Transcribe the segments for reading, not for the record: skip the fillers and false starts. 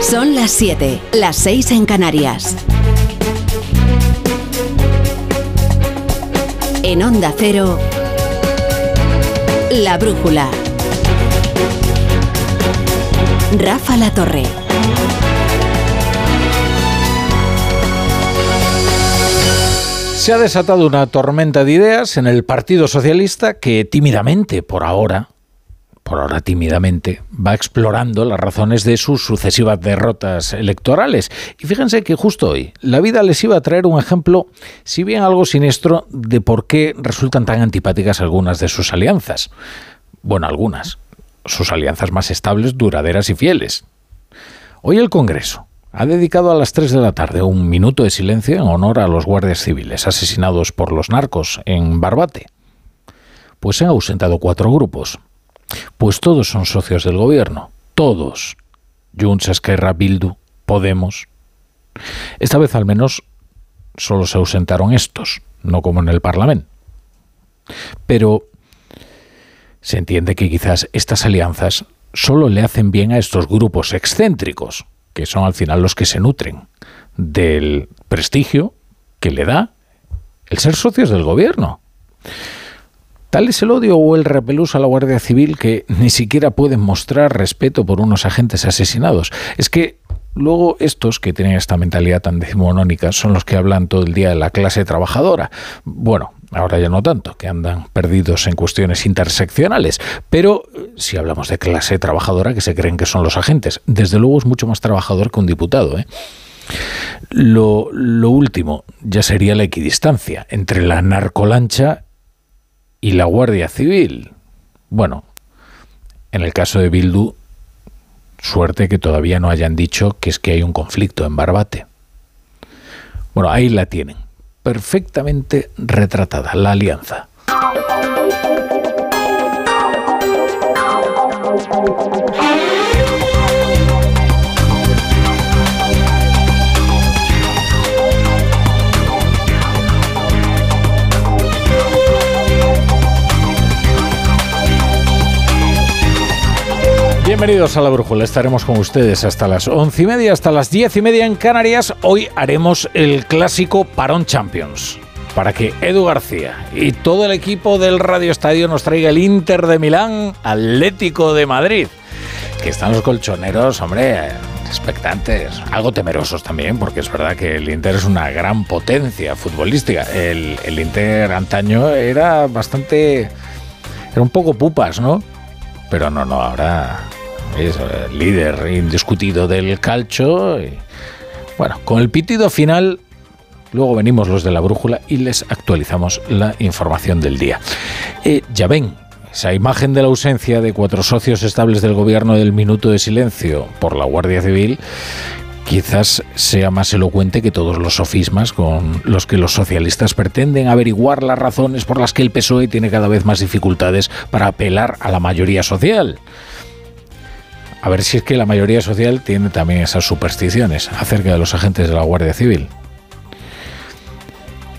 Son las 7, las 6 en Canarias. En Onda Cero, La Brújula. Rafa Latorre. Se ha desatado una tormenta de ideas en el Partido Socialista que tímidamente, por ahora tímidamente, va explorando las razones de sus sucesivas derrotas electorales. Y fíjense que justo hoy la vida les iba a traer un ejemplo, si bien algo siniestro, de por qué resultan tan antipáticas algunas de sus alianzas. Bueno, algunas. Sus alianzas más estables, duraderas y fieles. Hoy el Congreso ha dedicado a las 3 de la tarde un minuto de silencio en honor a los guardias civiles asesinados por los narcos en Barbate. Pues se han ausentado 4 grupos. Pues todos son socios del gobierno. Todos. Junts, Esquerra, Bildu, Podemos. Esta vez al menos solo se ausentaron estos, no como en el Parlamento. Pero se entiende que quizás estas alianzas solo le hacen bien a estos grupos excéntricos, que son al final los que se nutren del prestigio que le da el ser socios del gobierno. Tal es el odio o el repelús a la Guardia Civil que ni siquiera pueden mostrar respeto por unos agentes asesinados. Es que luego estos que tienen esta mentalidad tan decimonónica son los que hablan todo el día de la clase trabajadora. Bueno, ahora ya no tanto, que andan perdidos en cuestiones interseccionales. Pero si hablamos de clase trabajadora, que se creen que son los agentes, desde luego es mucho más trabajador que un diputado, ¿eh? Lo último ya sería la equidistancia entre la narcolancha y la Guardia Civil. Bueno, en el caso de Bildu, suerte que todavía no hayan dicho que es que hay un conflicto en Barbate. Bueno, ahí la tienen, perfectamente retratada la alianza. Bienvenidos a La Brújula, estaremos con ustedes hasta las 11:30, hasta las 10:30 en Canarias. Hoy haremos el clásico Parón Champions, para que Edu García y todo el equipo del Radio Estadio nos traiga el Inter de Milán, Atlético de Madrid, que están los colchoneros, hombre, expectantes, algo temerosos también, porque es verdad que el Inter es una gran potencia futbolística. El Inter antaño era un poco pupas, ¿no? Pero no, ahora es el líder indiscutido del calcio. Y, bueno, con el pitido final, luego venimos los de La Brújula y les actualizamos la información del día. Ya ven, esa imagen de la ausencia de 4 socios estables del gobierno del minuto de silencio por la Guardia Civil quizás sea más elocuente que todos los sofismas con los que los socialistas pretenden averiguar las razones por las que el PSOE tiene cada vez más dificultades para apelar a la mayoría social. A ver si es que la mayoría social tiene también esas supersticiones acerca de los agentes de la Guardia Civil.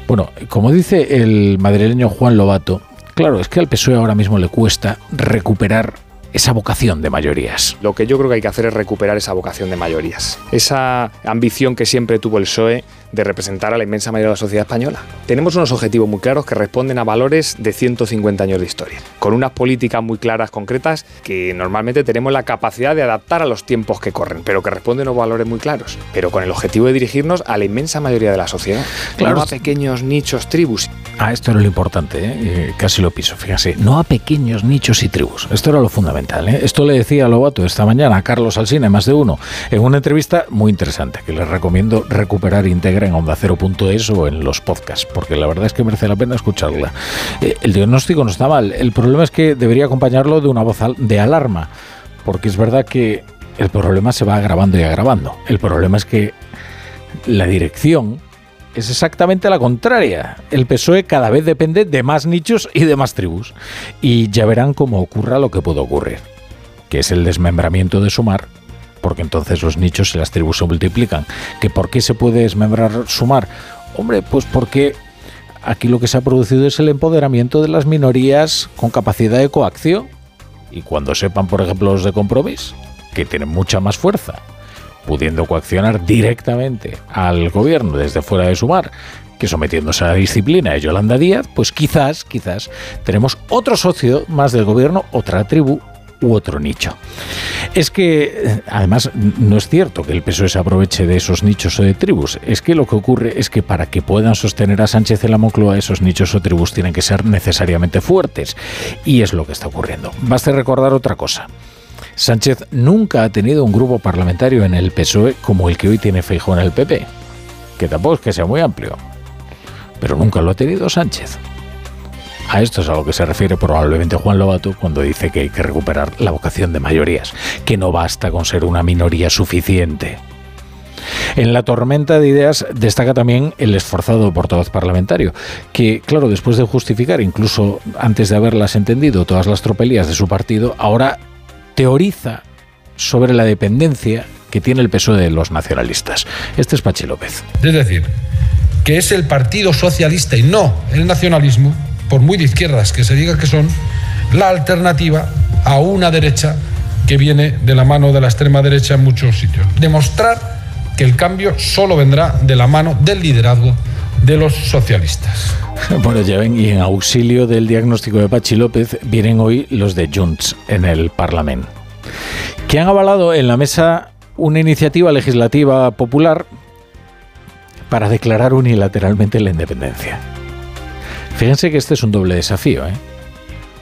Bueno, como dice el madrileño Juan Lobato, claro, es que al PSOE ahora mismo le cuesta recuperar esa vocación de mayorías. Lo que yo creo que hay que hacer es recuperar esa vocación de mayorías. Esa ambición que siempre tuvo el PSOE de representar a la inmensa mayoría de la sociedad española. Tenemos unos objetivos muy claros que responden a valores de 150 años de historia, con unas políticas muy claras, concretas, que normalmente tenemos la capacidad de adaptar a los tiempos que corren, pero que responden a unos valores muy claros, pero con el objetivo de dirigirnos a la inmensa mayoría de la sociedad, claro, no a pequeños nichos, tribus. Ah, esto era lo importante, ¿eh? Casi lo piso, fíjense, no a pequeños nichos y tribus. Esto era lo fundamental, ¿eh? Esto le decía Lobato esta mañana a Carlos Alsina, en Más de Uno, en una entrevista muy interesante, que les recomiendo recuperar e integrar en ondacero.es o en los podcasts, porque la verdad es que merece la pena escucharla. El diagnóstico no está mal, el problema es que debería acompañarlo de una voz de alarma, porque es verdad que el problema se va agravando y agravando. El problema es que la dirección es exactamente la contraria. El PSOE cada vez depende de más nichos y de más tribus, y ya verán cómo ocurra lo que puede ocurrir, que es el desmembramiento de Sumar, porque entonces los nichos y las tribus se multiplican. ¿Que por qué se puede desmembrar Sumar? Hombre, pues porque aquí lo que se ha producido es el empoderamiento de las minorías con capacidad de coacción. Y cuando sepan, por ejemplo, los de Compromís, que tienen mucha más fuerza, pudiendo coaccionar directamente al gobierno desde fuera de Sumar, que sometiéndose a la disciplina de Yolanda Díaz, pues quizás tenemos otro socio más del gobierno, otra tribu u otro nicho. Es que, además, no es cierto que el PSOE se aproveche de esos nichos o de tribus. Es que lo que ocurre es que para que puedan sostener a Sánchez en la Moncloa, esos nichos o tribus tienen que ser necesariamente fuertes. Y es lo que está ocurriendo. Basta recordar otra cosa. Sánchez nunca ha tenido un grupo parlamentario en el PSOE como el que hoy tiene Feijóo en el PP, que tampoco es que sea muy amplio, pero nunca lo ha tenido Sánchez. A esto es a lo que se refiere probablemente Juan Lobato cuando dice que hay que recuperar la vocación de mayorías, que no basta con ser una minoría suficiente. En la tormenta de ideas destaca también el esforzado portavoz parlamentario, que, claro, después de justificar, incluso antes de haberlas entendido, todas las tropelías de su partido, ahora teoriza sobre la dependencia que tiene el PSOE de los nacionalistas. Este es Pachi López. Es decir, que es el Partido Socialista y no el nacionalismo, por muy de izquierdas que se diga que son, la alternativa a una derecha que viene de la mano de la extrema derecha en muchos sitios. Demostrar que el cambio solo vendrá de la mano del liderazgo de los socialistas. Bueno, ya ven, y en auxilio del diagnóstico de Pachi López vienen hoy los de Junts en el Parlamento, que han avalado en la mesa una iniciativa legislativa popular para declarar unilateralmente la independencia. Fíjense que este es un doble desafío, ¿eh?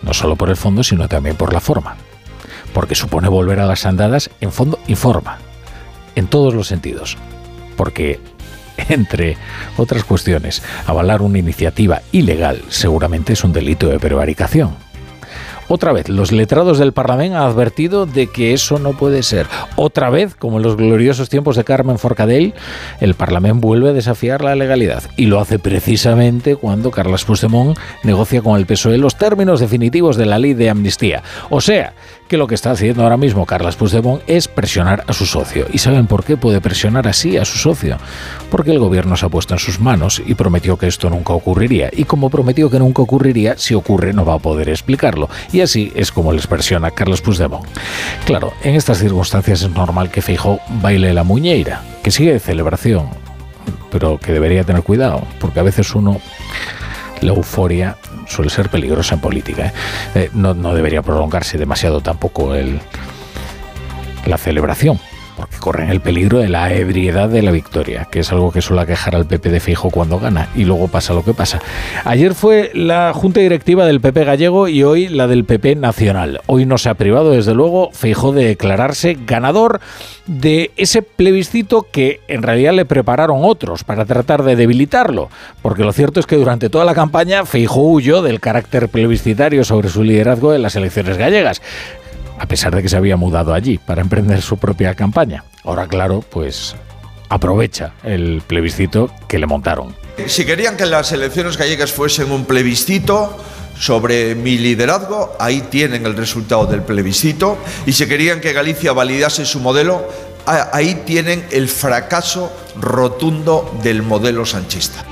No solo por el fondo, sino también por la forma, porque supone volver a las andadas en fondo y forma, en todos los sentidos, porque, entre otras cuestiones, avalar una iniciativa ilegal seguramente es un delito de prevaricación. Otra vez, los letrados del Parlamento han advertido de que eso no puede ser. Otra vez, como en los gloriosos tiempos de Carmen Forcadell, el Parlamento vuelve a desafiar la legalidad. Y lo hace precisamente cuando Carles Puigdemont negocia con el PSOE los términos definitivos de la ley de amnistía. O sea, que lo que está haciendo ahora mismo Carles Puigdemont es presionar a su socio. ¿Y saben por qué puede presionar así a su socio? Porque el gobierno se ha puesto en sus manos y prometió que esto nunca ocurriría. Y como prometió que nunca ocurriría, si ocurre no va a poder explicarlo. Y así es como les presiona Carles Puigdemont. Claro, en estas circunstancias es normal que Feijóo baile la muñeira, que sigue de celebración, pero que debería tener cuidado, porque a veces uno, la euforia suele ser peligrosa en política, ¿eh? No debería prolongarse demasiado tampoco la celebración, porque corren el peligro de la ebriedad de la victoria, que es algo que suele aquejar al PP de Feijóo cuando gana, y luego pasa lo que pasa. Ayer fue la junta directiva del PP gallego y hoy la del PP nacional. Hoy no se ha privado, desde luego, Feijóo de declararse ganador de ese plebiscito que en realidad le prepararon otros para tratar de debilitarlo, porque lo cierto es que durante toda la campaña Feijóo huyó del carácter plebiscitario sobre su liderazgo en las elecciones gallegas, a pesar de que se había mudado allí para emprender su propia campaña. Ahora, claro, pues aprovecha el plebiscito que le montaron. Si querían que las elecciones gallegas fuesen un plebiscito sobre mi liderazgo, ahí tienen el resultado del plebiscito. Y si querían que Galicia validase su modelo, ahí tienen el fracaso rotundo del modelo sanchista.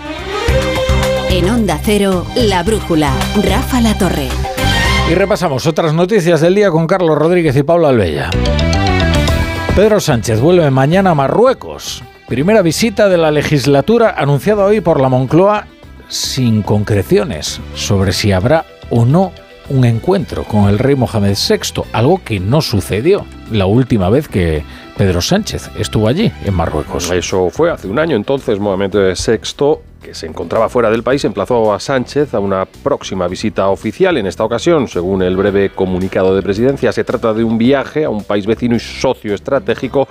En Onda Cero, La Brújula, Rafa Latorre. Y repasamos otras noticias del día con Carlos Rodríguez y Pablo Albella. Pedro Sánchez vuelve mañana a Marruecos. Primera visita de la legislatura anunciada hoy por la Moncloa sin concreciones sobre si habrá o no un encuentro con el rey Mohamed VI, algo que no sucedió la última vez que Pedro Sánchez estuvo allí, en Marruecos. Eso fue hace un año, entonces Mohamed VI, que se encontraba fuera del país, emplazó a Sánchez a una próxima visita oficial. En esta ocasión, según el breve comunicado de presidencia, se trata de un viaje a un país vecino y socio estratégico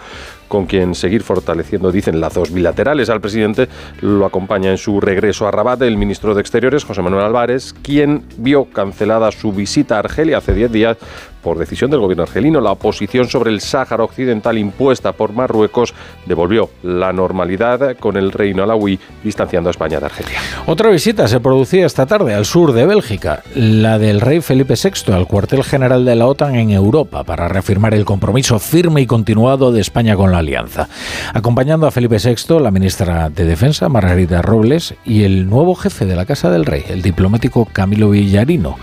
con quien seguir fortaleciendo, dicen, lazos bilaterales. Al presidente lo acompaña en su regreso a Rabat el ministro de Exteriores, José Manuel Álvarez, quien vio cancelada su visita a Argelia hace 10 días por decisión del gobierno argelino. La oposición sobre el Sáhara Occidental impuesta por Marruecos devolvió la normalidad con el reino alauí, distanciando a España de Argelia. Otra visita se producía esta tarde al sur de Bélgica, la del rey Felipe VI al cuartel general de la OTAN en Europa, para reafirmar el compromiso firme y continuado de España con la alianza. Acompañando a Felipe VI, la ministra de Defensa, Margarita Robles, y el nuevo jefe de la Casa del Rey, el diplomático Camilo Villarino,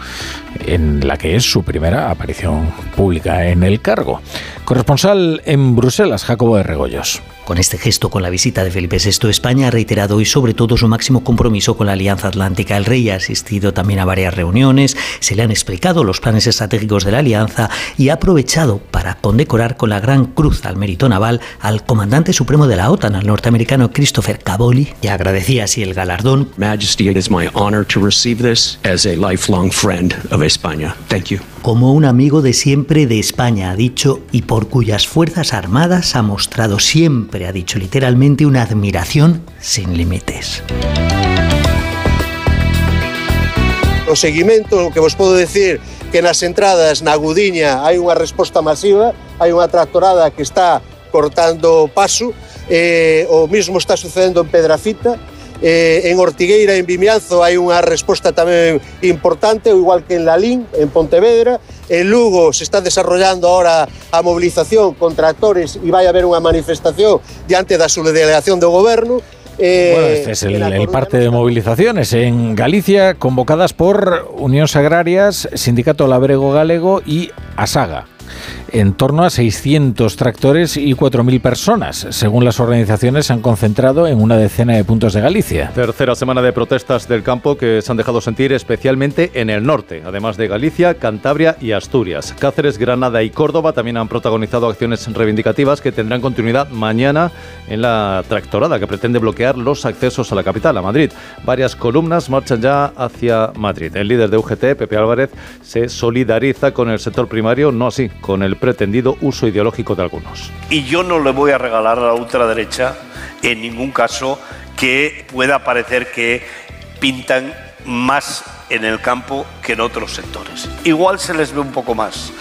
en la que es su primera aparición pública en el cargo. Corresponsal en Bruselas, Jacobo de Regoyos. Con este gesto, con la visita de Felipe VI, España ha reiterado hoy sobre todo su máximo compromiso con la Alianza Atlántica. El rey ha asistido también a varias reuniones, se le han explicado los planes estratégicos de la alianza y ha aprovechado para condecorar con la Gran Cruz al Mérito Naval al comandante supremo de la OTAN, al norteamericano Christopher Cavoli, y agradecía así el galardón. Majesty, it is my honor to receive this as a lifelong friend of España. Thank you. Como un amigo de siempre de España, ha dicho, y por cuyas Fuerzas Armadas ha mostrado siempre, ha dicho literalmente, una admiración sin límites. O seguimento, o que vos podo decir que nas entradas na Gudiña hai unha resposta masiva, hai unha tractorada que está cortando paso, o mismo está sucedendo en Pedrafita, en Ortigueira, en Vimianzo hai unha resposta tamén importante, igual que en Lalín, en Pontevedra. En Lugo se está desarrollando ahora a movilización con tractores y vai a haber unha manifestación diante da subdelegación do goberno. Bueno, este es el parte de movilizaciones en Galicia, convocadas por Unión Agrarias, Sindicato Labrego Galego y ASAGA. En torno a 600 tractores y 4.000 personas, según las organizaciones, se han concentrado en una decena de puntos de Galicia. Tercera semana de protestas del campo que se han dejado sentir especialmente en el norte, además de Galicia, Cantabria y Asturias. Cáceres, Granada y Córdoba también han protagonizado acciones reivindicativas que tendrán continuidad mañana en la tractorada que pretende bloquear los accesos a la capital, a Madrid. Varias columnas marchan ya hacia Madrid. El líder de UGT, Pepe Álvarez, se solidariza con el sector primario, no así con el pretendido uso ideológico de algunos. Y yo no le voy a regalar a la ultraderecha, en ningún caso, que pueda parecer que pintan más en el campo que en otros sectores. Igual se les ve un poco más.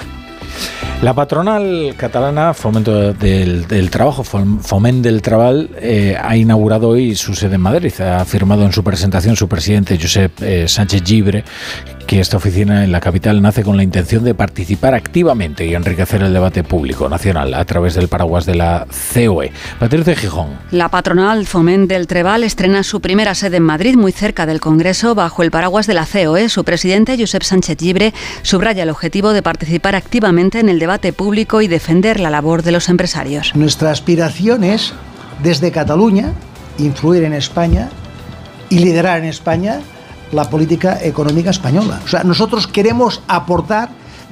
La patronal catalana Fomento del Trabajo, Foment del Treball, ha inaugurado hoy su sede en Madrid. Ha afirmado en su presentación su presidente, Josep Sánchez Llibre, que esta oficina en la capital nace con la intención de participar activamente y enriquecer el debate público nacional a través del paraguas de la COE. Patricia Gijón. La patronal Foment del Treball estrena su primera sede en Madrid, muy cerca del Congreso, bajo el paraguas de la COE. Su presidente, Josep Sánchez Llibre, subraya el objetivo de participar activamente en el debate público y defender la labor de los empresarios. Nuestra aspiración es, desde Cataluña, influir en España y liderar en España la política económica española. O sea, nosotros queremos aportar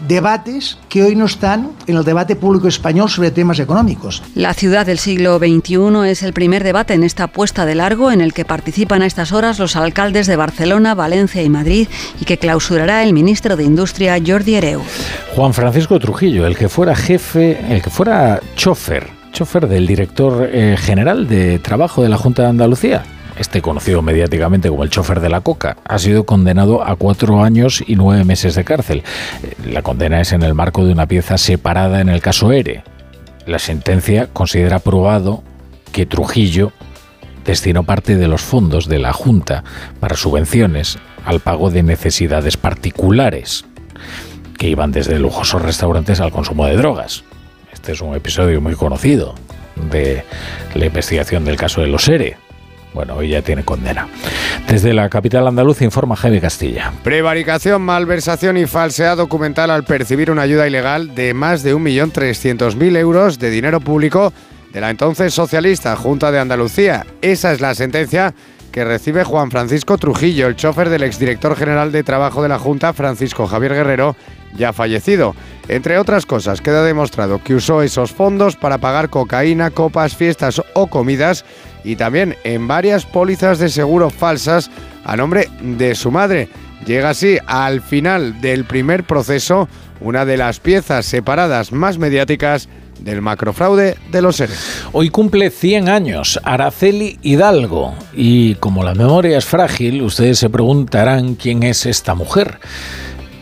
debates que hoy no están en el debate público español sobre temas económicos. La ciudad del siglo XXI es el primer debate en esta puesta de largo en el que participan a estas horas los alcaldes de Barcelona, Valencia y Madrid, y que clausurará el ministro de Industria, Jordi Hereu. Juan Francisco Trujillo, el que fuera chofer del director general de Trabajo de la Junta de Andalucía, este conocido mediáticamente como el chofer de la coca, ha sido condenado a 4 años y 9 meses de cárcel. La condena es en el marco de una pieza separada en el caso ERE. La sentencia considera probado que Trujillo destinó parte de los fondos de la Junta para subvenciones al pago de necesidades particulares, que iban desde lujosos restaurantes al consumo de drogas. Este es un episodio muy conocido de la investigación del caso de los ERE. Bueno, hoy ya tiene condena. Desde la capital andaluza informa Jaime Castilla. Prevaricación, malversación y falsedad documental al percibir una ayuda ilegal de más de 1.300.000 euros de dinero público de la entonces socialista Junta de Andalucía. Esa es la sentencia que recibe Juan Francisco Trujillo, el chofer del exdirector general de Trabajo de la Junta, Francisco Javier Guerrero, ya fallecido. Entre otras cosas, queda demostrado que usó esos fondos para pagar cocaína, copas, fiestas o comidas, y también en varias pólizas de seguro falsas a nombre de su madre. Llega así, al final del primer proceso, una de las piezas separadas más mediáticas del macrofraude de los ERE. Hoy cumple 100 años Araceli Hidalgo, y como la memoria es frágil, ustedes se preguntarán quién es esta mujer.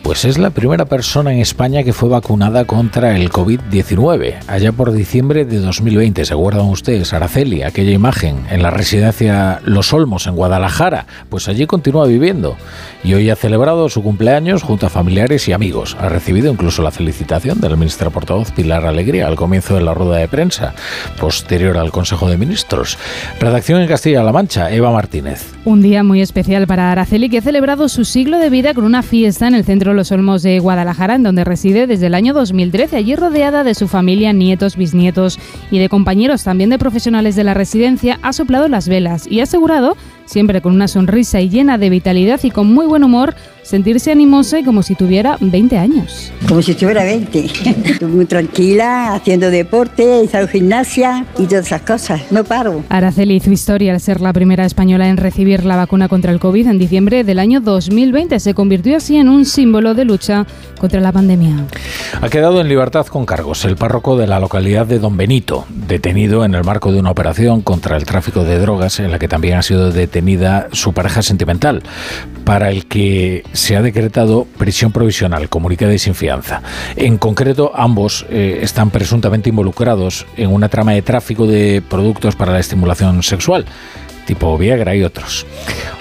Pues es la primera persona en España que fue vacunada contra el COVID-19, allá por diciembre de 2020. ¿Se acuerdan ustedes, Araceli, aquella imagen en la residencia Los Olmos, en Guadalajara? Pues allí continúa viviendo y hoy ha celebrado su cumpleaños junto a familiares y amigos. Ha recibido incluso la felicitación de la ministra portavoz Pilar Alegría al comienzo de la rueda de prensa, posterior al Consejo de Ministros. Redacción en Castilla-La Mancha, Eva Martínez. Un día muy especial para Araceli, que ha celebrado su siglo de vida con una fiesta en el centro Los Olmos de Guadalajara, en donde reside desde el año 2013, allí rodeada de su familia, nietos, bisnietos y de compañeros también de profesionales de la residencia. Ha soplado las velas y ha asegurado, siempre con una sonrisa y llena de vitalidad y con muy buen humor, sentirse animosa y como si tuviera 20 años. Como si tuviera 20. Estoy muy tranquila, haciendo deporte, haciendo gimnasia y todas esas cosas. No paro. Araceli hizo historia al ser la primera española en recibir la vacuna contra el COVID en diciembre del año 2020. Se convirtió así en un símbolo de lucha contra la pandemia. Ha quedado en libertad con cargos el párroco de la localidad de Don Benito, detenido en el marco de una operación contra el tráfico de drogas en la que también ha sido detenida su pareja sentimental, para el que se ha decretado prisión provisional, comunicada y sin fianza. En concreto, ambos están presuntamente involucrados en una trama de tráfico de productos para la estimulación sexual, tipo Viagra y otros.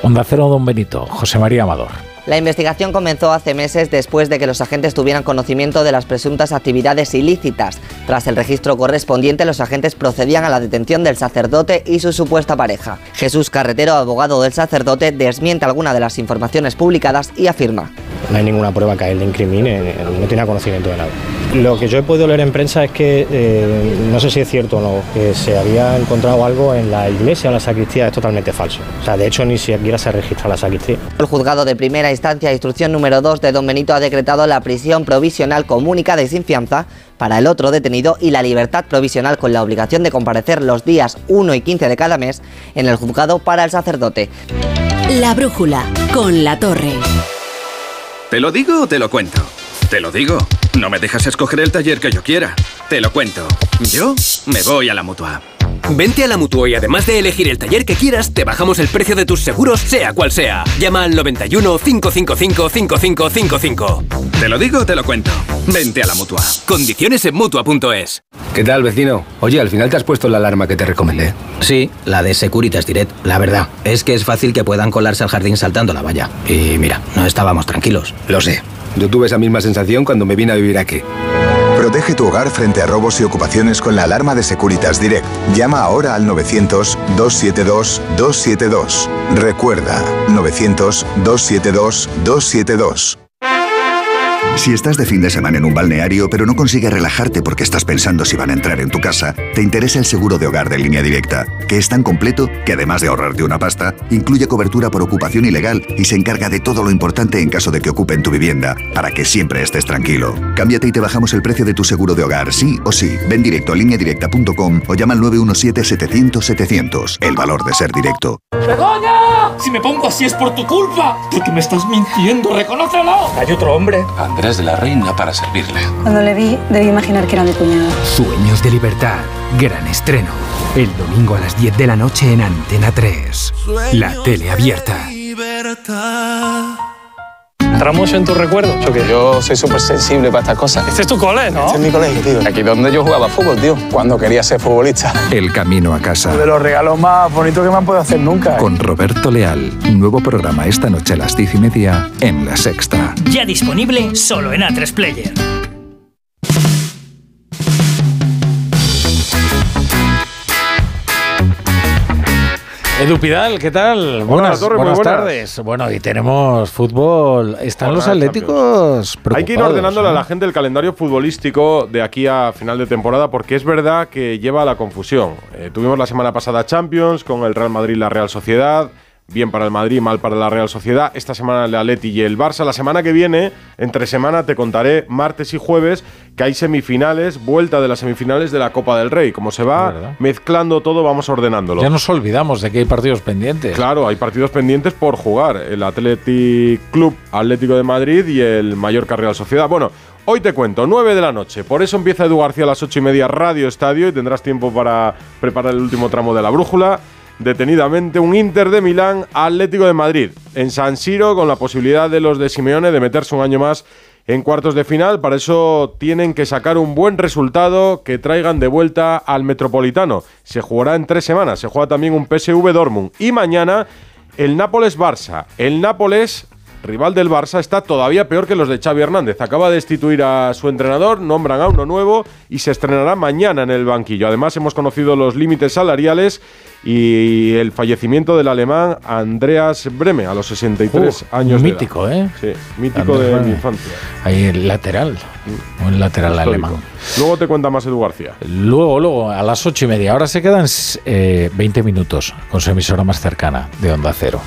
Onda Cero Don Benito, José María Amador. La investigación comenzó hace meses después de que los agentes tuvieran conocimiento de las presuntas actividades ilícitas. Tras el registro correspondiente, los agentes procedían a la detención del sacerdote y su supuesta pareja. Jesús Carretero, abogado del sacerdote, desmiente alguna de las informaciones publicadas y afirma: no hay ninguna prueba que a él le incrimine, no tiene conocimiento de nada. Lo que yo he podido leer en prensa es que, no sé si es cierto o no, que se había encontrado algo en la iglesia o en la sacristía. Es totalmente falso. O sea, de hecho, ni siquiera se registra la sacristía. El juzgado de primera instancia de instrucción número 2 de Don Benito ha decretado la prisión provisional comunicada y sin fianza para el otro detenido y la libertad provisional con la obligación de comparecer los días 1 y 15 de cada mes en el juzgado para el sacerdote. La Brújula, con Latorre. ¿Te lo digo o te lo cuento? Te lo digo. No me dejas escoger el taller que yo quiera. Te lo cuento. Yo me voy a la Mutua. Vente a la Mutua y además de elegir el taller que quieras, te bajamos el precio de tus seguros, sea cual sea. Llama al 91 555 5555. Te lo digo, te lo cuento. Vente a la Mutua. Condiciones en Mutua.es. ¿Qué tal, vecino? Oye, al final te has puesto la alarma que te recomendé. Sí, la de Securitas Direct. La verdad, es que es fácil que puedan colarse al jardín saltando la valla. Y mira, no estábamos tranquilos. Lo sé. Yo tuve esa misma sensación cuando me vine a vivir aquí. Protege tu hogar frente a robos y ocupaciones con la alarma de Securitas Direct. Llama ahora al 900-272-272. Recuerda, 900-272-272. Si estás de fin de semana en un balneario pero no consigues relajarte porque estás pensando si van a entrar en tu casa, te interesa el seguro de hogar de Línea Directa, que es tan completo que además de ahorrarte una pasta, incluye cobertura por ocupación ilegal y se encarga de todo lo importante en caso de que ocupen tu vivienda, para que siempre estés tranquilo. Cámbiate y te bajamos el precio de tu seguro de hogar, sí o sí. Ven directo a lineadirecta.com o llama al 917-700-700. El valor de ser directo. ¡Begoña! Si me pongo así es por tu culpa, porque me estás mintiendo, reconócelo. Hay otro hombre. Andrés de la Reina, para servirle. Cuando le vi, debí imaginar que era mi cuñado. Sueños de libertad, gran estreno. El domingo a las 10 de la noche en Antena 3. La tele abierta. ¿Entramos en tus recuerdos? Yo soy súper sensible para estas cosas. Este es tu cole, ¿no? Este es mi colegio, tío. Aquí donde yo jugaba fútbol, tío. Cuando quería ser futbolista. El camino a casa. Uno de los regalos más bonitos que me han podido hacer nunca. Con Roberto Leal. Nuevo programa esta noche a las 10:30 en La Sexta. Ya disponible solo en A3 Player. Edu Pidal, ¿qué tal? Buenas tardes. Bueno, y tenemos fútbol. Están los atléticos preocupados. Hay que ir ordenándole a la gente el calendario futbolístico de aquí a final de temporada, porque es verdad que lleva a la confusión. Tuvimos la semana pasada Champions con el Real Madrid y la Real Sociedad. Bien para el Madrid, mal para la Real Sociedad. Esta semana el Atleti y el Barça. La semana que viene, entre semana, te contaré martes y jueves que hay semifinales, vuelta de las semifinales de la Copa del Rey. Como se va mezclando todo, vamos ordenándolo. Ya nos olvidamos de que hay partidos pendientes. Claro, hay partidos pendientes por jugar. El Athletic Club Atlético de Madrid y el Mallorca Real Sociedad. Bueno, hoy te cuento, 9 de la noche, por eso empieza Edu García a las 8:30, Radio Estadio, y tendrás tiempo para preparar el último tramo de La Brújula. detenidamente un Inter de Milán Atlético de Madrid en San Siro, con la posibilidad de los de Simeone de meterse un año más en cuartos de final. Para eso tienen que sacar un buen resultado que traigan de vuelta al Metropolitano. Se jugará en 3 semanas. Se juega también un PSV Dortmund. Y mañana el Nápoles-Barça. El Nápoles, rival del Barça, está todavía peor que los de Xavi Hernández. Acaba de destituir a su entrenador, nombran a uno nuevo y se estrenará mañana en el banquillo. Además, hemos conocido los límites salariales y el fallecimiento del alemán Andreas Brehme a los 63 años de edad. Mítico, ¿eh? Sí, mítico Andrés de mi infancia. Ahí el lateral, un lateral histórico alemán. Luego te cuenta más Edu García. Luego, a las 8:30. Ahora se quedan 20 minutos con su emisora más cercana de Onda Cero.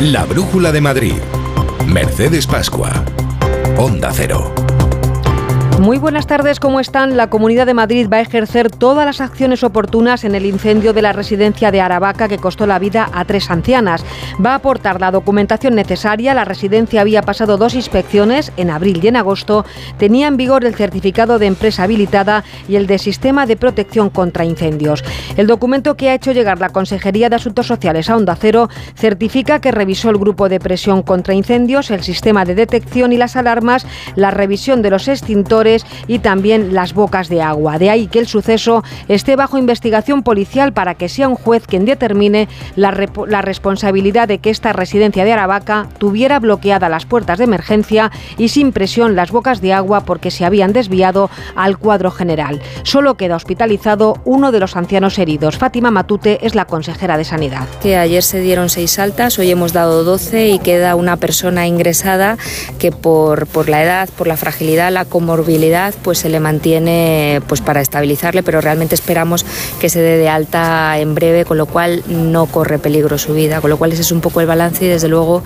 La Brújula de Madrid. Mercedes Pascua. Onda Cero. Muy buenas tardes, ¿cómo están? La Comunidad de Madrid va a ejercer todas las acciones oportunas en el incendio de la residencia de Aravaca, que costó la vida a 3 ancianas. Va a aportar la documentación necesaria. La residencia había pasado 2 inspecciones, en abril y en agosto. Tenía en vigor el certificado de empresa habilitada y el de sistema de protección contra incendios. El documento que ha hecho llegar la Consejería de Asuntos Sociales a Onda Cero certifica que revisó el grupo de presión contra incendios, el sistema de detección y las alarmas, la revisión de los extintores y también las bocas de agua. De ahí que el suceso esté bajo investigación policial para que sea un juez quien determine la responsabilidad de que esta residencia de Aravaca tuviera bloqueadas las puertas de emergencia y sin presión las bocas de agua, porque se habían desviado al cuadro general. Solo queda hospitalizado uno de los ancianos heridos. Fátima Matute es la consejera de Sanidad. Que ayer se dieron 6 altas, hoy hemos dado 12 y queda una persona ingresada que por la edad, por la fragilidad, la comorbilidad, pues se le mantiene pues para estabilizarle, pero realmente esperamos que se dé de alta en breve, con lo cual no corre peligro su vida, con lo cual ese es un poco el balance y desde luego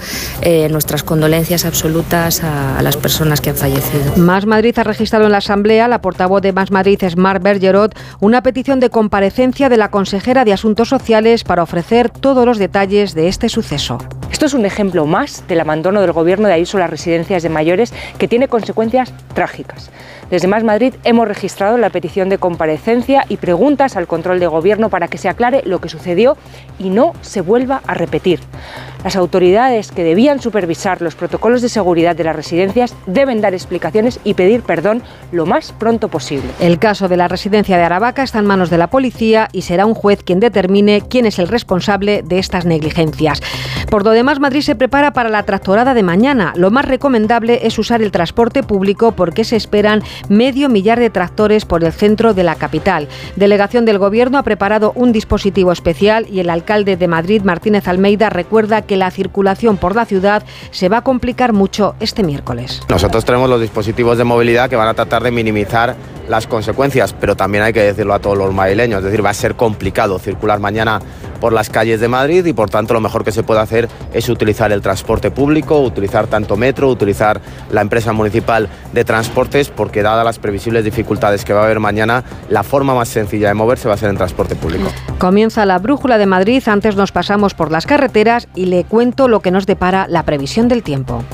nuestras condolencias absolutas a las personas que han fallecido. Más Madrid ha registrado en la Asamblea, la portavoz de Más Madrid, Esmar Bergerot, una petición de comparecencia de la consejera de Asuntos Sociales para ofrecer todos los detalles de este suceso. Esto es un ejemplo más del abandono del gobierno de Ayuso a las residencias de mayores, que tiene consecuencias trágicas. Desde Más Madrid hemos registrado la petición de comparecencia y preguntas al control de gobierno para que se aclare lo que sucedió y no se vuelva a repetir. Las autoridades que debían supervisar los protocolos de seguridad de las residencias deben dar explicaciones y pedir perdón lo más pronto posible. El caso de la residencia de Aravaca está en manos de la policía y será un juez quien determine quién es el responsable de estas negligencias. Por lo demás, Madrid se prepara para la tractorada de mañana. Lo más recomendable es usar el transporte público, porque se esperan medio millar de tractores por el centro de la capital. Delegación del Gobierno ha preparado un dispositivo especial y el alcalde de Madrid, Martínez Almeida, recuerda que la circulación por la ciudad se va a complicar mucho este miércoles. Nosotros tenemos los dispositivos de movilidad que van a tratar de minimizar las consecuencias, pero también hay que decirlo a todos los madrileños, es decir, va a ser complicado circular mañana por las calles de Madrid y por tanto lo mejor que se puede hacer es utilizar el transporte público, utilizar tanto metro, utilizar la empresa municipal de transportes, porque dadas las previsibles dificultades que va a haber mañana, la forma más sencilla de moverse va a ser en transporte público. Comienza la Brújula de Madrid, antes nos pasamos por las carreteras y le cuento lo que nos depara la previsión del tiempo.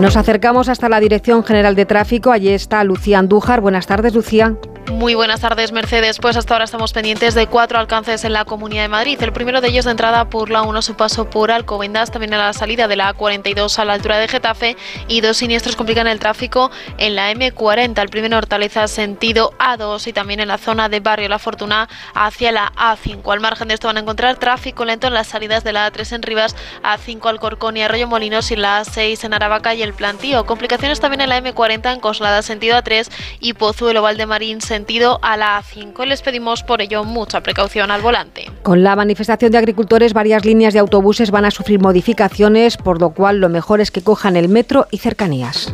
Nos acercamos hasta la Dirección General de Tráfico, allí está Lucía Andújar. Buenas tardes, Lucía. Muy buenas tardes, Mercedes. Pues hasta ahora estamos pendientes de 4 alcances en la Comunidad de Madrid. El primero de ellos de entrada por la A1 a su paso por Alcobendas, también a la salida de la A42 a la altura de Getafe, y 2 siniestros complican el tráfico en la M40. El primero en Hortaleza sentido A2 y también en la zona de Barrio La Fortuna hacia la A5. Al margen de esto van a encontrar tráfico lento en las salidas de la A3 en Rivas, A5 Alcorcón y Arroyo Molinos, y la A6 en Aravaca y El Plantío. Complicaciones también en la M40 en Coslada sentido A3 y Pozuelo Valdemarín sentido a la A5. Les pedimos por ello mucha precaución al volante. Con la manifestación de agricultores, varias líneas de autobuses van a sufrir modificaciones, por lo cual lo mejor es que cojan el metro y cercanías.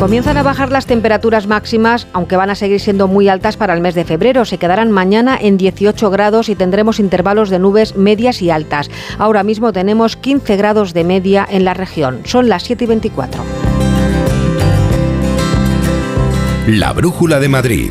Comienzan a bajar las temperaturas máximas, aunque van a seguir siendo muy altas para el mes de febrero. Se quedarán mañana en 18 grados y tendremos intervalos de nubes medias y altas. Ahora mismo tenemos 15 grados de media en la región. Son las 7:24. La Brújula de Madrid.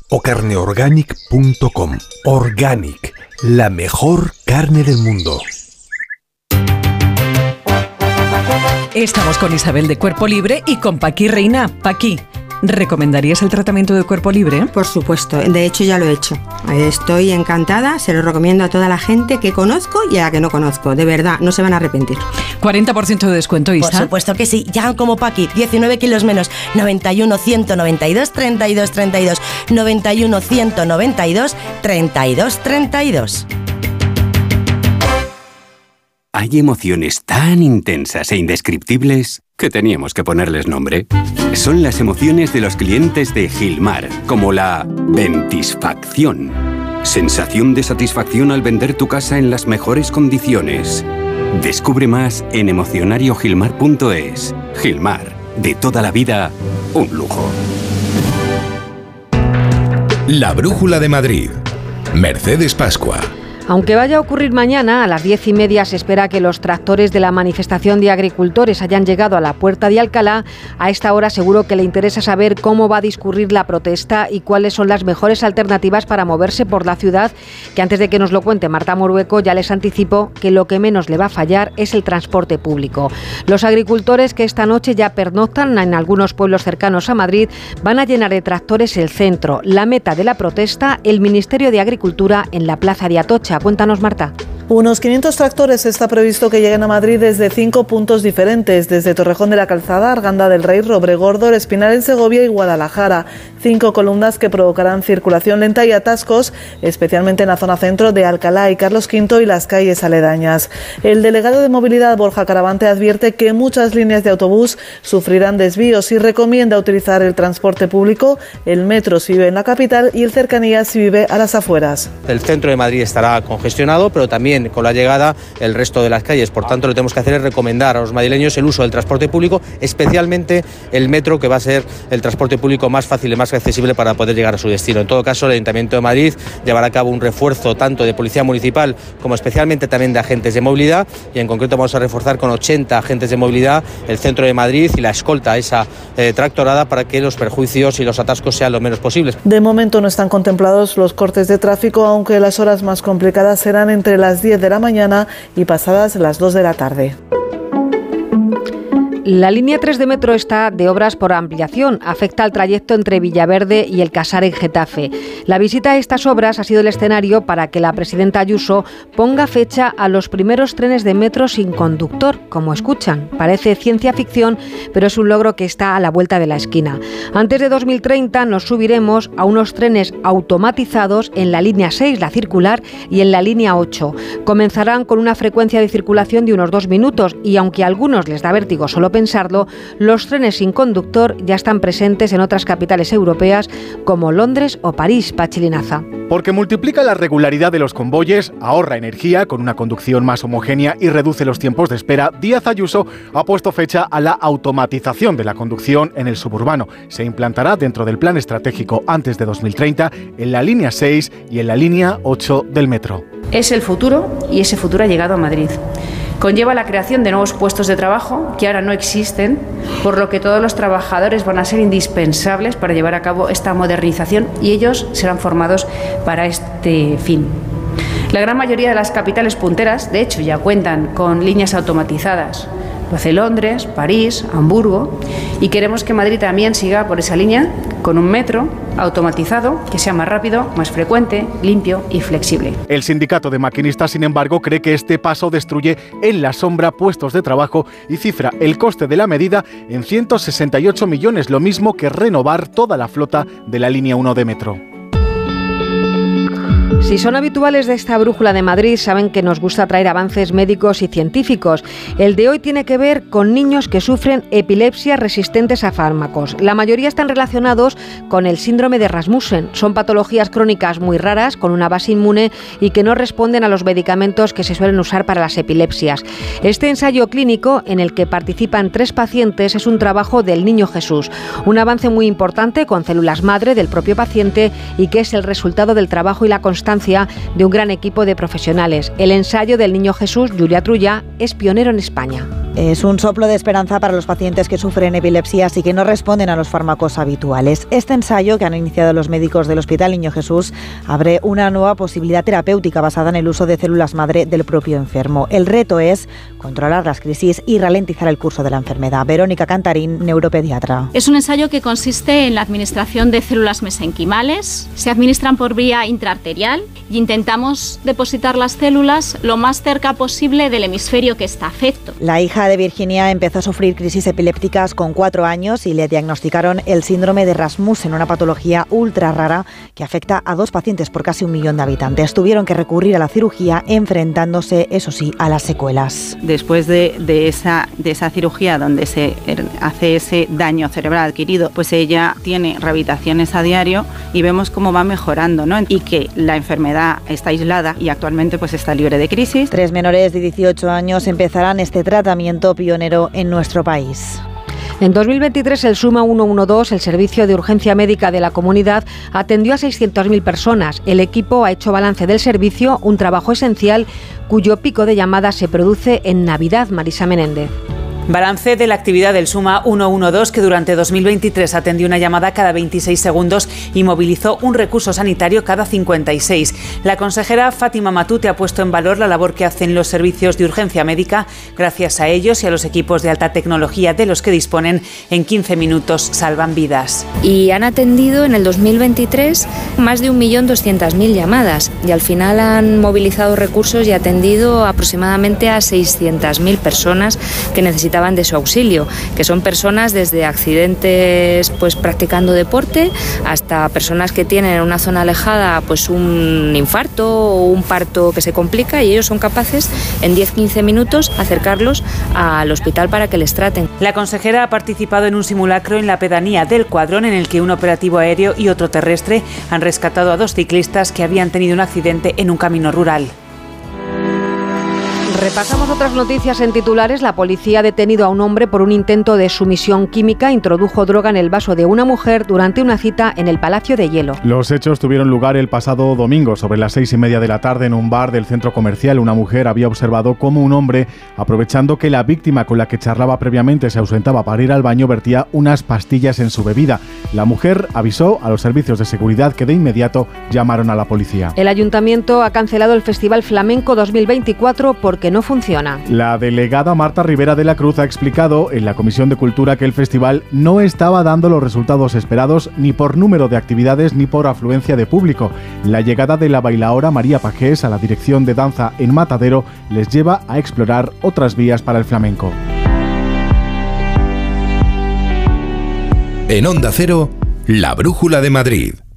o carneorganic.com. Organic, la mejor carne del mundo. Estamos con Isabel de Cuerpo Libre y con Paqui Reina. Paqui, ¿recomendarías el tratamiento de Cuerpo Libre? Por supuesto, de hecho ya lo he hecho. Estoy encantada, se lo recomiendo a toda la gente que conozco y a la que no conozco. De verdad, no se van a arrepentir. 40% de descuento, Isa. Por supuesto que sí, ya como Paqui, 19 kilos menos, 91, 192, 32, 32, 91, 192, 32, 32. Hay emociones tan intensas e indescriptibles que teníamos que ponerles nombre. Son las emociones de los clientes de Gilmar, como la ventisfacción. Sensación de satisfacción al vender tu casa en las mejores condiciones. Descubre más en emocionariogilmar.es. Gilmar, de toda la vida, un lujo. La Brújula de Madrid. Mercedes Pascua. Aunque vaya a ocurrir mañana, a las 10:30 se espera que los tractores de la manifestación de agricultores hayan llegado a la puerta de Alcalá. A esta hora seguro que le interesa saber cómo va a discurrir la protesta y cuáles son las mejores alternativas para moverse por la ciudad, que antes de que nos lo cuente Marta Morueco, ya les anticipo que lo que menos le va a fallar es el transporte público. Los agricultores que esta noche ya pernoctan en algunos pueblos cercanos a Madrid van a llenar de tractores el centro. La meta de la protesta, el Ministerio de Agricultura en la plaza de Atocha. Cuéntanos, Marta. Unos 500 tractores está previsto que lleguen a Madrid desde 5 puntos diferentes, desde Torrejón de la Calzada, Arganda del Rey, Robregordo, El Espinar en Segovia y Guadalajara. 5 columnas que provocarán circulación lenta y atascos, especialmente en la zona centro de Alcalá y Carlos V y las calles aledañas. El delegado de Movilidad, Borja Caravante, advierte que muchas líneas de autobús sufrirán desvíos y recomienda utilizar el transporte público, el metro si vive en la capital y el cercanías si vive a las afueras. El centro de Madrid estará congestionado, pero también con la llegada el resto de las calles. Por tanto, lo que tenemos que hacer es recomendar a los madrileños el uso del transporte público, especialmente el metro, que va a ser el transporte público más fácil y más accesible para poder llegar a su destino. En todo caso, el Ayuntamiento de Madrid llevará a cabo un refuerzo tanto de policía municipal como especialmente también de agentes de movilidad, y en concreto vamos a reforzar con 80 agentes de movilidad el centro de Madrid y la escolta esa tractorada para que los perjuicios y los atascos sean los menos posibles. De momento no están contemplados los cortes de tráfico, aunque las horas más complicadas serán entre las 10 de la mañana y pasadas las 2 de la tarde. La línea 3 de metro está de obras por ampliación. Afecta al trayecto entre Villaverde y El Casar en Getafe. La visita a estas obras ha sido el escenario para que la presidenta Ayuso ponga fecha a los primeros trenes de metro sin conductor, como escuchan. Parece ciencia ficción, pero es un logro que está a la vuelta de la esquina. Antes de 2030 nos subiremos a unos trenes automatizados en la línea 6, la circular, y en la línea 8. Comenzarán con una frecuencia de circulación de unos 2 minutos y, aunque a algunos les da vértigo solo pensarlo, los trenes sin conductor ya están presentes en otras capitales europeas como Londres o París. Pachilinaza. Porque multiplica la regularidad de los convoyes, ahorra energía con una conducción más homogénea y reduce los tiempos de espera, Díaz Ayuso ha puesto fecha a la automatización de la conducción en el suburbano. Se implantará dentro del plan estratégico antes de 2030 en la línea 6 y en la línea 8 del metro. Es el futuro y ese futuro ha llegado a Madrid. Conlleva la creación de nuevos puestos de trabajo que ahora no existen, por lo que todos los trabajadores van a ser indispensables para llevar a cabo esta modernización y ellos serán formados para este fin. La gran mayoría de las capitales punteras, de hecho, ya cuentan con líneas automatizadas. Lo hace Londres, París, Hamburgo, y queremos que Madrid también siga por esa línea con un metro automatizado que sea más rápido, más frecuente, limpio y flexible. El sindicato de maquinistas, sin embargo, cree que este paso destruye en la sombra puestos de trabajo y cifra el coste de la medida en 168 millones, lo mismo que renovar toda la flota de la línea 1 de metro. Si son habituales de esta brújula de Madrid, saben que nos gusta traer avances médicos y científicos. El de hoy tiene que ver con niños que sufren epilepsias resistentes a fármacos. La mayoría están relacionados con el síndrome de Rasmussen. Son patologías crónicas muy raras, con una base inmune y que no responden a los medicamentos que se suelen usar para las epilepsias. Este ensayo clínico, en el que participan 3 pacientes, es un trabajo del Niño Jesús. Un avance muy importante con células madre del propio paciente y que es el resultado del trabajo y la constancia de un gran equipo de profesionales. El ensayo del Niño Jesús, Julia Trullá, es pionero en España. Es un soplo de esperanza para los pacientes que sufren epilepsias y que no responden a los fármacos habituales. Este ensayo que han iniciado los médicos del Hospital Niño Jesús abre una nueva posibilidad terapéutica basada en el uso de células madre del propio enfermo. El reto es controlar las crisis y ralentizar el curso de la enfermedad. Verónica Cantarín, neuropediatra. Es un ensayo que consiste en la administración de células mesenquimales. Se administran por vía intraarterial y intentamos depositar las células lo más cerca posible del hemisferio que está afecto. La hija de Virginia empezó a sufrir crisis epilépticas con 4 años y le diagnosticaron el síndrome de Rasmussen, una patología ultra rara que afecta a 2 pacientes por casi 1 millón de habitantes. Tuvieron que recurrir a la cirugía, enfrentándose, eso sí, a las secuelas. Después de esa cirugía donde se hace ese daño cerebral adquirido, pues ella tiene rehabilitaciones a diario y vemos cómo va mejorando, ¿no? Y que la enfermedad está aislada y actualmente pues está libre de crisis. 3 menores de 18 años empezarán este tratamiento pionero en nuestro país. En 2023, el Suma 112, el servicio de urgencia médica de la comunidad, atendió a 600.000 personas. El equipo ha hecho balance del servicio, un trabajo esencial cuyo pico de llamadas se produce en Navidad. Marisa Menéndez. Balance de la actividad del Suma 112, que durante 2023 atendió una llamada cada 26 segundos y movilizó un recurso sanitario cada 56. La consejera Fátima Matute ha puesto en valor la labor que hacen los servicios de urgencia médica gracias a ellos y a los equipos de alta tecnología de los que disponen. En 15 minutos salvan vidas. Y han atendido en el 2023 más de 1.200.000 llamadas y al final han movilizado recursos y atendido aproximadamente a 600.000 personas que necesitan de su auxilio, que son personas desde accidentes pues practicando deporte hasta personas que tienen en una zona alejada pues un infarto o un parto que se complica, y ellos son capaces en 10-15 minutos acercarlos al hospital para que les traten. La consejera ha participado en un simulacro en la pedanía del Cuadrón en el que un operativo aéreo y otro terrestre han rescatado a 2 ciclistas que habían tenido un accidente en un camino rural. Repasamos otras noticias en titulares. La policía ha detenido a un hombre por un intento de sumisión química. Introdujo droga en el vaso de una mujer durante una cita en el Palacio de Hielo. Los hechos tuvieron lugar el pasado domingo, sobre las 6:30 de la tarde, en un bar del centro comercial. Una mujer había observado cómo un hombre, aprovechando que la víctima con la que charlaba previamente se ausentaba para ir al baño, vertía unas pastillas en su bebida. La mujer avisó a los servicios de seguridad, que de inmediato llamaron a la policía. El ayuntamiento ha cancelado el Festival Flamenco 2024 por que no funciona. La delegada Marta Rivera de la Cruz ha explicado en la Comisión de Cultura que el festival no estaba dando los resultados esperados, ni por número de actividades ni por afluencia de público. La llegada de la bailaora María Pagés a la dirección de danza en Matadero les lleva a explorar otras vías para el flamenco. En Onda Cero, La Brújula de Madrid.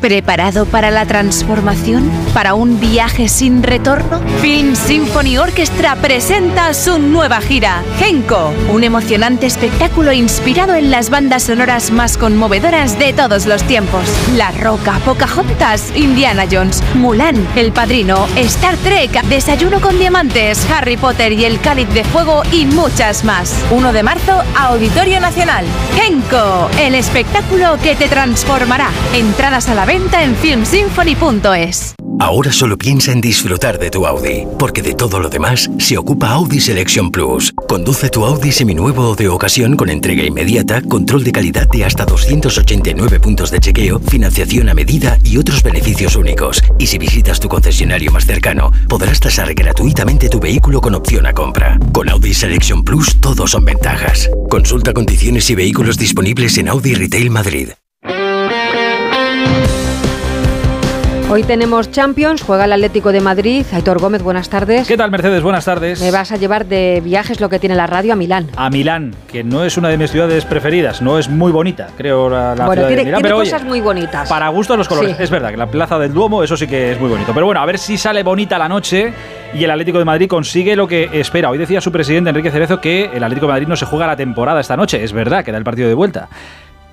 ¿Preparado para la transformación? ¿Para un viaje sin retorno? Film Symphony Orchestra presenta su nueva gira, Genko, un emocionante espectáculo inspirado en las bandas sonoras más conmovedoras de todos los tiempos. La Roca, Pocahontas, Indiana Jones, Mulan, El Padrino, Star Trek, Desayuno con Diamantes, Harry Potter y El Cáliz de Fuego y muchas más. 1 de marzo, Auditorio Nacional. Genko, el espectáculo que te transformará. Entradas a la venta en filmsymphony.es. Ahora solo piensa en disfrutar de tu Audi, porque de todo lo demás se ocupa Audi Selection Plus. Conduce tu Audi seminuevo o de ocasión con entrega inmediata, control de calidad de hasta 289 puntos de chequeo, financiación a medida y otros beneficios únicos. Y si visitas tu concesionario más cercano, podrás tasar gratuitamente tu vehículo con opción a compra. Con Audi Selection Plus todo son ventajas. Consulta condiciones y vehículos disponibles en Audi Retail Madrid. Hoy tenemos Champions, juega el Atlético de Madrid. Aitor Gómez, buenas tardes. ¿Qué tal, Mercedes? Buenas tardes. Me vas a llevar de viajes, lo que tiene la radio, a Milán. A Milán, que no es una de mis ciudades preferidas, no es muy bonita, creo, la ciudad de Milán. Pero tiene cosas muy bonitas. Para gusto los colores, sí. Es verdad que la Plaza del Duomo, eso sí que es muy bonito. Pero bueno, a ver si sale bonita la noche y el Atlético de Madrid consigue lo que espera. Hoy decía su presidente, Enrique Cerezo, que el Atlético de Madrid no se juega la temporada esta noche. Es verdad, queda el partido de vuelta.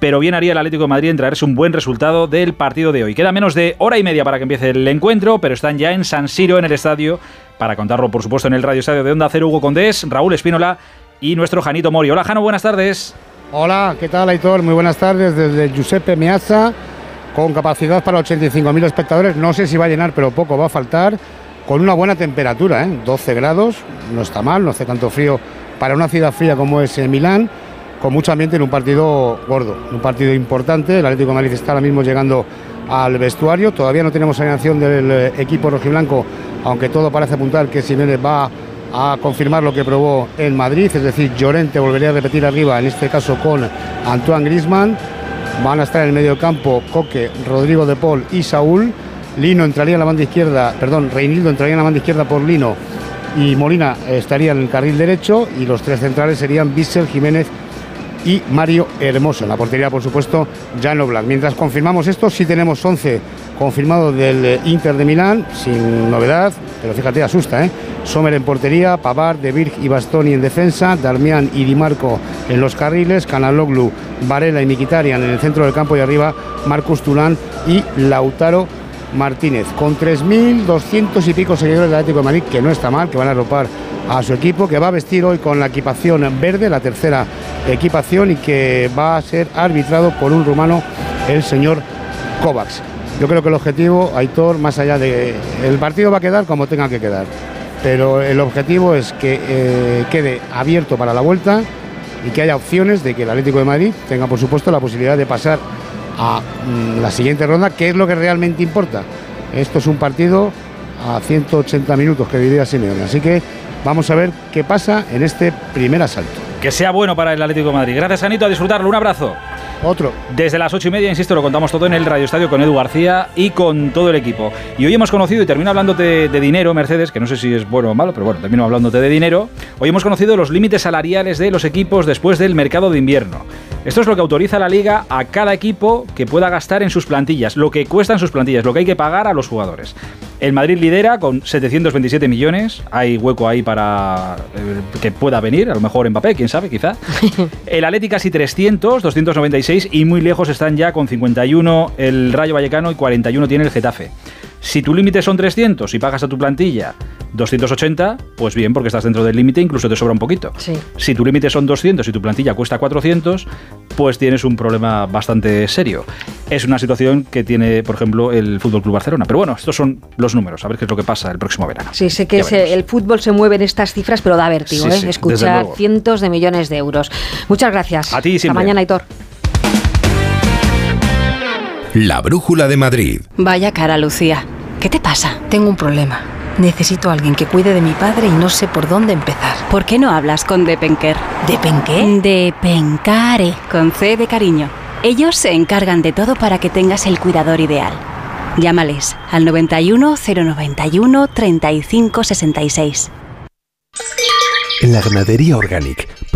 Pero bien haría el Atlético de Madrid en traerse un buen resultado del partido de hoy. Queda menos de hora y media para que empiece el encuentro, pero están ya en San Siro, en el estadio, para contarlo, por supuesto, en el Radio Estadio de Onda Cero, Hugo Condés, Raúl Espínola y nuestro Janito Mori. Hola, Jano, buenas tardes. Hola, ¿qué tal, Aitor? Muy buenas tardes desde Giuseppe Meazza, con capacidad para 85.000 espectadores. No sé si va a llenar, pero poco va a faltar, con una buena temperatura, 12 grados, no está mal, no hace tanto frío para una ciudad fría como es Milán, con mucho ambiente en un partido gordo, un partido importante. El Atlético de Madrid está ahora mismo llegando al vestuario, todavía no tenemos alineación del equipo rojiblanco, aunque todo parece apuntar que Simeone va a confirmar lo que probó en Madrid, es decir, Llorente volvería a repetir arriba, en este caso con Antoine Griezmann, van a estar en el medio campo Coque, Rodrigo de Paul y Saúl, Reinildo entraría en la banda izquierda por Lino y Molina estaría en el carril derecho, y los tres centrales serían Bissell, Jiménez y Mario Hermoso. En la portería, por supuesto, Jan Oblak. Mientras confirmamos esto, sí tenemos 11 confirmados del Inter de Milán, sin novedad, pero fíjate, asusta, Sommer en portería, Pavard, De Virg y Bastoni en defensa, Darmian y Di Marco en los carriles, Canaloglu, Varela y Mkhitaryan en el centro del campo, y arriba Marcus Thuram y Lautaro Martínez. Con 3.200 y pico seguidores del Atlético de Madrid, que no está mal, que van a arropar a su equipo, que va a vestir hoy con la equipación verde, la tercera equipación, y que va a ser arbitrado por un rumano, el señor Kovacs. Yo creo que el objetivo, Aitor, más allá de... el partido va a quedar como tenga que quedar, pero el objetivo es que quede abierto para la vuelta y que haya opciones de que el Atlético de Madrid tenga, por supuesto, la posibilidad de pasar a la siguiente ronda, que es lo que realmente importa. Esto es un partido a 180 minutos, que diría Simeone, así que vamos a ver qué pasa en este primer asalto. Que sea bueno para el Atlético de Madrid. Gracias, Anito, a disfrutarlo. Un abrazo. Otro. Desde las 8:30, insisto, lo contamos todo en el Radio Estadio con Edu García y con todo el equipo. Y hoy hemos conocido, y termino hablándote de dinero, Mercedes, que no sé si es bueno o malo, pero bueno, termino hablándote de dinero. Hoy hemos conocido los límites salariales de los equipos después del mercado de invierno. Esto es lo que autoriza la Liga a cada equipo que pueda gastar en sus plantillas, lo que cuestan sus plantillas, lo que hay que pagar a los jugadores. El Madrid lidera con 727 millones, hay hueco ahí para que pueda venir, a lo mejor Mbappé, quién sabe, quizá. El Atlético casi 300, 296, y muy lejos están ya con 51 el Rayo Vallecano y 41 tiene el Getafe. Si tu límite son 300 y pagas a tu plantilla 280, pues bien, porque estás dentro del límite, incluso te sobra un poquito. Sí. Si tu límite son 200 y tu plantilla cuesta 400, pues tienes un problema bastante serio. Es una situación que tiene, por ejemplo, el FC Barcelona. Pero bueno, estos son los números, a ver qué es lo que pasa el próximo verano. Sí, sé que el fútbol se mueve en estas cifras, pero da vértigo, sí, escuchar cientos de millones de euros. Muchas gracias. A ti siempre. Hasta mañana, Aitor. La Brújula de Madrid. Vaya cara, Lucía. ¿Qué te pasa? Tengo un problema. Necesito a alguien que cuide de mi padre y no sé por dónde empezar. ¿Por qué no hablas con Depenker? ¿Depenqué? Depencare, con C de cariño. Ellos se encargan de todo para que tengas el cuidador ideal. Llámales al 91 091 35 66. En la ganadería Organic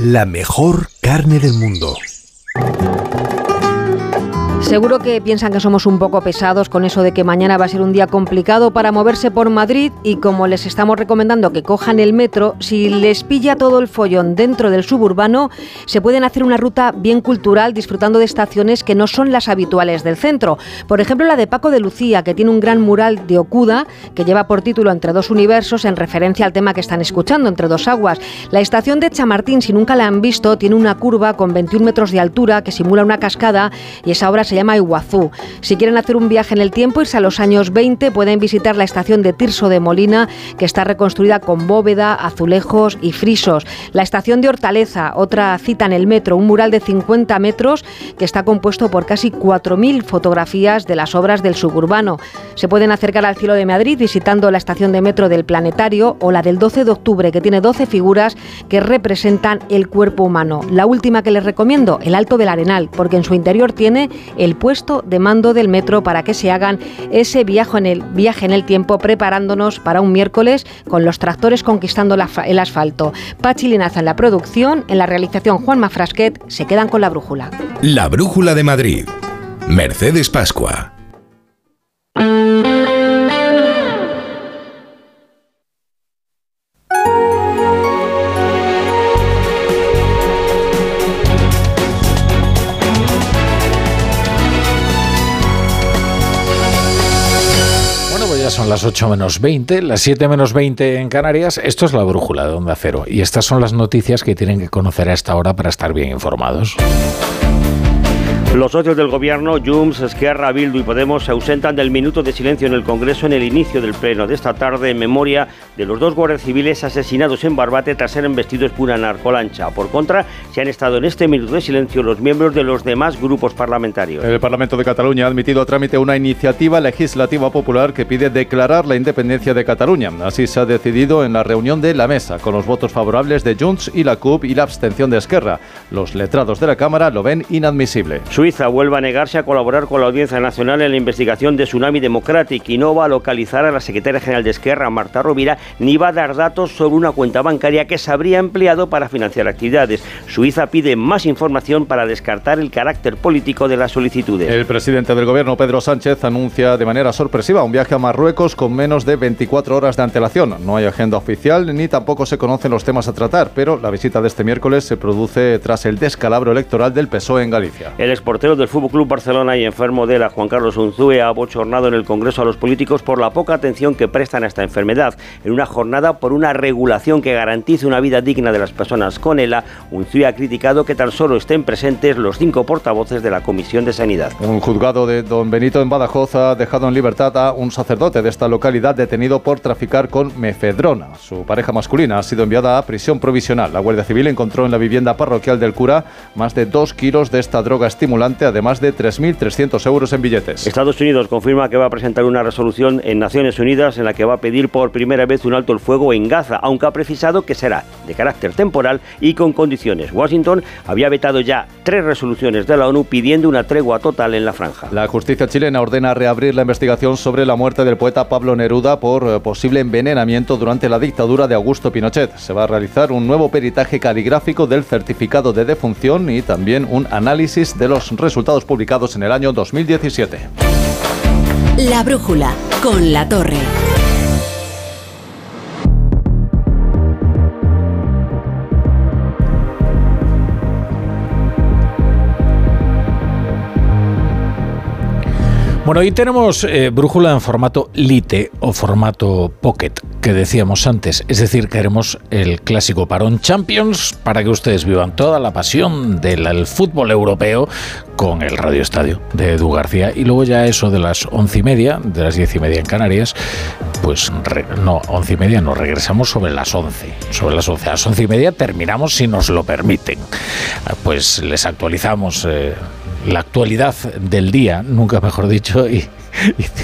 la mejor carne del mundo. Seguro que piensan que somos un poco pesados con eso de que mañana va a ser un día complicado para moverse por Madrid, y como les estamos recomendando que cojan el metro, si les pilla todo el follón dentro del suburbano, se pueden hacer una ruta bien cultural disfrutando de estaciones que no son las habituales del centro. Por ejemplo, la de Paco de Lucía, que tiene un gran mural de Okuda que lleva por título Entre dos universos, en referencia al tema que están escuchando, Entre dos aguas. La estación de Chamartín, si nunca la han visto, tiene una curva con 21 metros de altura que simula una cascada, y esa obra se llama Iguazú. Si quieren hacer un viaje en el tiempo, irse a los años 20, pueden visitar la estación de Tirso de Molina, que está reconstruida con bóveda, azulejos y frisos. La estación de Hortaleza, otra cita en el metro, un mural de 50 metros que está compuesto por casi 4.000 fotografías de las obras del suburbano. Se pueden acercar al cielo de Madrid visitando la estación de metro del Planetario, o la del 12 de octubre, que tiene 12 figuras que representan el cuerpo humano. La última que les recomiendo, el Alto del Arenal, porque en su interior tiene el puesto de mando del metro, para que se hagan ese viaje en el tiempo, preparándonos para un miércoles con los tractores conquistando el asfalto. Pachi Linaza en la producción, en la realización Juanma Frasquet. Se quedan con La Brújula. La Brújula de Madrid. Mercedes Pascua. Son las 8 menos 20, las 7 menos 20 en Canarias. Esto es La Brújula de Onda Cero y estas son las noticias que tienen que conocer a esta hora para estar bien informados. Los socios del gobierno, Junts, Esquerra, Bildu y Podemos, se ausentan del minuto de silencio en el Congreso en el inicio del pleno de esta tarde en memoria de los dos guardias civiles asesinados en Barbate tras ser embestidos por una narcolancha. Por contra, se han estado en este minuto de silencio los miembros de los demás grupos parlamentarios. El Parlamento de Cataluña ha admitido a trámite una iniciativa legislativa popular que pide declarar la independencia de Cataluña. Así se ha decidido en la reunión de la mesa, con los votos favorables de Junts y la CUP y la abstención de Esquerra. Los letrados de la Cámara lo ven inadmisible. Suiza vuelve a negarse a colaborar con la Audiencia Nacional en la investigación de Tsunami Democratic y no va a localizar a la secretaria general de Esquerra, Marta Rovira, ni va a dar datos sobre una cuenta bancaria que se habría empleado para financiar actividades. Suiza pide más información para descartar el carácter político de las solicitudes. El presidente del gobierno, Pedro Sánchez, anuncia de manera sorpresiva un viaje a Marruecos con menos de 24 horas de antelación. No hay agenda oficial ni tampoco se conocen los temas a tratar, pero la visita de este miércoles se produce tras el descalabro electoral del PSOE en Galicia. El portero del FC Barcelona y enfermo de la Juan Carlos Unzué ha abochornado en el Congreso a los políticos por la poca atención que prestan a esta enfermedad. En una jornada por una regulación que garantice una vida digna de las personas con ELA, Unzué ha criticado que tan solo estén presentes los 5 portavoces de la Comisión de Sanidad. Un juzgado de Don Benito en Badajoz ha dejado en libertad a un sacerdote de esta localidad detenido por traficar con mefedrona. Su pareja masculina ha sido enviada a prisión provisional. La Guardia Civil encontró en la vivienda parroquial del cura más de 2 kilos de esta droga estimulante, además de 3.300 euros en billetes. Estados Unidos confirma que va a presentar una resolución en Naciones Unidas en la que va a pedir por primera vez un alto el fuego en Gaza, aunque ha precisado que será de carácter temporal y con condiciones. Washington había vetado ya 3 resoluciones de la ONU pidiendo una tregua total en la franja. La justicia chilena ordena reabrir la investigación sobre la muerte del poeta Pablo Neruda por posible envenenamiento durante la dictadura de Augusto Pinochet. Se va a realizar un nuevo peritaje caligráfico del certificado de defunción y también un análisis de los resultados publicados en el año 2017. La Brújula con Latorre. Bueno, hoy tenemos brújula en formato lite o formato pocket, que decíamos antes. Es decir, que haremos el clásico parón Champions para que ustedes vivan toda la pasión del fútbol europeo con el Radio Estadio de Edu García. Y luego ya eso de las 11:30, de las 10:30 en Canarias, pues no, 11:30 no, regresamos sobre las 11. Sobre las 11. A las 11:30 terminamos si nos lo permiten. Pues les actualizamos la actualidad del día, nunca mejor dicho, y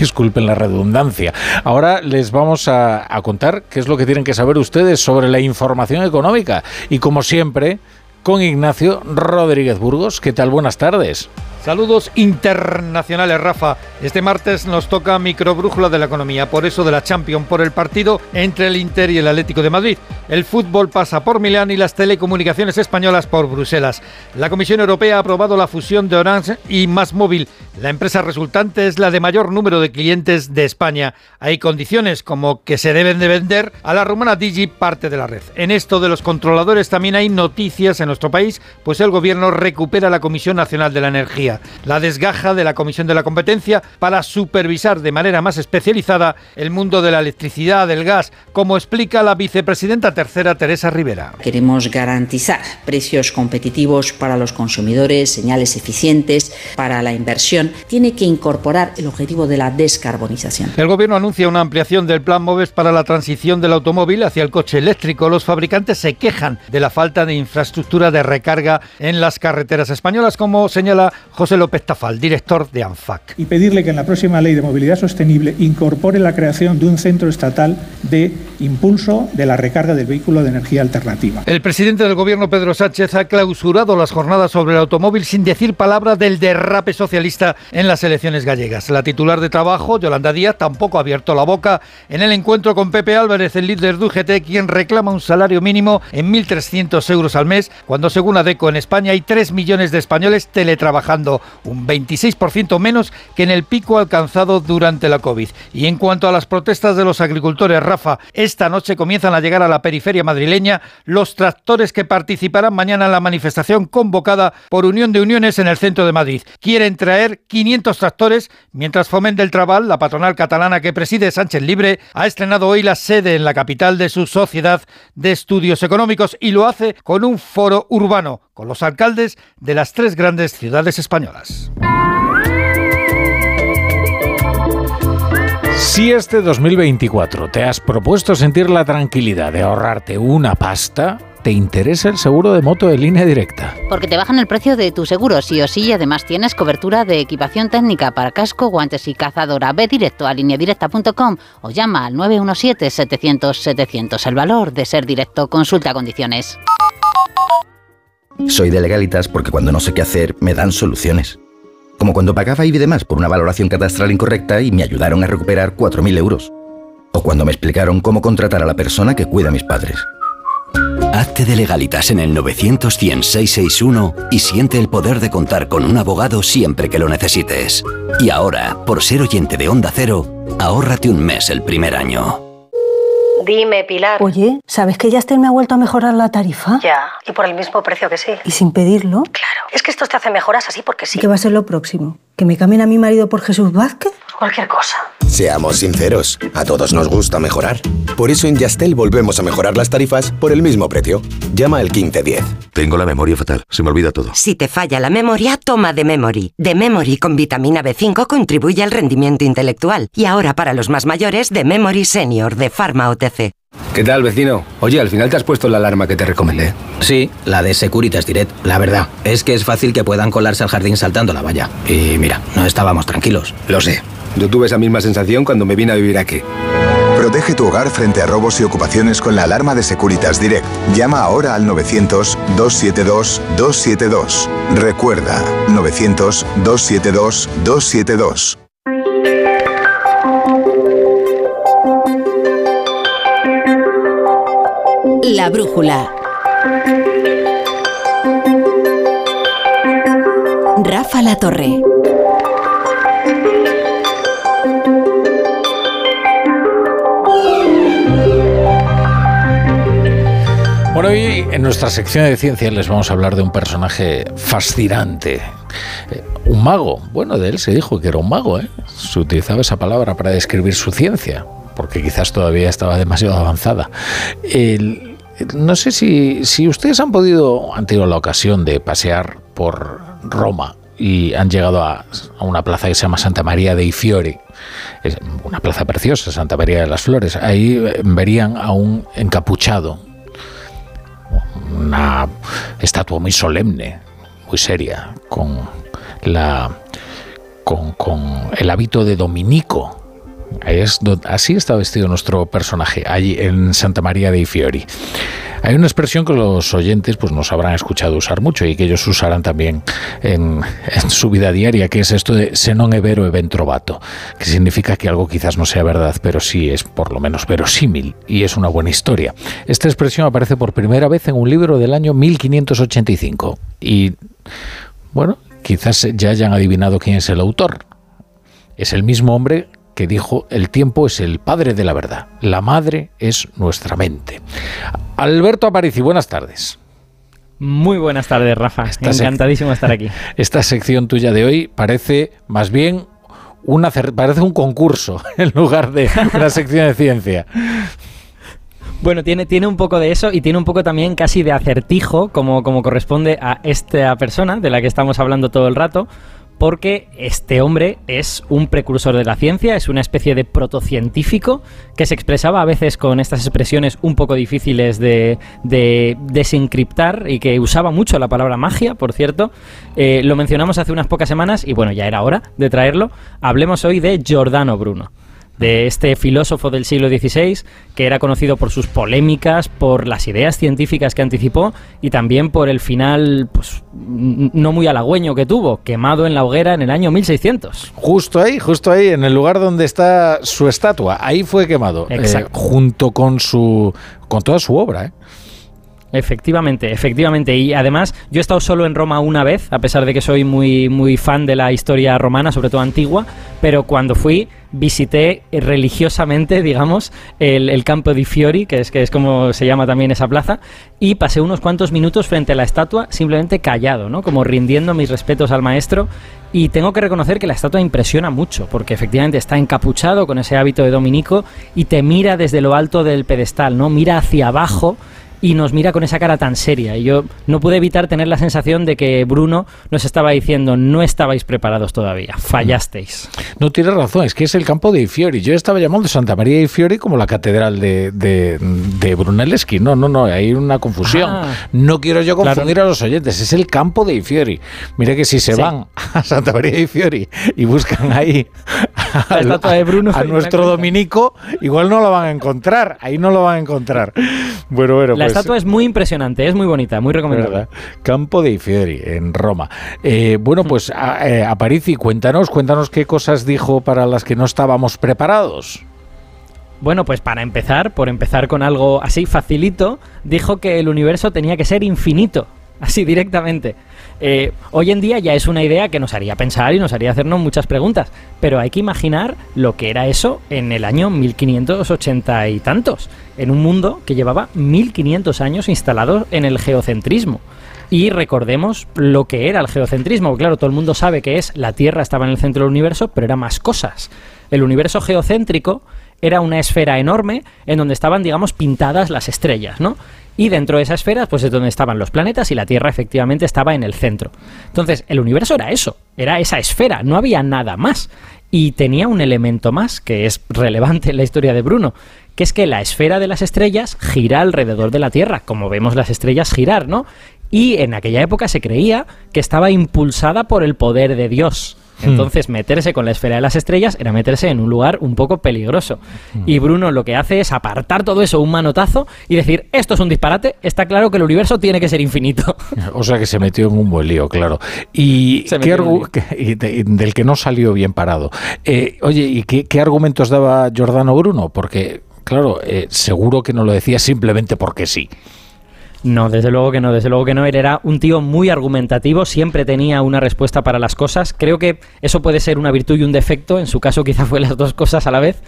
disculpen la redundancia. Ahora les vamos a contar qué es lo que tienen que saber ustedes sobre la información económica. Y como siempre, con Ignacio Rodríguez Burgos. ¿Qué tal? Buenas tardes. Saludos internacionales, Rafa. Este martes nos toca microbrújula de la economía, por eso de la Champions, por el partido entre el Inter y el Atlético de Madrid. El fútbol pasa por Milán y las telecomunicaciones españolas por Bruselas. La Comisión Europea ha aprobado la fusión de Orange y MásMóvil. La empresa resultante es la de mayor número de clientes de España. Hay condiciones como que se deben de vender a la rumana Digi parte de la red. En esto de los controladores también hay noticias en nuestro país, pues el Gobierno recupera la Comisión Nacional de la Energía. La desgaja de la Comisión de la Competencia para supervisar de manera más especializada el mundo de la electricidad, del gas, como explica la vicepresidenta tercera Teresa Rivera. Queremos garantizar precios competitivos para los consumidores, señales eficientes para la inversión. Tiene que incorporar el objetivo de la descarbonización. El Gobierno anuncia una ampliación del plan MOVES para la transición del automóvil hacia el coche eléctrico. Los fabricantes se quejan de la falta de infraestructura de recarga en las carreteras españolas, como señala José López Tafal, director de ANFAC. Y pedirle que en la próxima ley de movilidad sostenible incorpore la creación de un centro estatal de impulso de la recarga del vehículo de energía alternativa. El presidente del Gobierno, Pedro Sánchez, ha clausurado las jornadas sobre el automóvil sin decir palabra del derrape socialista en las elecciones gallegas. La titular de Trabajo, Yolanda Díaz, tampoco ha abierto la boca en el encuentro con Pepe Álvarez, el líder de UGT, quien reclama un salario mínimo en 1.300 euros al mes, cuando según ADECO en España hay 3 millones de españoles teletrabajando, un 26% menos que en el pico alcanzado durante la COVID. Y en cuanto a las protestas de los agricultores, Rafa, esta noche comienzan a llegar a la periferia madrileña los tractores que participarán mañana en la manifestación convocada por Unión de Uniones en el centro de Madrid. Quieren traer 500 tractores, mientras Foment del Treball, la patronal catalana que preside Sánchez Llibre, ha estrenado hoy la sede en la capital de su Sociedad de Estudios Económicos, y lo hace con un foro urbano con los alcaldes de las 3 grandes ciudades españolas. Si este 2024 te has propuesto sentir la tranquilidad de ahorrarte una pasta, te interesa el seguro de moto de Línea Directa. Porque te bajan el precio de tu seguro, sí o sí, y además tienes cobertura de equipación técnica para casco, guantes y cazadora. Ve directo a lineadirecta.com o llama al 917-700-700. El valor de ser directo. Consulta condiciones. Soy de Legalitas porque cuando no sé qué hacer, me dan soluciones. Como cuando pagaba IBI por una valoración catastral incorrecta y me ayudaron a recuperar 4.000 euros. O cuando me explicaron cómo contratar a la persona que cuida a mis padres. Hazte de Legalitas en el 900-100-661 y siente el poder de contar con un abogado siempre que lo necesites. Y ahora, por ser oyente de Onda Cero, ahórrate un mes el primer año. Dime, Pilar. Oye, ¿sabes que Yastel me ha vuelto a mejorar la tarifa? Ya, y por el mismo precio que sí. ¿Y sin pedirlo? Claro, es que estos te hacen mejoras así porque sí. ¿Qué va a ser lo próximo? ¿Que me cambien a mi marido por Jesús Vázquez? Pues cualquier cosa. Seamos sinceros, a todos nos gusta mejorar. Por eso en Yastel volvemos a mejorar las tarifas por el mismo precio. Llama al 1510. Tengo la memoria fatal, se me olvida todo. Si te falla la memoria, toma The Memory. The Memory con vitamina B5 contribuye al rendimiento intelectual. Y ahora para los más mayores, The Memory Senior de Pharma OTC. ¿Qué tal, vecino? Oye, al final te has puesto la alarma que te recomendé. Sí, la de Securitas Direct. La verdad, es que es fácil que puedan colarse al jardín saltando la valla. Y mira, no estábamos tranquilos. Lo sé. Yo tuve esa misma sensación cuando me vine a vivir aquí. Protege tu hogar frente a robos y ocupaciones con la alarma de Securitas Direct. Llama ahora al 900-272-272. Recuerda, 900-272-272. La Brújula. Rafa Latorre. Bueno, hoy en nuestra sección de ciencias les vamos a hablar de un personaje fascinante. Un mago. Bueno, de él se dijo que era un mago, ¿eh? Se utilizaba esa palabra para describir su ciencia, porque quizás todavía estaba demasiado avanzada. No sé si ustedes han tenido la ocasión de pasear por Roma y han llegado a una plaza que se llama Santa María dei Fiori. Es una plaza preciosa, Santa María de las Flores. Ahí verían a un encapuchado, una estatua muy solemne, muy seria, con el hábito de dominico. Así está vestido nuestro personaje allí en Santa María dei Fiori. Hay una expresión que los oyentes pues nos habrán escuchado usar mucho y que ellos usarán también en su vida diaria, que es esto de se non é vero e ben trovato, que significa que algo quizás no sea verdad, pero sí es por lo menos verosímil y es una buena historia. Esta expresión aparece por primera vez en un libro del año 1585 y, bueno, quizás ya hayan adivinado quién es el autor. Es el mismo hombre que dijo: el tiempo es el padre de la verdad, la madre es nuestra mente. Alberto Aparici, buenas tardes. Muy buenas tardes, Rafa. Encantadísimo estar aquí. Esta sección tuya de hoy parece más bien parece un concurso en lugar de una sección de ciencia. Bueno, tiene un poco de eso y tiene un poco también casi de acertijo, como corresponde a esta persona de la que estamos hablando todo el rato, porque este hombre es un precursor de la ciencia, es una especie de protocientífico que se expresaba a veces con estas expresiones un poco difíciles de desencriptar y que usaba mucho la palabra magia, por cierto. Lo mencionamos hace unas pocas semanas y bueno, ya era hora de traerlo. Hablemos hoy de Giordano Bruno, de este filósofo del siglo XVI que era conocido por sus polémicas, por las ideas científicas que anticipó y también por el final pues no muy halagüeño que tuvo, quemado en la hoguera en el año 1600. Justo ahí, en el lugar donde está su estatua, ahí fue quemado. Exacto. Junto con toda su obra, ¿eh? Efectivamente. Y además, yo he estado solo en Roma una vez, a pesar de que soy muy, muy fan de la historia romana, sobre todo antigua, pero cuando fui visité religiosamente, digamos, el Campo di Fiori, que es como se llama también esa plaza, y pasé unos cuantos minutos frente a la estatua simplemente callado, ¿no? Como rindiendo mis respetos al maestro. Y tengo que reconocer que la estatua impresiona mucho, porque efectivamente está encapuchado con ese hábito de dominico y te mira desde lo alto del pedestal, ¿no? Mira hacia abajo y nos mira con esa cara tan seria. Y yo no pude evitar tener la sensación de que Bruno nos estaba diciendo: no estabais preparados todavía, fallasteis. No, tienes razón, es que es el Campo de Fiori. Yo estaba llamando Santa María di Fiori como la catedral de Brunelleschi. No, hay una confusión. No quiero yo confundir, claro, a los oyentes. Es el Campo de Fiori. Mira que si se van a Santa María di Fiori y buscan ahí la estatua de Bruno, a nuestro dominico, igual no la van a encontrar. Ahí no lo van a encontrar. Bueno, pues la estatua es muy impresionante, es muy bonita, muy recomendable. ¿Verdad? Campo di Fiori, en Roma. Bueno, pues Aparici, cuéntanos qué cosas dijo para las que no estábamos preparados. Bueno, pues para empezar, con algo así facilito, dijo que el universo tenía que ser infinito, así directamente. Hoy en día ya es una idea que nos haría pensar y nos haría hacernos muchas preguntas, pero hay que imaginar lo que era eso en el año 1580 y tantos, en un mundo que llevaba 1500 años instalado en el geocentrismo. Y recordemos lo que era el geocentrismo. Claro, todo el mundo sabe que es la Tierra estaba en el centro del universo, pero era más cosas. El universo geocéntrico era una esfera enorme en donde estaban, digamos, pintadas las estrellas, ¿no? Y dentro de esa esfera, pues es donde estaban los planetas y la Tierra efectivamente estaba en el centro. Entonces, el universo era eso, era esa esfera, no había nada más. Y tenía un elemento más que es relevante en la historia de Bruno, que es que la esfera de las estrellas gira alrededor de la Tierra, como vemos las estrellas girar, ¿no? Y en aquella época se creía que estaba impulsada por el poder de Dios. Entonces meterse con la esfera de las estrellas era meterse en un lugar un poco peligroso. Y Bruno lo que hace es apartar todo eso, un manotazo, y decir: esto es un disparate, está claro que el universo tiene que ser infinito. O sea que se metió en un buen lío, claro. Y, del que no salió bien parado. Oye, ¿y qué argumentos daba Giordano Bruno? Porque, claro, seguro que no lo decía simplemente porque sí. No, desde luego que no. Él era un tío muy argumentativo, siempre tenía una respuesta para las cosas. Creo que eso puede ser una virtud y un defecto, en su caso quizá fue las dos cosas a la vez.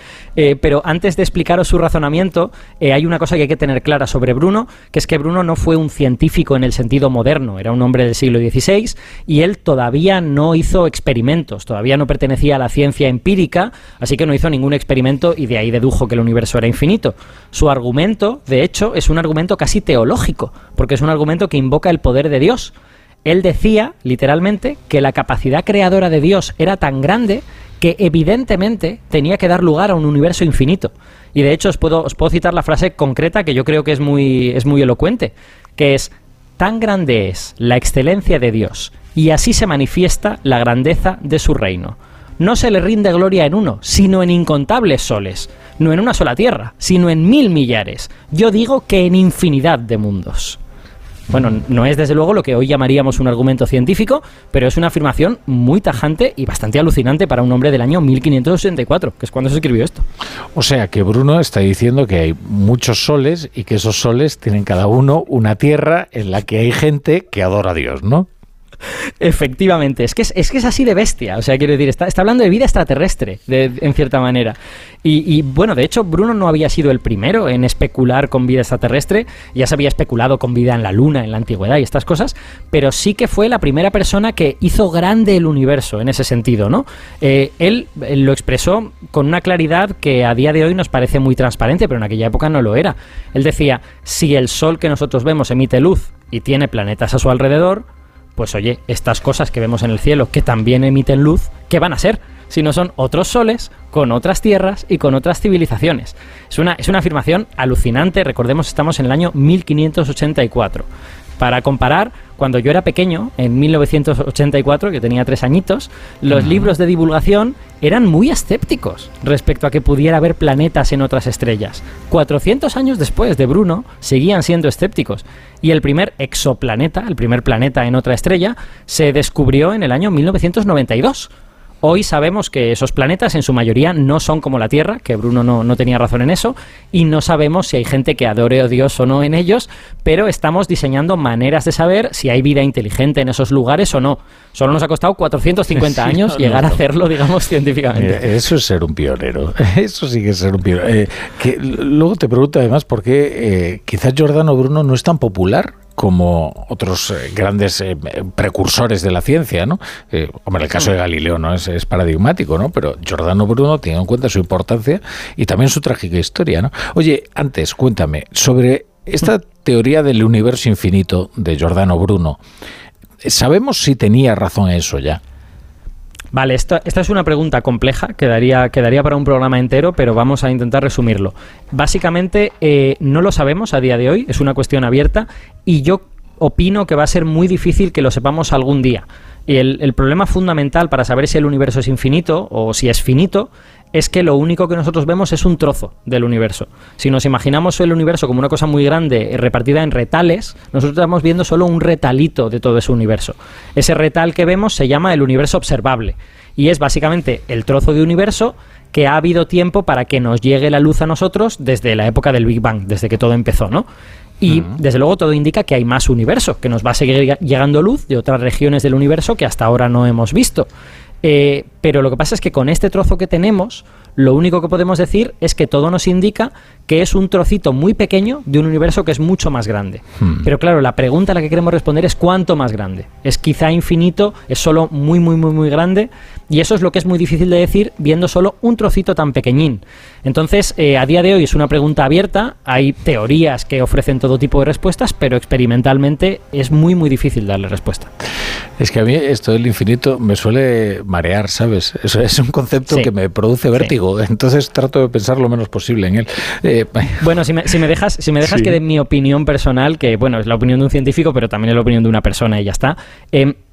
Pero antes de explicaros su razonamiento, hay una cosa que hay que tener clara sobre Bruno, que es que Bruno no fue un científico en el sentido moderno, era un hombre del siglo XVI y él todavía no hizo experimentos, todavía no pertenecía a la ciencia empírica, así que no hizo ningún experimento y de ahí dedujo que el universo era infinito. Su argumento, de hecho, es un argumento casi teológico, porque es un argumento que invoca el poder de Dios. Él decía, literalmente, que la capacidad creadora de Dios era tan grande que evidentemente tenía que dar lugar a un universo infinito. Y de hecho os puedo citar la frase concreta que yo creo que es muy elocuente, que es: tan grande es la excelencia de Dios y así se manifiesta la grandeza de su reino. no se le rinde gloria en uno, sino en incontables soles, no en una sola tierra, sino en 1000 millares, yo digo que en infinidad de mundos. Bueno, no es desde luego lo que hoy llamaríamos un argumento científico, pero es una afirmación muy tajante y bastante alucinante para un hombre del año 1584, que es cuando se escribió esto. O sea que Bruno está diciendo que hay muchos soles y que esos soles tienen cada uno una tierra en la que hay gente que adora a Dios, ¿no? Efectivamente, es que es así de bestia. O sea, quiero decir, está hablando de vida extraterrestre en cierta manera, y bueno, de hecho Bruno no había sido el primero en especular con vida extraterrestre. Ya se había especulado con vida en la luna en la antigüedad y estas cosas, pero sí que fue la primera persona que hizo grande el universo en ese sentido, ¿no? Él lo expresó con una claridad que a día de hoy nos parece muy transparente, pero en aquella época no lo era. Él decía, si el sol que nosotros vemos emite luz y tiene planetas a su alrededor, pues oye, estas cosas que vemos en el cielo, que también emiten luz, ¿qué van a ser? Si no son otros soles, con otras tierras y con otras civilizaciones. Es una afirmación alucinante. Recordemos, estamos en el año 1584. Para comparar, cuando yo era pequeño, en 1984, yo tenía 3 añitos, los libros de divulgación eran muy escépticos respecto a que pudiera haber planetas en otras estrellas. 400 años después de Bruno, seguían siendo escépticos. Y el primer exoplaneta, el primer planeta en otra estrella, se descubrió en el año 1992. Hoy sabemos que esos planetas en su mayoría no son como la Tierra, que Bruno no tenía razón en eso, y no sabemos si hay gente que adore a Dios o no en ellos, pero estamos diseñando maneras de saber si hay vida inteligente en esos lugares o no. Solo nos ha costado 450 años llegar a hacerlo, digamos, científicamente. Eso es ser un pionero, eso sí que es ser un pionero. Que luego te pregunto además por qué quizás Giordano Bruno no es tan popular como otros grandes precursores de la ciencia, ¿no? Hombre, el caso de Galileo no es paradigmático, ¿no? Pero Giordano Bruno, teniendo en cuenta su importancia y también su trágica historia, ¿no? Oye, antes, cuéntame, sobre esta teoría del universo infinito de Giordano Bruno, ¿sabemos si tenía razón eso ya? Vale, esta es una pregunta compleja, quedaría para un programa entero, pero vamos a intentar resumirlo. Básicamente, no lo sabemos a día de hoy, es una cuestión abierta, y yo opino que va a ser muy difícil que lo sepamos algún día. El problema fundamental para saber si el universo es infinito o si es finito es que lo único que nosotros vemos es un trozo del universo. Si nos imaginamos el universo como una cosa muy grande repartida en retales, nosotros estamos viendo solo un retalito de todo ese universo. Ese retal que vemos se llama el universo observable, y es básicamente el trozo de universo que ha habido tiempo para que nos llegue la luz a nosotros desde la época del Big Bang, desde que todo empezó, ¿no? Y desde luego todo indica que hay más universo, que nos va a seguir llegando luz de otras regiones del universo que hasta ahora no hemos visto. Pero lo que pasa es que con este trozo que tenemos, lo único que podemos decir es que todo nos indica que es un trocito muy pequeño de un universo que es mucho más grande. Pero claro, la pregunta a la que queremos responder es ¿cuánto más grande? ¿Es quizá infinito? ¿Es solo muy, muy, muy, muy grande? Y eso es lo que es muy difícil de decir viendo solo un trocito tan pequeñín. Entonces, a día de hoy es una pregunta abierta, hay teorías que ofrecen todo tipo de respuestas, pero experimentalmente es muy, muy difícil darle respuesta. Es que a mí esto del infinito me suele marear, ¿sabes? Eso es un concepto que me produce vértigo, entonces trato de pensar lo menos posible en él. Bueno, si me dejas que dé mi opinión personal, que bueno, es la opinión de un científico, pero también es la opinión de una persona y ya está.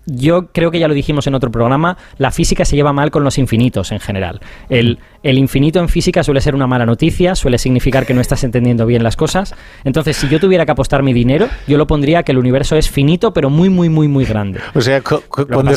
Yo creo que ya lo dijimos en otro programa, la física se lleva mal con los infinitos en general. El infinito en física suele ser una mala noticia, suele significar que no estás entendiendo bien las cosas. Entonces, si yo tuviera que apostar mi dinero, yo lo pondría que el universo es finito, pero muy, muy, muy, muy grande. O sea, cuando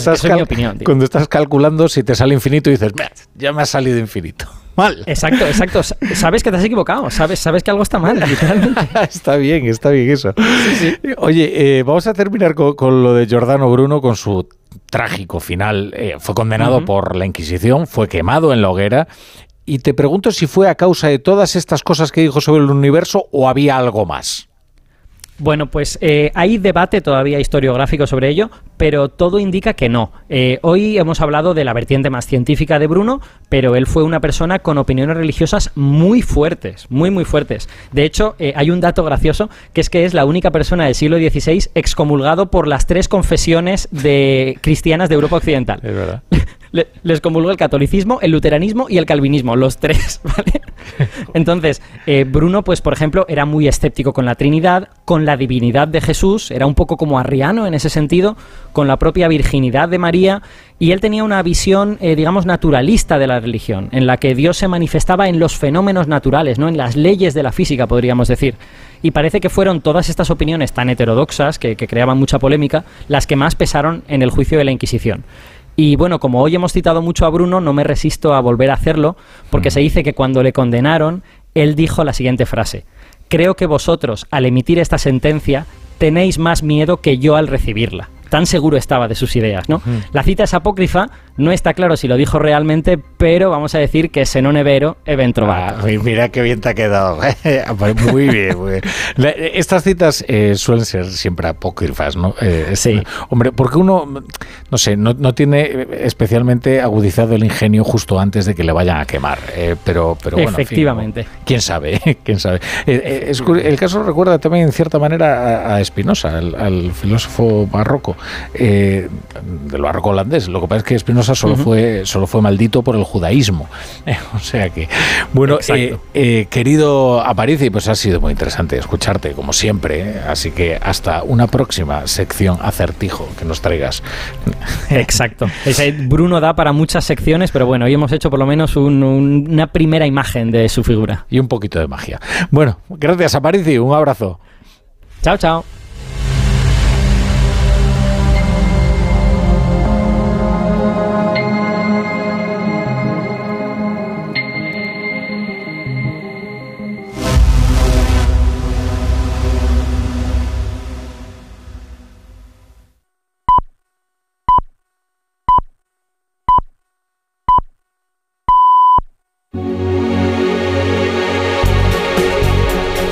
estás calculando, si te sale infinito, dices, ya me ha salido infinito. Mal. Exacto, exacto. Sabes que te has equivocado, sabes que algo está mal, literalmente. Está bien eso. Sí. Oye, vamos a terminar con lo de Giordano Bruno, con su trágico final. Fue condenado por la Inquisición, fue quemado en la hoguera, y te pregunto si fue a causa de todas estas cosas que dijo sobre el universo o había algo más. Bueno, pues hay debate todavía historiográfico sobre ello, pero todo indica que no. Hoy hemos hablado de la vertiente más científica de Bruno, pero él fue una persona con opiniones religiosas muy fuertes, muy, muy fuertes. De hecho, hay un dato gracioso, que es la única persona del siglo XVI excomulgado por las 3 confesiones cristianas de Europa Occidental. Es verdad. Les comulgó el catolicismo, el luteranismo y el calvinismo, los 3, ¿vale? Entonces, Bruno, pues por ejemplo, era muy escéptico con la Trinidad, con la divinidad de Jesús, era un poco como arriano en ese sentido, con la propia virginidad de María, y él tenía una visión, digamos, naturalista de la religión, en la que Dios se manifestaba en los fenómenos naturales, ¿no?, en las leyes de la física, podríamos decir. Y parece que fueron todas estas opiniones tan heterodoxas, que creaban mucha polémica, las que más pesaron en el juicio de la Inquisición. Y bueno, como hoy hemos citado mucho a Bruno, no me resisto a volver a hacerlo, porque se dice que cuando le condenaron, él dijo la siguiente frase: «Creo que vosotros, al emitir esta sentencia, tenéis más miedo que yo al recibirla». Tan seguro estaba de sus ideas, ¿no? La cita es apócrifa, no está claro si lo dijo realmente, pero vamos a decir que senón evero, eventrovato. Ah, mira qué bien te ha quedado. Muy bien, muy bien. Estas citas suelen ser siempre apócrifas, ¿no? Sí. Hombre, porque uno, no sé, no tiene especialmente agudizado el ingenio justo antes de que le vayan a quemar, pero bueno. Efectivamente. En fin, ¿quién sabe? ¿Quién sabe? El caso recuerda también en cierta manera a Spinoza, al filósofo barroco. Del barroco holandés. Lo que pasa es que Spinoza solo fue maldito por el judaísmo. O sea que, bueno, querido Aparici, pues ha sido muy interesante escucharte, como siempre. Así que hasta una próxima sección acertijo que nos traigas. Exacto. Bruno da para muchas secciones, pero bueno, hoy hemos hecho por lo menos una primera imagen de su figura. Y un poquito de magia. Bueno, gracias Aparici, un abrazo. Chao, chao.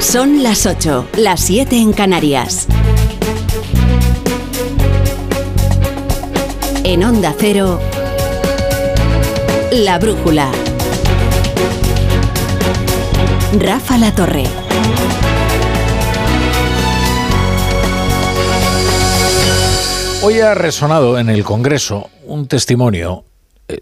Son las 8, las 7 en Canarias. En Onda Cero, La Brújula. Rafa Latorre. Hoy ha resonado en el Congreso un testimonio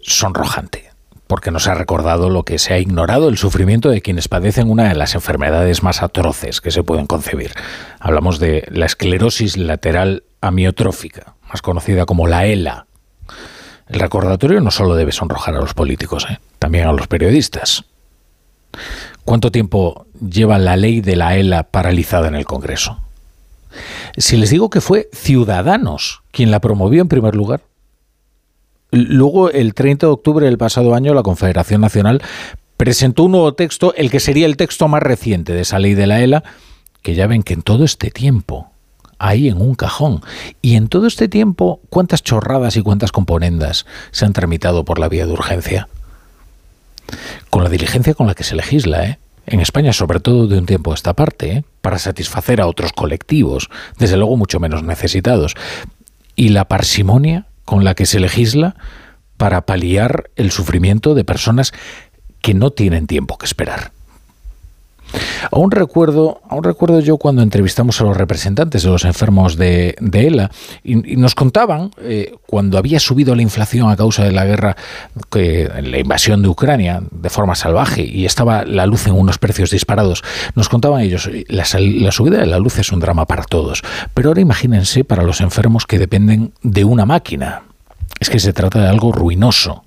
sonrojante, porque nos ha recordado lo que se ha ignorado, el sufrimiento de quienes padecen una de las enfermedades más atroces que se pueden concebir. Hablamos de la esclerosis lateral amiotrófica, más conocida como la ELA. El recordatorio no solo debe sonrojar a los políticos, también a los periodistas. ¿Cuánto tiempo lleva la ley de la ELA paralizada en el Congreso? Si les digo que fue Ciudadanos quien la promovió en primer lugar. Luego, el 30 de octubre del pasado año, la Confederación Nacional presentó un nuevo texto, el que sería el texto más reciente de esa ley de la ELA, que ya ven que en todo este tiempo, ahí en un cajón, y en todo este tiempo, cuántas chorradas y cuántas componendas se han tramitado por la vía de urgencia. Con la diligencia con la que se legisla, en España, sobre todo de un tiempo a esta parte, para satisfacer a otros colectivos, desde luego mucho menos necesitados, y la parsimonia con la que se legisla para paliar el sufrimiento de personas que no tienen tiempo que esperar. Aún recuerdo yo cuando entrevistamos a los representantes de los enfermos de ELA y nos contaban, cuando había subido la inflación a causa de la guerra, la invasión de Ucrania de forma salvaje y estaba la luz en unos precios disparados, nos contaban ellos, la subida de la luz es un drama para todos, pero ahora imagínense para los enfermos que dependen de una máquina. Es que se trata de algo ruinoso.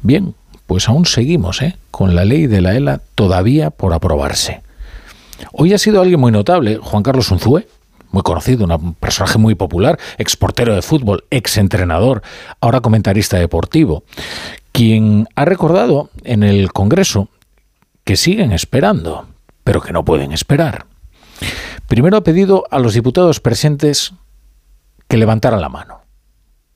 Bien, pues aún seguimos con la ley de la ELA todavía por aprobarse. Hoy ha sido alguien muy notable, Juan Carlos Unzué, muy conocido, un personaje muy popular, exportero de fútbol, exentrenador, ahora comentarista deportivo, quien ha recordado en el Congreso que siguen esperando, pero que no pueden esperar. Primero ha pedido a los diputados presentes que levantaran la mano,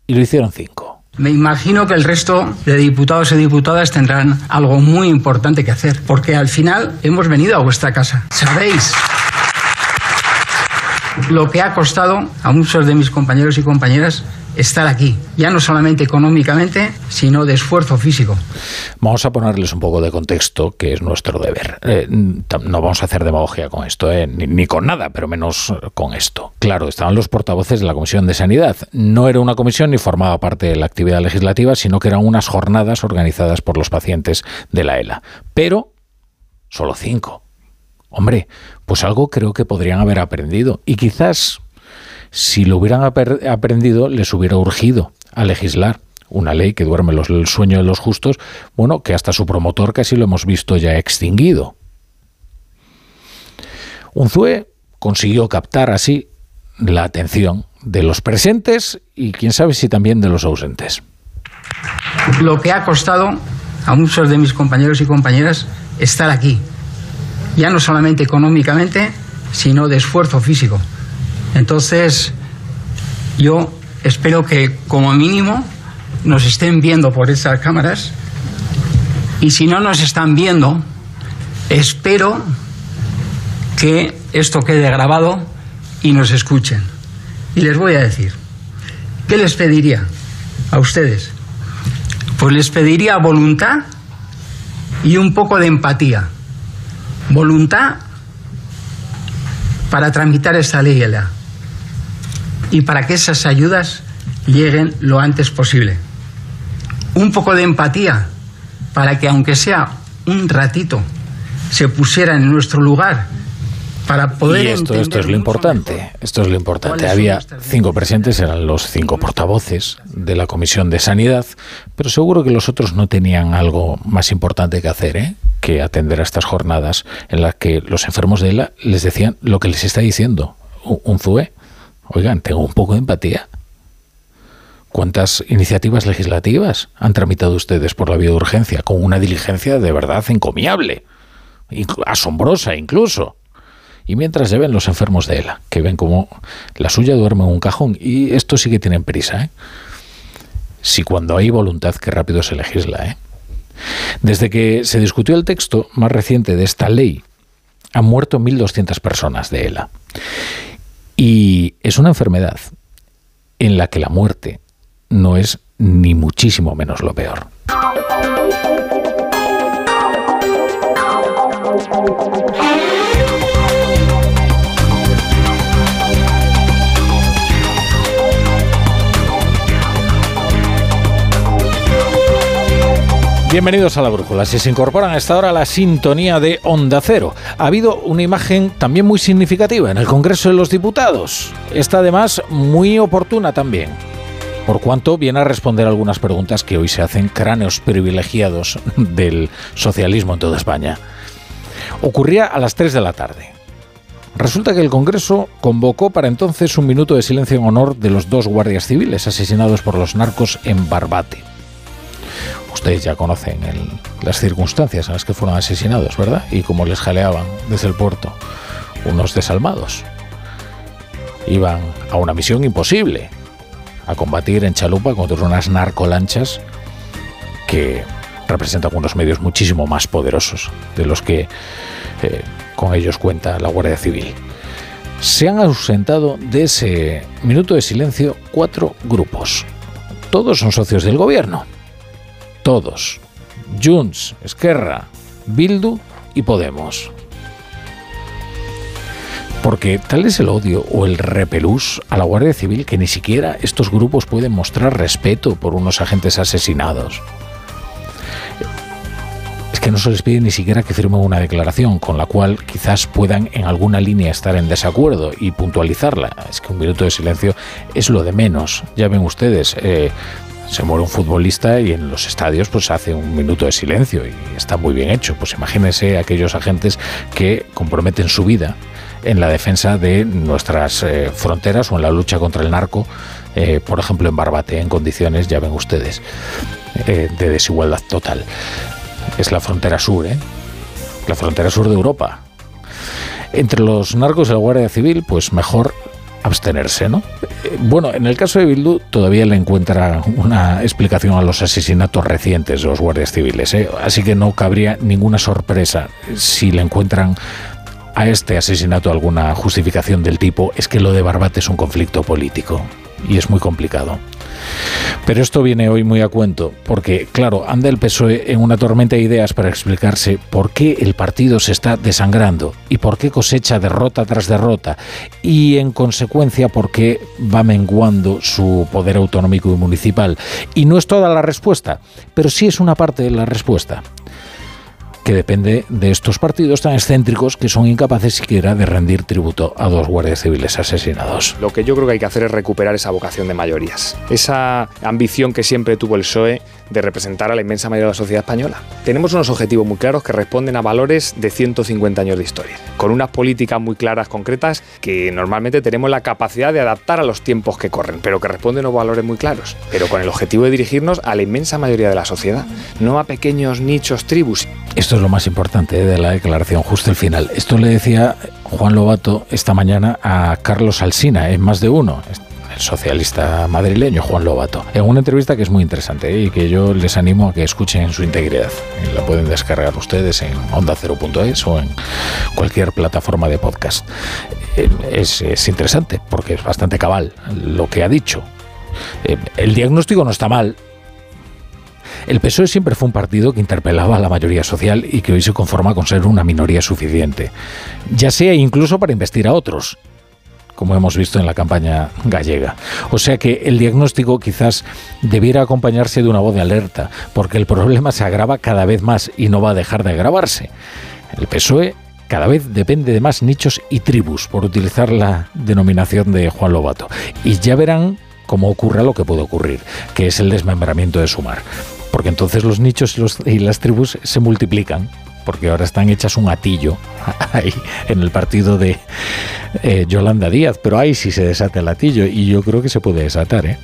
y lo hicieron 5. Me imagino que el resto de diputados y diputadas tendrán algo muy importante que hacer, porque al final hemos venido a vuestra casa. Sabéis lo que ha costado a muchos de mis compañeros y compañeras estar aquí, ya no solamente económicamente, sino de esfuerzo físico. Vamos a ponerles un poco de contexto, que es nuestro deber. No vamos a hacer demagogia con esto, ni con nada, pero menos con esto. Claro, estaban los portavoces de la Comisión de Sanidad. No era una comisión ni formaba parte de la actividad legislativa, sino que eran unas jornadas organizadas por los pacientes de la ELA. Pero solo 5. Hombre, pues algo creo que podrían haber aprendido. Y quizás, si lo hubieran aprendido, les hubiera urgido a legislar una ley que duerme el sueño de los justos, bueno, que hasta su promotor casi lo hemos visto ya extinguido. Unzué consiguió captar así la atención de los presentes y quién sabe si también de los ausentes. Lo que ha costado a muchos de mis compañeros y compañeras estar aquí, ya no solamente económicamente, sino de esfuerzo físico. Entonces, yo espero que como mínimo nos estén viendo por estas cámaras, y si no nos están viendo, espero que esto quede grabado y nos escuchen. Y les voy a decir, ¿qué les pediría a ustedes? Pues les pediría voluntad y un poco de empatía. Voluntad para tramitar esta ley y para que esas ayudas lleguen lo antes posible. Un poco de empatía para que, aunque sea un ratito, se pusiera en nuestro lugar para poder... Y esto es lo importante, esto es lo importante. Había 5 presentes, eran los 5 portavoces de la Comisión de Sanidad, pero seguro que los otros no tenían algo más importante que hacer, ¿eh?, que atender a estas jornadas en las que los enfermos de ELA les decían lo que les está diciendo Unzué. Oigan, tengo un poco de empatía. ¿Cuántas iniciativas legislativas han tramitado ustedes por la vía de urgencia con una diligencia de verdad encomiable, asombrosa incluso? Y mientras lleven los enfermos de ELA, que ven como la suya duerme en un cajón, y esto sí que tienen prisa, ¿eh? Si cuando hay voluntad, que rápido se legisla, ¿eh? Desde que se discutió el texto más reciente de esta ley, han muerto 1.200 personas de ELA. Y es una enfermedad en la que la muerte no es ni muchísimo menos lo peor. Bienvenidos a La Brújula. Si se incorporan a esta hora a la sintonía de Onda Cero, ha habido una imagen también muy significativa en el Congreso de los Diputados. Está además muy oportuna también, por cuanto viene a responder algunas preguntas que hoy se hacen cráneos privilegiados del socialismo en toda España. Ocurría a las 3 de la tarde. Resulta que el Congreso convocó para entonces un minuto de silencio en honor de los 2 guardias civiles asesinados por los narcos en Barbate. Ustedes ya conocen las circunstancias en las que fueron asesinados, ¿verdad? Y cómo les jaleaban desde el puerto. Unos desalmados iban a una misión imposible, a combatir en chalupa contra unas narcolanchas que representan unos medios muchísimo más poderosos de los que con ellos cuenta la Guardia Civil. Se han ausentado de ese minuto de silencio 4 grupos. Todos son socios del gobierno. Todos. Junts, Esquerra, Bildu y Podemos. Porque tal es el odio o el repelús a la Guardia Civil que ni siquiera estos grupos pueden mostrar respeto por unos agentes asesinados. Es que no se les pide ni siquiera que firmen una declaración con la cual quizás puedan en alguna línea estar en desacuerdo y puntualizarla. Es que un minuto de silencio es lo de menos. Ya ven ustedes... Se muere un futbolista y en los estadios pues hace un minuto de silencio y está muy bien hecho. Pues imagínense aquellos agentes que comprometen su vida en la defensa de nuestras fronteras o en la lucha contra el narco, por ejemplo en Barbate, en condiciones, ya ven ustedes, de desigualdad total. Es la frontera sur, ¿eh? La frontera sur de Europa. Entre los narcos y la Guardia Civil, pues mejor... abstenerse, ¿no? Bueno, en el caso de Bildu todavía le encuentra una explicación a los asesinatos recientes de los guardias civiles, ¿eh? Así que no cabría ninguna sorpresa si le encuentran a este asesinato alguna justificación del tipo es que lo de Barbate es un conflicto político y es muy complicado. Pero esto viene hoy muy a cuento porque, claro, anda el PSOE en una tormenta de ideas para explicarse por qué el partido se está desangrando y por qué cosecha derrota tras derrota y, en consecuencia, por qué va menguando su poder autonómico y municipal. Y no es toda la respuesta, pero sí es una parte de la respuesta. que depende de estos partidos tan excéntricos que son incapaces siquiera de rendir tributo a dos guardias civiles asesinados. Lo que yo creo que hay que hacer es recuperar esa vocación de mayorías, esa ambición que siempre tuvo el PSOE de representar a la inmensa mayoría de la sociedad española. Tenemos unos objetivos muy claros que responden a valores de 150 años de historia, con unas políticas muy claras, concretas, que normalmente tenemos la capacidad de adaptar a los tiempos que corren, pero que responden a unos valores muy claros, pero con el objetivo de dirigirnos a la inmensa mayoría de la sociedad, no a pequeños nichos, tribus. Esto es lo más importante de la declaración, justo el final. Esto le decía Juan Lobato esta mañana a Carlos Alsina, en Más de Uno, el socialista madrileño Juan Lobato, en una entrevista que es muy interesante y que yo les animo a que escuchen en su integridad. La pueden descargar ustedes en ondacero.es o en cualquier plataforma de podcast. Es interesante porque es bastante cabal lo que ha dicho. El diagnóstico no está mal. El PSOE siempre fue un partido que interpelaba a la mayoría social y que hoy se conforma con ser una minoría suficiente, ya sea incluso para investir a otros, como hemos visto en la campaña gallega. O sea que el diagnóstico quizás debiera acompañarse de una voz de alerta, porque el problema se agrava cada vez más y no va a dejar de agravarse. El PSOE cada vez depende de más nichos y tribus, por utilizar la denominación de Juan Lobato. Y ya verán cómo ocurra lo que puede ocurrir, que es el desmembramiento de Sumar. Porque entonces los nichos y las tribus se multiplican, porque ahora están hechas un atillo ahí en el partido de Yolanda Díaz, pero ahí sí se desata el atillo y yo creo que se puede desatar, ¿eh?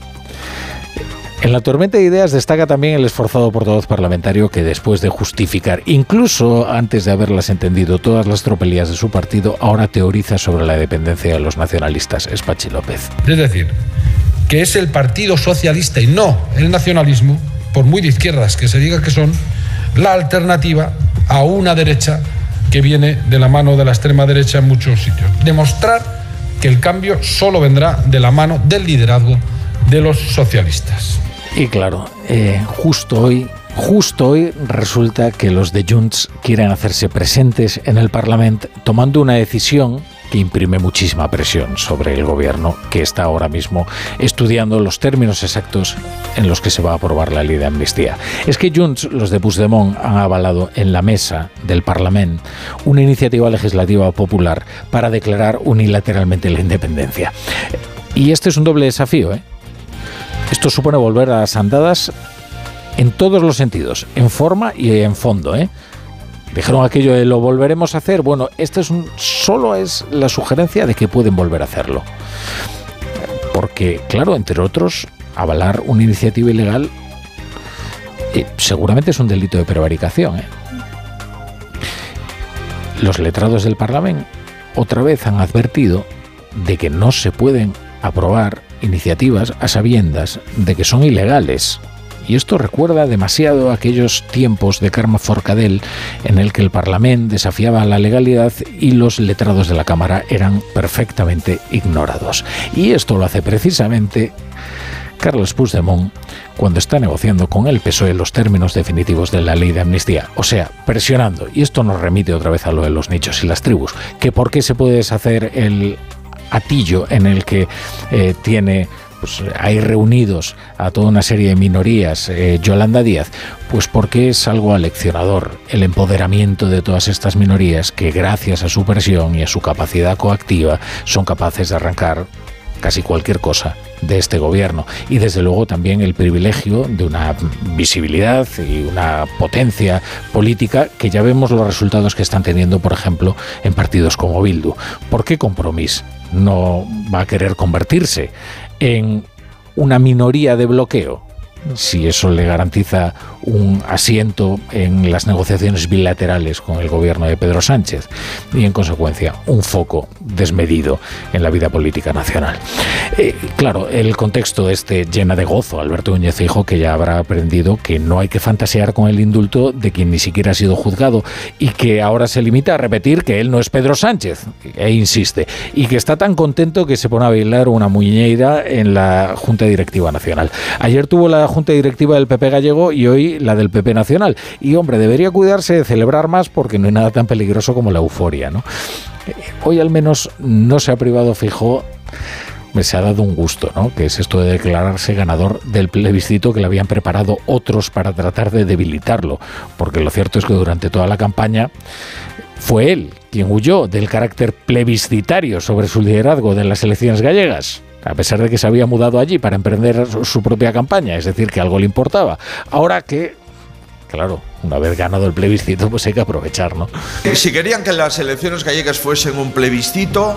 En la tormenta de ideas destaca también el esforzado portavoz parlamentario que, después de justificar, incluso antes de haberlas entendido, todas las tropelías de su partido, ahora teoriza sobre la dependencia de los nacionalistas. Es Pachi López. Es decir, que es el Partido Socialista y no el nacionalismo, por muy de izquierdas que se diga que son, la alternativa a una derecha que viene de la mano de la extrema derecha en muchos sitios. Demostrar que el cambio solo vendrá de la mano del liderazgo de los socialistas. Y claro, justo hoy resulta que los de Junts quieren hacerse presentes en el Parlamento tomando una decisión que imprime muchísima presión sobre el gobierno, que está ahora mismo estudiando los términos exactos en los que se va a aprobar la ley de amnistía. Es que Junts, los de Puigdemont, han avalado en la mesa del Parlament una iniciativa legislativa popular para declarar unilateralmente la independencia. Y este es un doble desafío, ¿eh? Esto supone volver a las andadas en todos los sentidos, en forma y en fondo, ¿eh? Dijeron aquello de lo volveremos a hacer. Bueno, esta solo es la sugerencia de que pueden volver a hacerlo. Porque, claro, entre otros, avalar una iniciativa ilegal seguramente es un delito de prevaricación, ¿eh? Los letrados del Parlamento otra vez han advertido de que no se pueden aprobar iniciativas a sabiendas de que son ilegales. Y esto recuerda demasiado a aquellos tiempos de Carmen Forcadell en el que el Parlamento desafiaba la legalidad y los letrados de la Cámara eran perfectamente ignorados. Y esto lo hace precisamente Carles Puigdemont cuando está negociando con el PSOE los términos definitivos de la ley de amnistía, o sea, presionando. Y esto nos remite otra vez a lo de los nichos y las tribus, que por qué se puede deshacer el atillo en el que tiene... pues hay reunidos a toda una serie de minorías, Yolanda Díaz, pues porque es algo aleccionador el empoderamiento de todas estas minorías que, gracias a su presión y a su capacidad coactiva, son capaces de arrancar casi cualquier cosa de este gobierno. Y desde luego también el privilegio de una visibilidad y una potencia política que ya vemos los resultados que están teniendo, por ejemplo, en partidos como Bildu. ¿Por qué Compromís no va a querer convertirse en una minoría de bloqueo si eso le garantiza un asiento en las negociaciones bilaterales con el gobierno de Pedro Sánchez y, en consecuencia, un foco desmedido en la vida política nacional? Claro, el contexto llena de gozo Alberto Núñez Feijóo, que ya habrá aprendido que no hay que fantasear con el indulto de quien ni siquiera ha sido juzgado, y que ahora se limita a repetir que él no es Pedro Sánchez, e insiste, y que está tan contento que se pone a bailar una muñeira en la Junta Directiva Nacional. Ayer tuvo la Junta Directiva del PP gallego y hoy la del PP nacional. Y, hombre, debería cuidarse de celebrar más porque no hay nada tan peligroso como la euforia, ¿no? Hoy al menos no se ha privado Feijóo se ha dado un gusto, ¿no? Que es esto de declararse ganador del plebiscito que le habían preparado otros para tratar de debilitarlo, porque lo cierto es que durante toda la campaña fue él quien huyó del carácter plebiscitario sobre su liderazgo de las elecciones gallegas, a pesar de que se había mudado allí para emprender su propia campaña, es decir, que algo le importaba. Ahora que, claro, una vez ganado el plebiscito, pues hay que aprovechar, ¿no? Si querían que las elecciones gallegas fuesen un plebiscito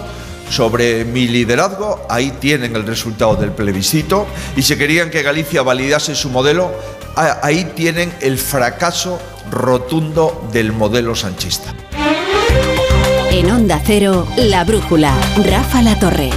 sobre mi liderazgo, ahí tienen el resultado del plebiscito. Y si querían que Galicia validase su modelo, ahí tienen el fracaso rotundo del modelo sanchista. En Onda Cero, La Brújula, Rafa Latorre.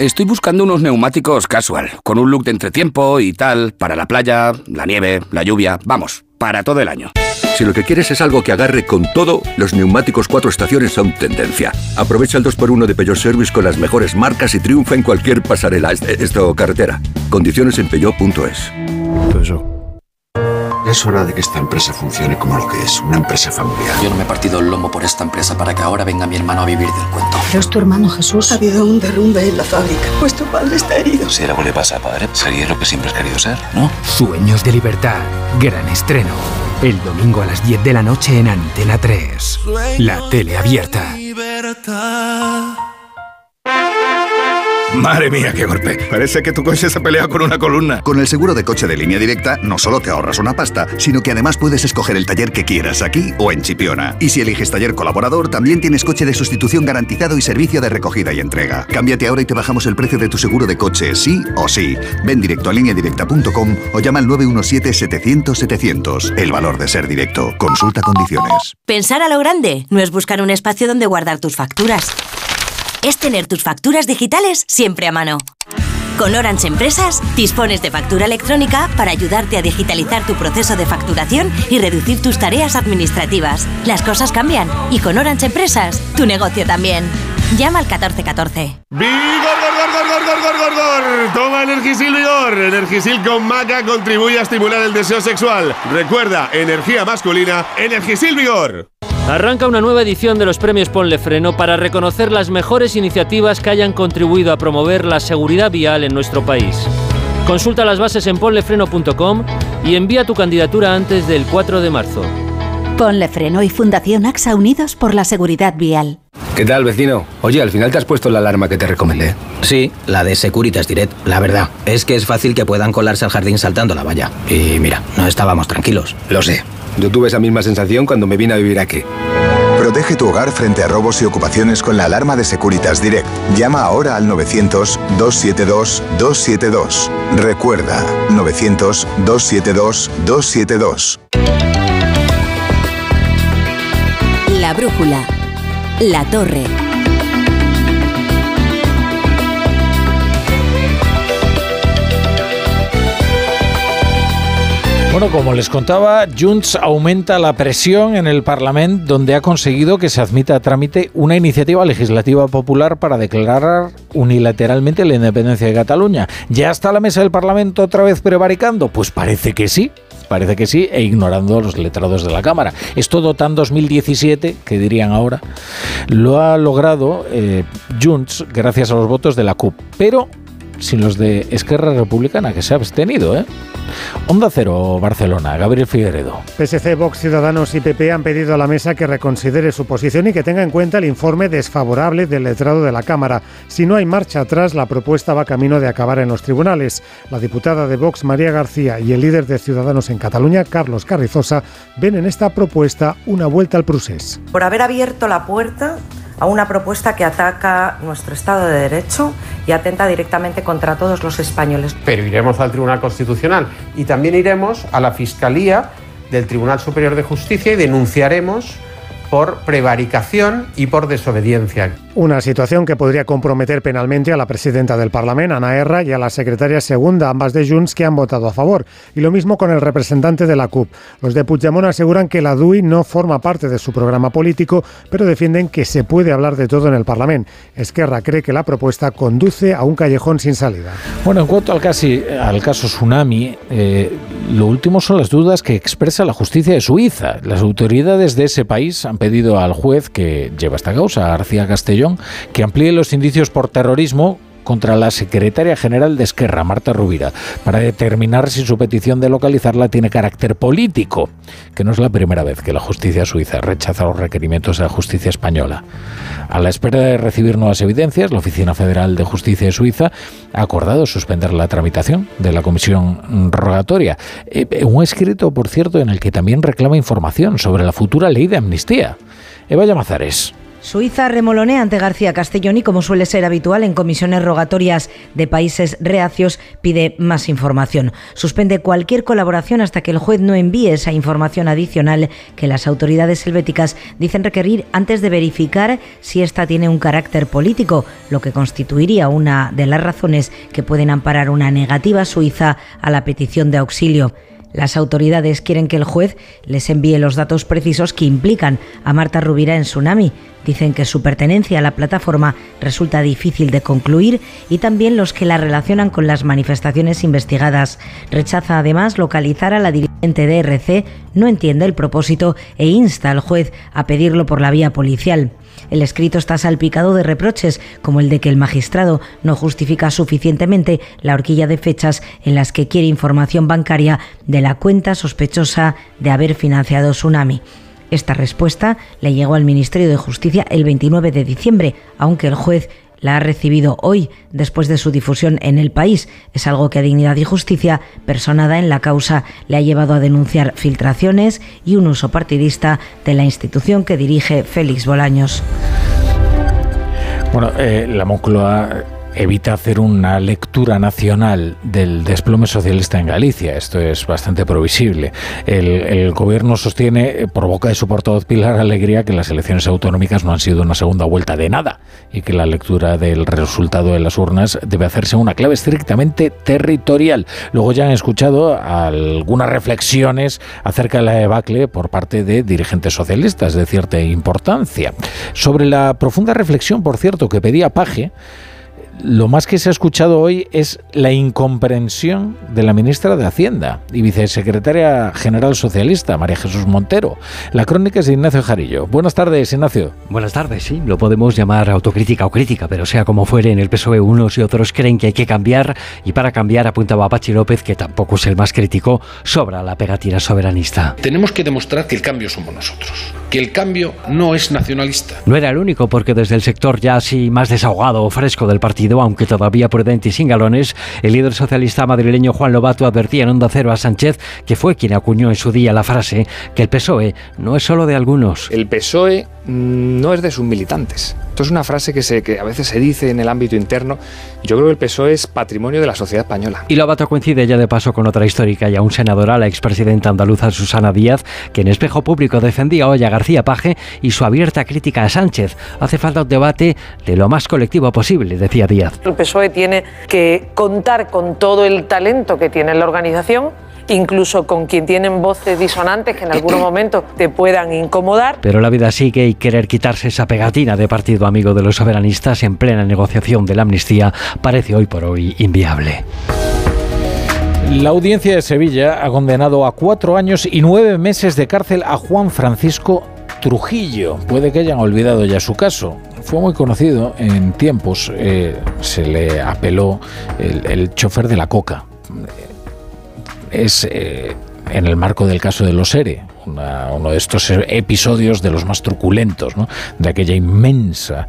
Estoy buscando unos neumáticos casual, con un look de entretiempo y tal, para la playa, la nieve, la lluvia, vamos, para todo el año. Si lo que quieres es algo que agarre con todo, los neumáticos 4 estaciones son tendencia. Aprovecha el 2x1 de Peugeot Service con las mejores marcas y triunfa en cualquier pasarela, esto, carretera. Condiciones en peugeot.es. Es hora de que esta empresa funcione como lo que es, una empresa familiar. Yo no me he partido el lomo por esta empresa para que ahora venga mi hermano a vivir del cuento. Pero es tu hermano, Jesús. Ha habido un derrumbe en la fábrica. Pues tu padre está herido. Si algo le pasa a padre, sería lo que siempre has querido ser, ¿no? Sueños de libertad. Gran estreno. El domingo a las 10 de la noche en Antena 3. La tele abierta. Madre mía, qué golpe. Parece que tu coche se ha peleado con una columna. Con el seguro de coche de Línea Directa no solo te ahorras una pasta, sino que además puedes escoger el taller que quieras aquí o en Chipiona. Y si eliges taller colaborador, también tienes coche de sustitución garantizado y servicio de recogida y entrega. Cámbiate ahora y te bajamos el precio de tu seguro de coche, sí o sí. Ven directo a lineadirecta.com o llama al 917-700-700. El valor de ser directo. Consulta condiciones. Pensar a lo grande no es buscar un espacio donde guardar tus facturas. Es tener tus facturas digitales siempre a mano. Con Orange Empresas dispones de factura electrónica para ayudarte a digitalizar tu proceso de facturación y reducir tus tareas administrativas. Las cosas cambian y con Orange Empresas tu negocio también. Llama al 1414. ¡Vigor, gor! Toma Energisil Vigor. Energisil con maca contribuye a estimular el deseo sexual. Recuerda, energía masculina, Energisil Vigor. Arranca una nueva edición de los premios Ponle Freno para reconocer las mejores iniciativas que hayan contribuido a promover la seguridad vial en nuestro país. Consulta las bases en ponlefreno.com y envía tu candidatura antes del 4 de marzo. Ponle Freno y Fundación AXA unidos por la seguridad vial. ¿Qué tal, vecino? Oye, al final te has puesto la alarma que te recomendé. Sí, la de Securitas Direct. La verdad es que es fácil que puedan colarse al jardín saltando la valla. Y mira, no estábamos tranquilos. Lo sé. Yo tuve esa misma sensación cuando me vine a vivir aquí. Protege tu hogar frente a robos y ocupaciones con la alarma de Securitas Direct. Llama ahora al 900-272-272. Recuerda, 900-272-272. La Brújula. Latorre. Bueno, como les contaba, Junts aumenta la presión en el Parlament, donde ha conseguido que se admita a trámite una iniciativa legislativa popular para declarar unilateralmente la independencia de Cataluña. ¿Ya está la mesa del Parlamento otra vez prevaricando? Pues parece que sí. Parece que sí, e ignorando a los letrados de la Cámara. Esto dotando 2017, que dirían ahora, lo ha logrado Junts gracias a los votos de la CUP, pero sin los de Esquerra Republicana, que se ha abstenido, ¿eh? Onda Cero, Barcelona, Gabriel Figueredo. PSC, Vox, Ciudadanos y PP han pedido a la mesa que reconsidere su posición y que tenga en cuenta el informe desfavorable del letrado de la Cámara. Si no hay marcha atrás, la propuesta va camino de acabar en los tribunales. La diputada de Vox, María García, y el líder de Ciudadanos en Cataluña, Carlos Carrizosa, ven en esta propuesta una vuelta al procés. Por haber abierto la puerta a una propuesta que ataca nuestro Estado de Derecho y atenta directamente contra todos los españoles. Pero iremos al Tribunal Constitucional y también iremos a la Fiscalía del Tribunal Superior de Justicia y denunciaremos por prevaricación y por desobediencia. Una situación que podría comprometer penalmente a la presidenta del Parlament, Ana Erra, y a la secretaria segunda, ambas de Junts, que han votado a favor. Y lo mismo con el representante de la CUP. Los de Puigdemont aseguran que la DUI no forma parte de su programa político, pero defienden que se puede hablar de todo en el Parlament. Esquerra cree que la propuesta conduce a un callejón sin salida. Bueno, en cuanto al caso Tsunami, lo último son las dudas que expresa la justicia de Suiza. Las autoridades de ese país han pedido al juez que lleva esta causa, García Castellón, que amplíe los indicios por terrorismo contra la secretaria general de Esquerra, Marta Rovira, para determinar si su petición de localizarla tiene carácter político, que no es la primera vez que la justicia suiza rechaza los requerimientos de la justicia española. A la espera de recibir nuevas evidencias, la Oficina Federal de Justicia de Suiza ha acordado suspender la tramitación de la comisión rogatoria. Un escrito, por cierto, en el que también reclama información sobre la futura ley de amnistía. Eva Llamazares. Suiza remolonea ante García Castellón y, como suele ser habitual en comisiones rogatorias de países reacios, pide más información. Suspende cualquier colaboración hasta que el juez no envíe esa información adicional que las autoridades helvéticas dicen requerir antes de verificar si esta tiene un carácter político, lo que constituiría una de las razones que pueden amparar una negativa suiza a la petición de auxilio. Las autoridades quieren que el juez les envíe los datos precisos que implican a Marta Rovira en Tsunami. Dicen que su pertenencia a la plataforma resulta difícil de concluir, y también los que la relacionan con las manifestaciones investigadas. Rechaza además localizar a la dirigente de RC, no entiende el propósito e insta al juez a pedirlo por la vía policial. El escrito está salpicado de reproches, como el de que el magistrado no justifica suficientemente la horquilla de fechas en las que quiere información bancaria de la cuenta sospechosa de haber financiado Tsunami. Esta respuesta le llegó al Ministerio de Justicia el 29 de diciembre, aunque el juez la ha recibido hoy, después de su difusión en el país. Es algo que a Dignidad y Justicia, personada en la causa, le ha llevado a denunciar filtraciones y un uso partidista de la institución que dirige Félix Bolaños. Bueno, la Moncloa evita hacer una lectura nacional del desplome socialista en Galicia. Esto es bastante previsible. El gobierno sostiene, por boca de su portavoz Pilar Alegría, que las elecciones autonómicas no han sido una segunda vuelta de nada y que la lectura del resultado de las urnas debe hacerse una clave estrictamente territorial. Luego ya han escuchado algunas reflexiones acerca de la debacle por parte de dirigentes socialistas de cierta importancia. Sobre la profunda reflexión, por cierto, que pedía Page, lo más que se ha escuchado hoy es la incomprensión de la ministra de Hacienda y vicesecretaria general socialista, María Jesús Montero. La crónica es de Ignacio Jarillo. Buenas tardes, Ignacio. Buenas tardes, sí. Lo podemos llamar autocrítica o crítica, pero sea como fuere, en el PSOE unos y otros creen que hay que cambiar, y para cambiar, apuntaba a Pachi López, que tampoco es el más crítico, sobra la pegatina soberanista. Tenemos que demostrar que el cambio somos nosotros, que el cambio no es nacionalista. No era el único, porque desde el sector ya así más desahogado o fresco del partido, aunque todavía prudente y sin galones, el líder socialista madrileño Juan Lobato advertía en Onda Cero a Sánchez, que fue quien acuñó en su día la frase, que el PSOE no es solo de algunos. El PSOE no es de sus militantes. Esto es una frase que a veces se dice en el ámbito interno. Yo creo que el PSOE es patrimonio de la sociedad española. Y Lobato coincide ya de paso con otra histórica y aún senadora, la expresidenta andaluza Susana Díaz, que en Espejo Público defendía hoy a García Page y su abierta crítica a Sánchez. Hace falta un debate de lo más colectivo posible, decía Díaz. El PSOE tiene que contar con todo el talento que tiene la organización, incluso con quien tienen voces disonantes que en algunos momentos te puedan incomodar. Pero la vida sigue, y querer quitarse esa pegatina de partido amigo de los soberanistas en plena negociación de la amnistía parece hoy por hoy inviable. La Audiencia de Sevilla ha condenado a 4 años y 9 meses de cárcel a Juan Francisco Trujillo. Puede que hayan olvidado ya su caso. Fue muy conocido en tiempos. Se le apeló el chofer de la coca. Es en el marco del caso de los ERE, uno de estos episodios de los más truculentos, ¿no?, de aquella inmensa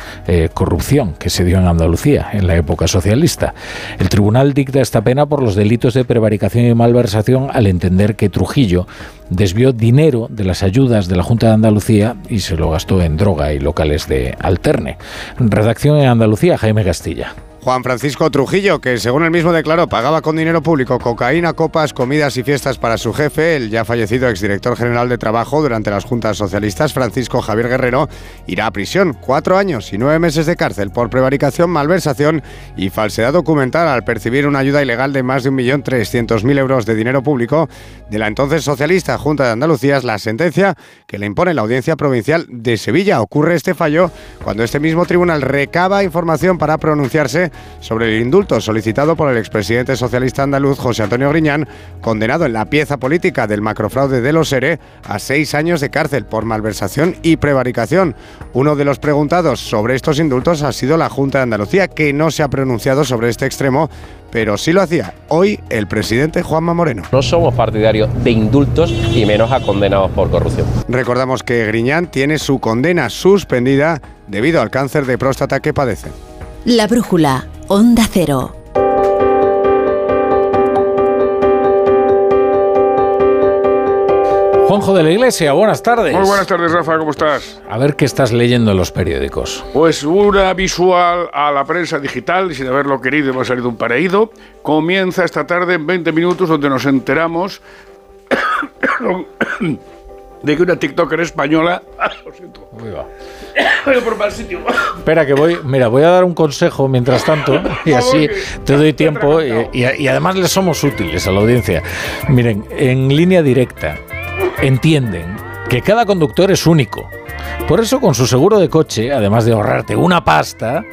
corrupción que se dio en Andalucía en la época socialista. El tribunal dicta esta pena por los delitos de prevaricación y malversación, al entender que Trujillo desvió dinero de las ayudas de la Junta de Andalucía y se lo gastó en droga y locales de alterne. Redacción en Andalucía, Jaime Castilla. Juan Francisco Trujillo, que según él mismo declaró, pagaba con dinero público cocaína, copas, comidas y fiestas para su jefe, el ya fallecido exdirector general de Trabajo durante las juntas socialistas, Francisco Javier Guerrero, irá a prisión 4 años y 9 meses de cárcel por prevaricación, malversación y falsedad documental al percibir una ayuda ilegal de más de 1.300.000 euros de dinero público de la entonces socialista Junta de Andalucía. Es la sentencia que le impone la Audiencia Provincial de Sevilla. Ocurre este fallo cuando este mismo tribunal recaba información para pronunciarse Matute sobre el indulto solicitado por el expresidente socialista andaluz José Antonio Griñán, condenado en la pieza política del macrofraude de los ERE a 6 años de cárcel por malversación y prevaricación. Uno de los preguntados sobre estos indultos ha sido la Junta de Andalucía, que no se ha pronunciado sobre este extremo, pero sí lo hacía hoy el presidente Juanma Moreno. No somos partidarios de indultos y menos a condenados por corrupción. Recordamos que Griñán tiene su condena suspendida debido al cáncer de próstata que padece. La Brújula, Onda Cero. Juanjo de la Iglesia, buenas tardes. Muy buenas tardes, Rafa, ¿cómo estás? A ver qué estás leyendo en los periódicos. Pues una visual a la prensa digital, y sin haberlo querido hemos salido un paraíso. Comienza esta tarde en 20 minutos, donde nos enteramos de que una tiktoker española... Lo siento. Voy por mal sitio. Espera que voy... Mira, voy a dar un consejo mientras tanto y así te doy tiempo y además les somos útiles a la audiencia. Miren, en Línea Directa entienden que cada conductor es único. Por eso, con su seguro de coche, además de ahorrarte una pasta,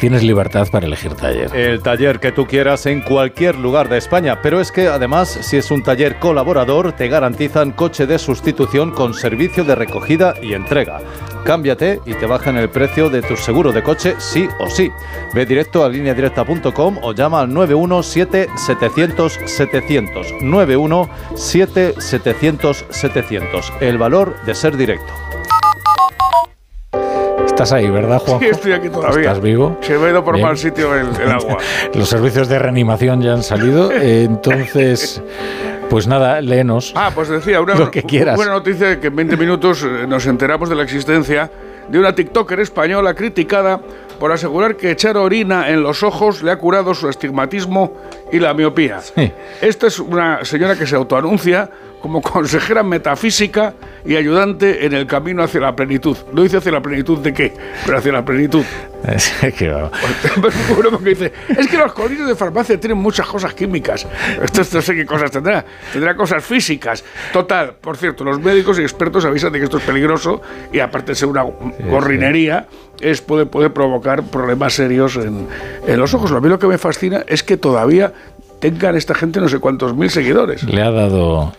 tienes libertad para elegir taller. El taller que tú quieras en cualquier lugar de España. Pero es que, además, si es un taller colaborador, te garantizan coche de sustitución con servicio de recogida y entrega. Cámbiate y te bajan el precio de tu seguro de coche sí o sí. Ve directo a lineadirecta.com o llama al 917-700-700. 917-700-700. El valor de ser directo. Estás ahí, ¿verdad, Juan? Sí, estoy aquí todavía. ¿Estás vivo? Se me ha ido por mal sitio el agua. Los servicios de reanimación ya han salido, entonces... Pues nada, léenos. Pues decía, lo que quieras. Buena noticia de que en 20 minutos nos enteramos de la existencia de una tiktoker española criticada por asegurar que echar orina en los ojos le ha curado su astigmatismo y la miopía. Sí. Esta es una señora que se autoanuncia como consejera metafísica y ayudante en el camino hacia la plenitud. No dice hacia la plenitud de qué, pero hacia la plenitud. Es que no. Dice, es que los colillos de farmacia tienen muchas cosas químicas. Esto no sé qué cosas tendrá. Tendrá cosas físicas. Total, por cierto, los médicos y expertos avisan de que esto es peligroso y aparte de ser una gorrinería, es puede provocar problemas serios en los ojos. A mí lo que me fascina es que todavía tengan esta gente no sé cuántos mil seguidores. Le ha dado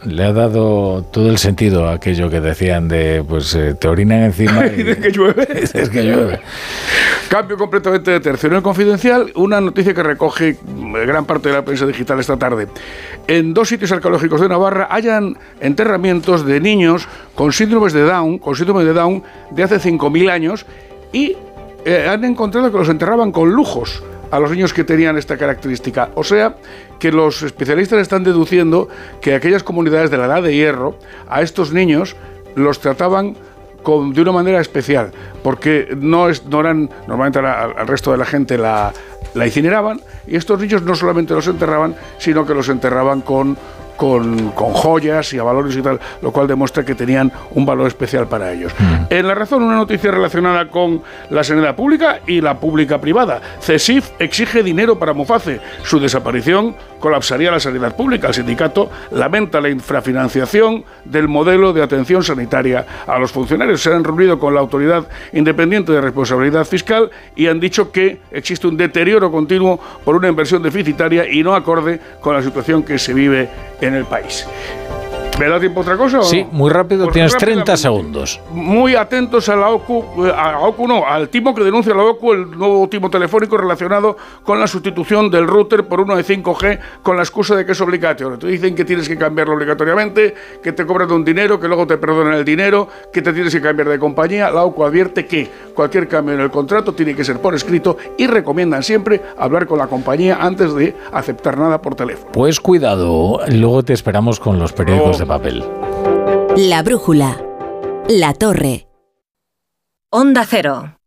todo el sentido a aquello que decían de, pues, te orinan encima y de que llueve. Es que llueve. Cambio completamente de tercio. En el Confidencial, una noticia que recoge gran parte de la prensa digital esta tarde. En 2 sitios arqueológicos de Navarra hallan enterramientos de niños con síndrome de Down de hace 5.000 años y han encontrado que los enterraban con lujos a los niños que tenían esta característica. O sea, que los especialistas están deduciendo que aquellas comunidades de la Edad de Hierro, a estos niños los trataban de una manera especial, porque no eran, normalmente al resto de la gente la incineraban, y estos niños no solamente los enterraban, sino que los enterraban con joyas y valores y tal, lo cual demuestra que tenían un valor especial para ellos. En La Razón, una noticia relacionada con la sanidad pública y la pública privada. CESIF exige dinero para Muface. Su desaparición colapsaría la sanidad pública. El sindicato lamenta la infrafinanciación del modelo de atención sanitaria a los funcionarios. Se han reunido con la Autoridad Independiente de Responsabilidad Fiscal y han dicho que existe un deterioro continuo por una inversión deficitaria y no acorde con la situación que se vive en el país. ¿Me da tiempo a otra cosa? Sí, muy rápido, pues tienes 30 segundos. Muy atentos a la OCU, al timo que denuncia la OCU, el nuevo timo telefónico relacionado con la sustitución del router por uno de 5G con la excusa de que es obligatorio. Te dicen que tienes que cambiarlo obligatoriamente, que te cobran un dinero, que luego te perdonan el dinero, que te tienes que cambiar de compañía. La OCU advierte que cualquier cambio en el contrato tiene que ser por escrito y recomiendan siempre hablar con la compañía antes de aceptar nada por teléfono. Pues cuidado, luego te esperamos con los periódicos de papel. La Brújula. La Torre. Onda Cero.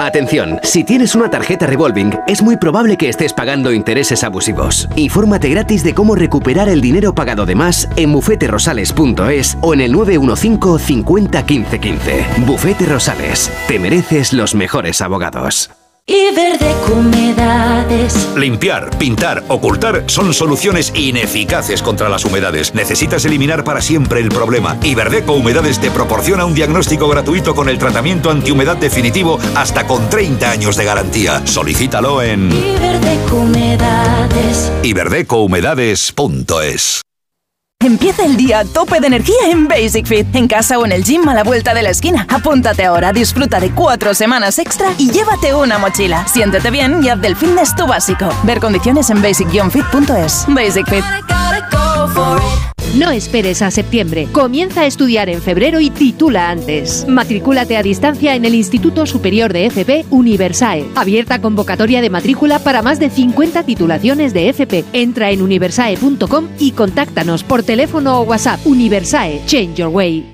Atención, si tienes una tarjeta revolving, es muy probable que estés pagando intereses abusivos. Infórmate gratis de cómo recuperar el dinero pagado de más en bufeterosales.es o en el 915 50 15 15. Bufete Rosales, te mereces los mejores abogados. y verde humedades. Limpiar, pintar, ocultar son soluciones ineficaces contra las humedades. Necesitas eliminar para siempre el problema. Iberdeco Humedades te proporciona un diagnóstico gratuito con el tratamiento antihumedad definitivo hasta con 30 años de garantía. Solicítalo en Iberdeco Humedades. Iberdecohumedades.es. Empieza el día a tope de energía en Basic Fit. En casa o en el gym a la vuelta de la esquina. Apúntate ahora, disfruta de 4 semanas extra y llévate una mochila. Siéntete bien y haz del fitness tu básico. Ver condiciones en basic-fit.es. Basic Fit. No esperes a septiembre. Comienza a estudiar en febrero y titula antes. Matricúlate a distancia en el Instituto Superior de FP Universae. Abierta convocatoria de matrícula para más de 50 titulaciones de FP. Entra en universae.com y contáctanos por teléfono o WhatsApp. Universae. Change your way.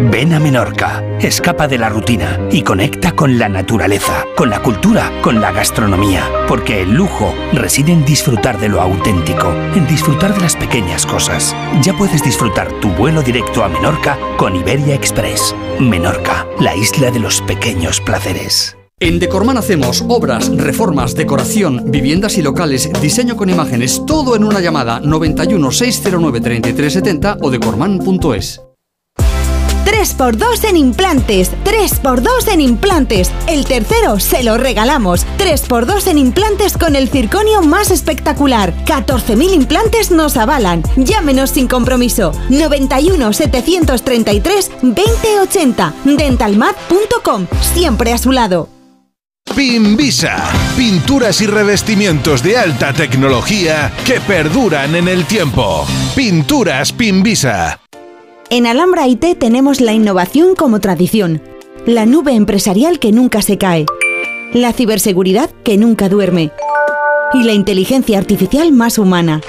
Ven a Menorca, escapa de la rutina y conecta con la naturaleza, con la cultura, con la gastronomía, porque el lujo reside en disfrutar de lo auténtico, en disfrutar de las pequeñas cosas. Ya puedes disfrutar tu vuelo directo a Menorca con Iberia Express. Menorca, la isla de los pequeños placeres. En Decorman hacemos obras, reformas, decoración, viviendas y locales, diseño con imágenes, todo en una llamada 91 609 3370 o decorman.es. 3x2 en implantes, 3x2 en implantes. El tercero se lo regalamos. 3x2 en implantes con el circonio más espectacular. 14.000 implantes nos avalan. Llámenos sin compromiso. 91 733 2080. Dentalmat.com. Siempre a su lado. Pinvisa, pinturas y revestimientos de alta tecnología que perduran en el tiempo. Pinturas Pinvisa. En Alhambra IT tenemos la innovación como tradición, la nube empresarial que nunca se cae, la ciberseguridad que nunca duerme y la inteligencia artificial más humana.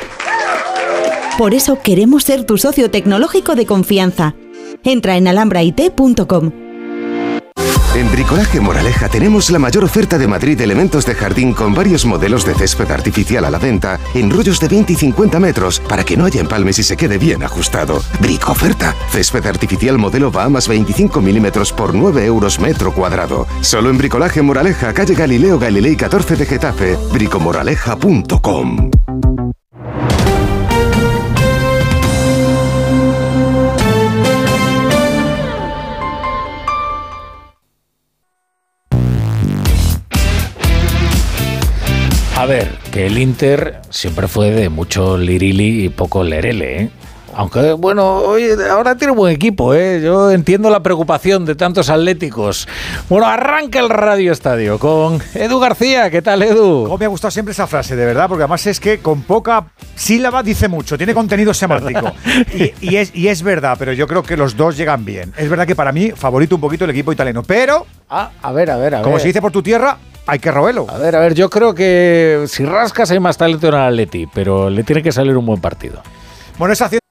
Por eso queremos ser tu socio tecnológico de confianza. Entra en alhambrait.com. En Bricolaje Moraleja tenemos la mayor oferta de Madrid de elementos de jardín con varios modelos de césped artificial a la venta en rollos de 20 y 50 metros para que no haya empalmes y se quede bien ajustado. Brico oferta. Césped artificial modelo Bahamas 25 milímetros por 9 euros metro cuadrado. Solo en Bricolaje Moraleja, calle Galileo Galilei 14 de Getafe, bricomoraleja.com. A ver, que el Inter siempre fue de mucho lirili y poco lerele, ¿eh? Aunque, bueno, oye, ahora tiene buen equipo, ¿eh? Yo entiendo la preocupación de tantos atléticos. Bueno, arranca el Radio Estadio con Edu García. ¿Qué tal, Edu? Como me ha gustado siempre esa frase, de verdad, porque además es que con poca sílaba dice mucho, tiene contenido semántico. Y es verdad, pero yo creo que los dos llegan bien. Es verdad que para mí favorito un poquito el equipo italiano, pero... A ver. Como se dice por tu tierra... Hay que roelo. A ver, yo creo que si rascas hay más talento en el Atleti, pero le tiene que salir un buen partido. Bueno, esa acción...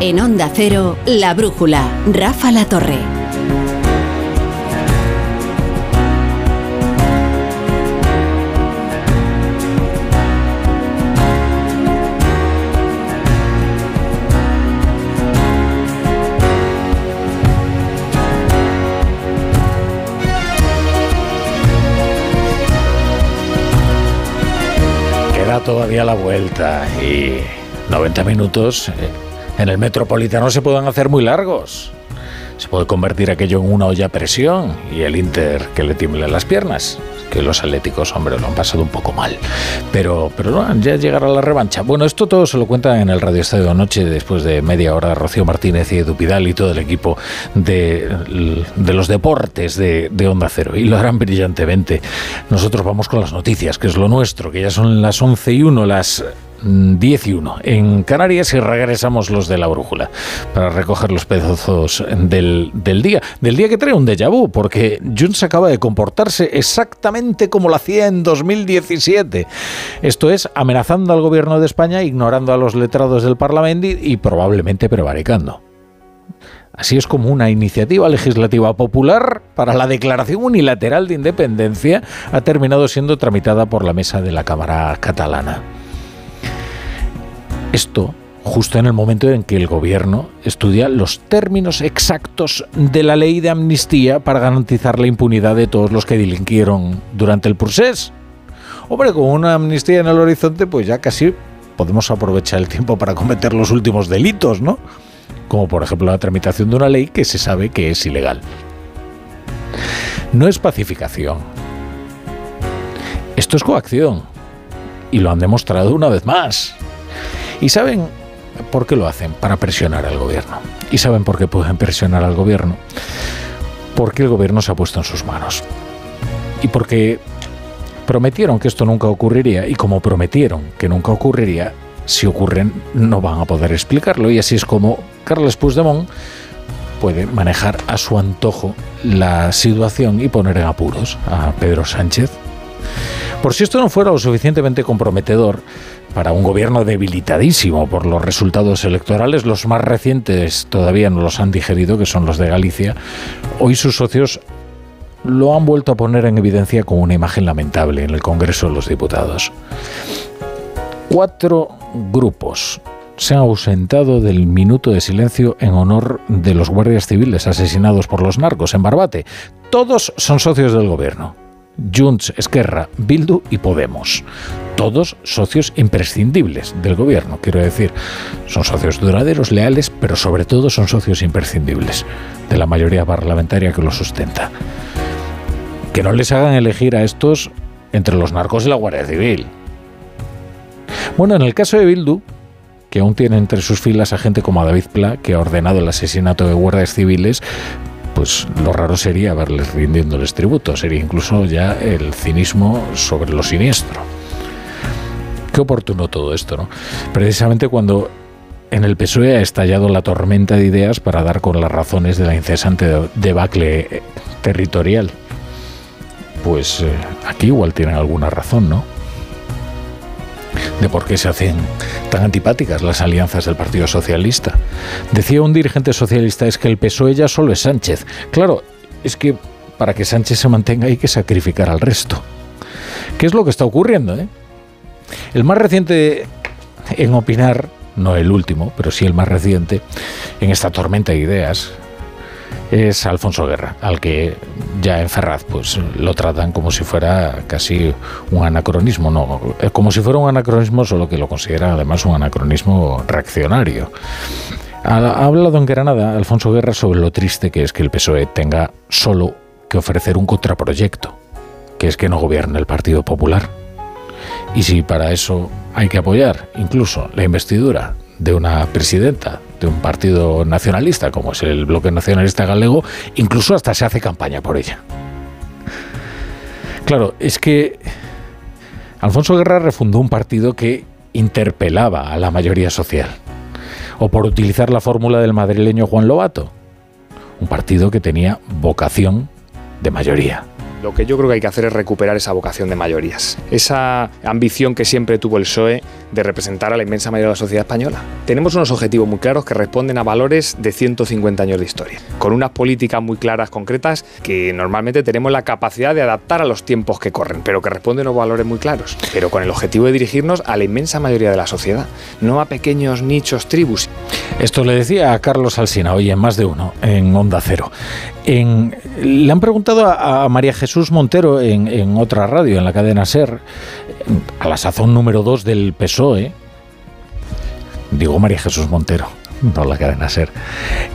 En Onda Cero, La Brújula, Rafa Latorre. Queda todavía la vuelta y 90 minutos... En el Metropolitano se pueden hacer muy largos. Se puede convertir aquello en una olla a presión y el Inter que le tiemblen las piernas. Que los atléticos, hombre, lo han pasado un poco mal. Pero no, ya llegará la revancha. Bueno, esto todo se lo cuentan en el Radio Estadio anoche, después de media hora, Rocío Martínez y Edu Pidal y todo el equipo de los deportes de Onda Cero. Y lo harán brillantemente. Nosotros vamos con las noticias, que es lo nuestro, que ya son las 11:01, las 10:01. En Canarias y regresamos los de La Brújula para recoger los pedazos del día que trae un déjà vu, porque Junts acaba de comportarse exactamente como lo hacía en 2017. Esto es, amenazando al gobierno de España, ignorando a los letrados del Parlamento y probablemente prevaricando. Así es como una iniciativa legislativa popular para la declaración unilateral de independencia ha terminado siendo tramitada por la mesa de la Cámara catalana. Esto justo en el momento en que el gobierno estudia los términos exactos de la ley de amnistía para garantizar la impunidad de todos los que delinquieron durante el procés. Hombre, con una amnistía en el horizonte, pues ya casi podemos aprovechar el tiempo para cometer los últimos delitos, ¿no? Como por ejemplo la tramitación de una ley que se sabe que es ilegal. No es pacificación. Esto es coacción. Y lo han demostrado una vez más. Y saben por qué lo hacen, para presionar al gobierno. Y saben por qué pueden presionar al gobierno. Porque el gobierno se ha puesto en sus manos. Y porque prometieron que esto nunca ocurriría. Y como prometieron que nunca ocurriría, si ocurren, no van a poder explicarlo. Y así es como Carles Puigdemont puede manejar a su antojo la situación y poner en apuros a Pedro Sánchez. Por si esto no fuera lo suficientemente comprometedor para un gobierno debilitadísimo por los resultados electorales, los más recientes todavía no los han digerido, que son los de Galicia, hoy sus socios lo han vuelto a poner en evidencia con una imagen lamentable en el Congreso de los Diputados. 4 grupos se han ausentado del minuto de silencio en honor de los guardias civiles asesinados por los narcos en Barbate. Todos son socios del gobierno. Junts, Esquerra, Bildu y Podemos. Todos socios imprescindibles del gobierno, quiero decir. Son socios duraderos, leales, pero sobre todo son socios imprescindibles de la mayoría parlamentaria que los sustenta. Que no les hagan elegir a estos entre los narcos y la Guardia Civil. Bueno, en el caso de Bildu, que aún tiene entre sus filas a gente como a David Pla, que ha ordenado el asesinato de guardias civiles, pues lo raro sería verles rindiéndoles tributo. Sería incluso ya el cinismo sobre lo siniestro. Qué oportuno todo esto, ¿no? Precisamente cuando en el PSOE ha estallado la tormenta de ideas para dar con las razones de la incesante debacle territorial. Pues aquí igual tienen alguna razón, ¿no? De por qué se hacen tan antipáticas las alianzas del Partido Socialista. Decía un dirigente socialista, es que el PSOE ya solo es Sánchez. Claro, es que para que Sánchez se mantenga hay que sacrificar al resto. ¿Qué es lo que está ocurriendo, eh? El más reciente en opinar, no el último, pero sí el más reciente, en esta tormenta de ideas, es Alfonso Guerra, al que ya en Ferraz pues lo tratan como si fuera casi un anacronismo, no, como si fuera un anacronismo, solo que lo consideran además un anacronismo reaccionario. Ha hablado en Granada Alfonso Guerra sobre lo triste que es que el PSOE tenga solo que ofrecer un contraproyecto, que es que no gobierne el Partido Popular. Y si para eso hay que apoyar incluso la investidura de una presidenta de un partido nacionalista como es el Bloque Nacionalista Galego, incluso hasta se hace campaña por ella. Claro, es que Alfonso Guerra refundó un partido que interpelaba a la mayoría social, o por utilizar la fórmula del madrileño Juan Lobato, un partido que tenía vocación de mayoría. Lo que yo creo que hay que hacer es recuperar esa vocación de mayorías, esa ambición que siempre tuvo el PSOE de representar a la inmensa mayoría de la sociedad española. Tenemos unos objetivos muy claros que responden a valores de 150 años de historia, con unas políticas muy claras, concretas, que normalmente tenemos la capacidad de adaptar a los tiempos que corren, pero que responden a unos valores muy claros, pero con el objetivo de dirigirnos a la inmensa mayoría de la sociedad, no a pequeños nichos, tribus. Esto le decía a Carlos Alsina hoy en Más de Uno, en Onda Cero. Le han preguntado a María Jesús Montero en otra radio, en la cadena SER, a la sazón número 2 del PSOE, digo María Jesús Montero, no la cadena SER,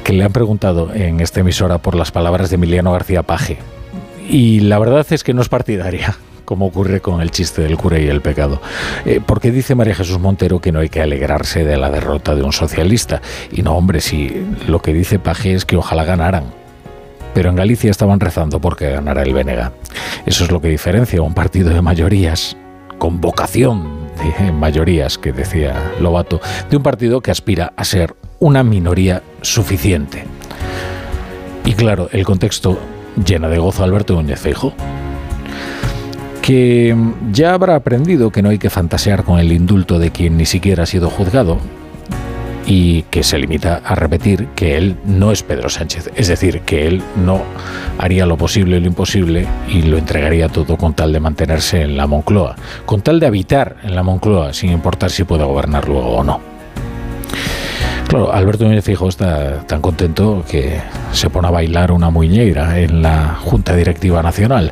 que le han preguntado en esta emisora por las palabras de Emiliano García Page. Y la verdad es que no es partidaria, como ocurre con el chiste del cura y el pecado. Porque dice María Jesús Montero que no hay que alegrarse de la derrota de un socialista. Y no, hombre, si lo que dice Page es que ojalá ganaran. Pero en Galicia estaban rezando porque ganara el BNG. Eso es lo que diferencia a un partido de mayorías con vocación en mayorías que decía Lobato, de un partido que aspira a ser una minoría suficiente. Y claro, el contexto llena de gozo Alberto Núñez Feijóo, que ya habrá aprendido que no hay que fantasear con el indulto de quien ni siquiera ha sido juzgado y que se limita a repetir que él no es Pedro Sánchez, es decir, que él no haría lo posible y lo imposible y lo entregaría todo con tal de mantenerse en la Moncloa, con tal de habitar en la Moncloa, sin importar si pueda gobernar luego o no. Claro, Alberto Núñez Feijóo está tan contento que se pone a bailar una muiñeira en la Junta Directiva Nacional.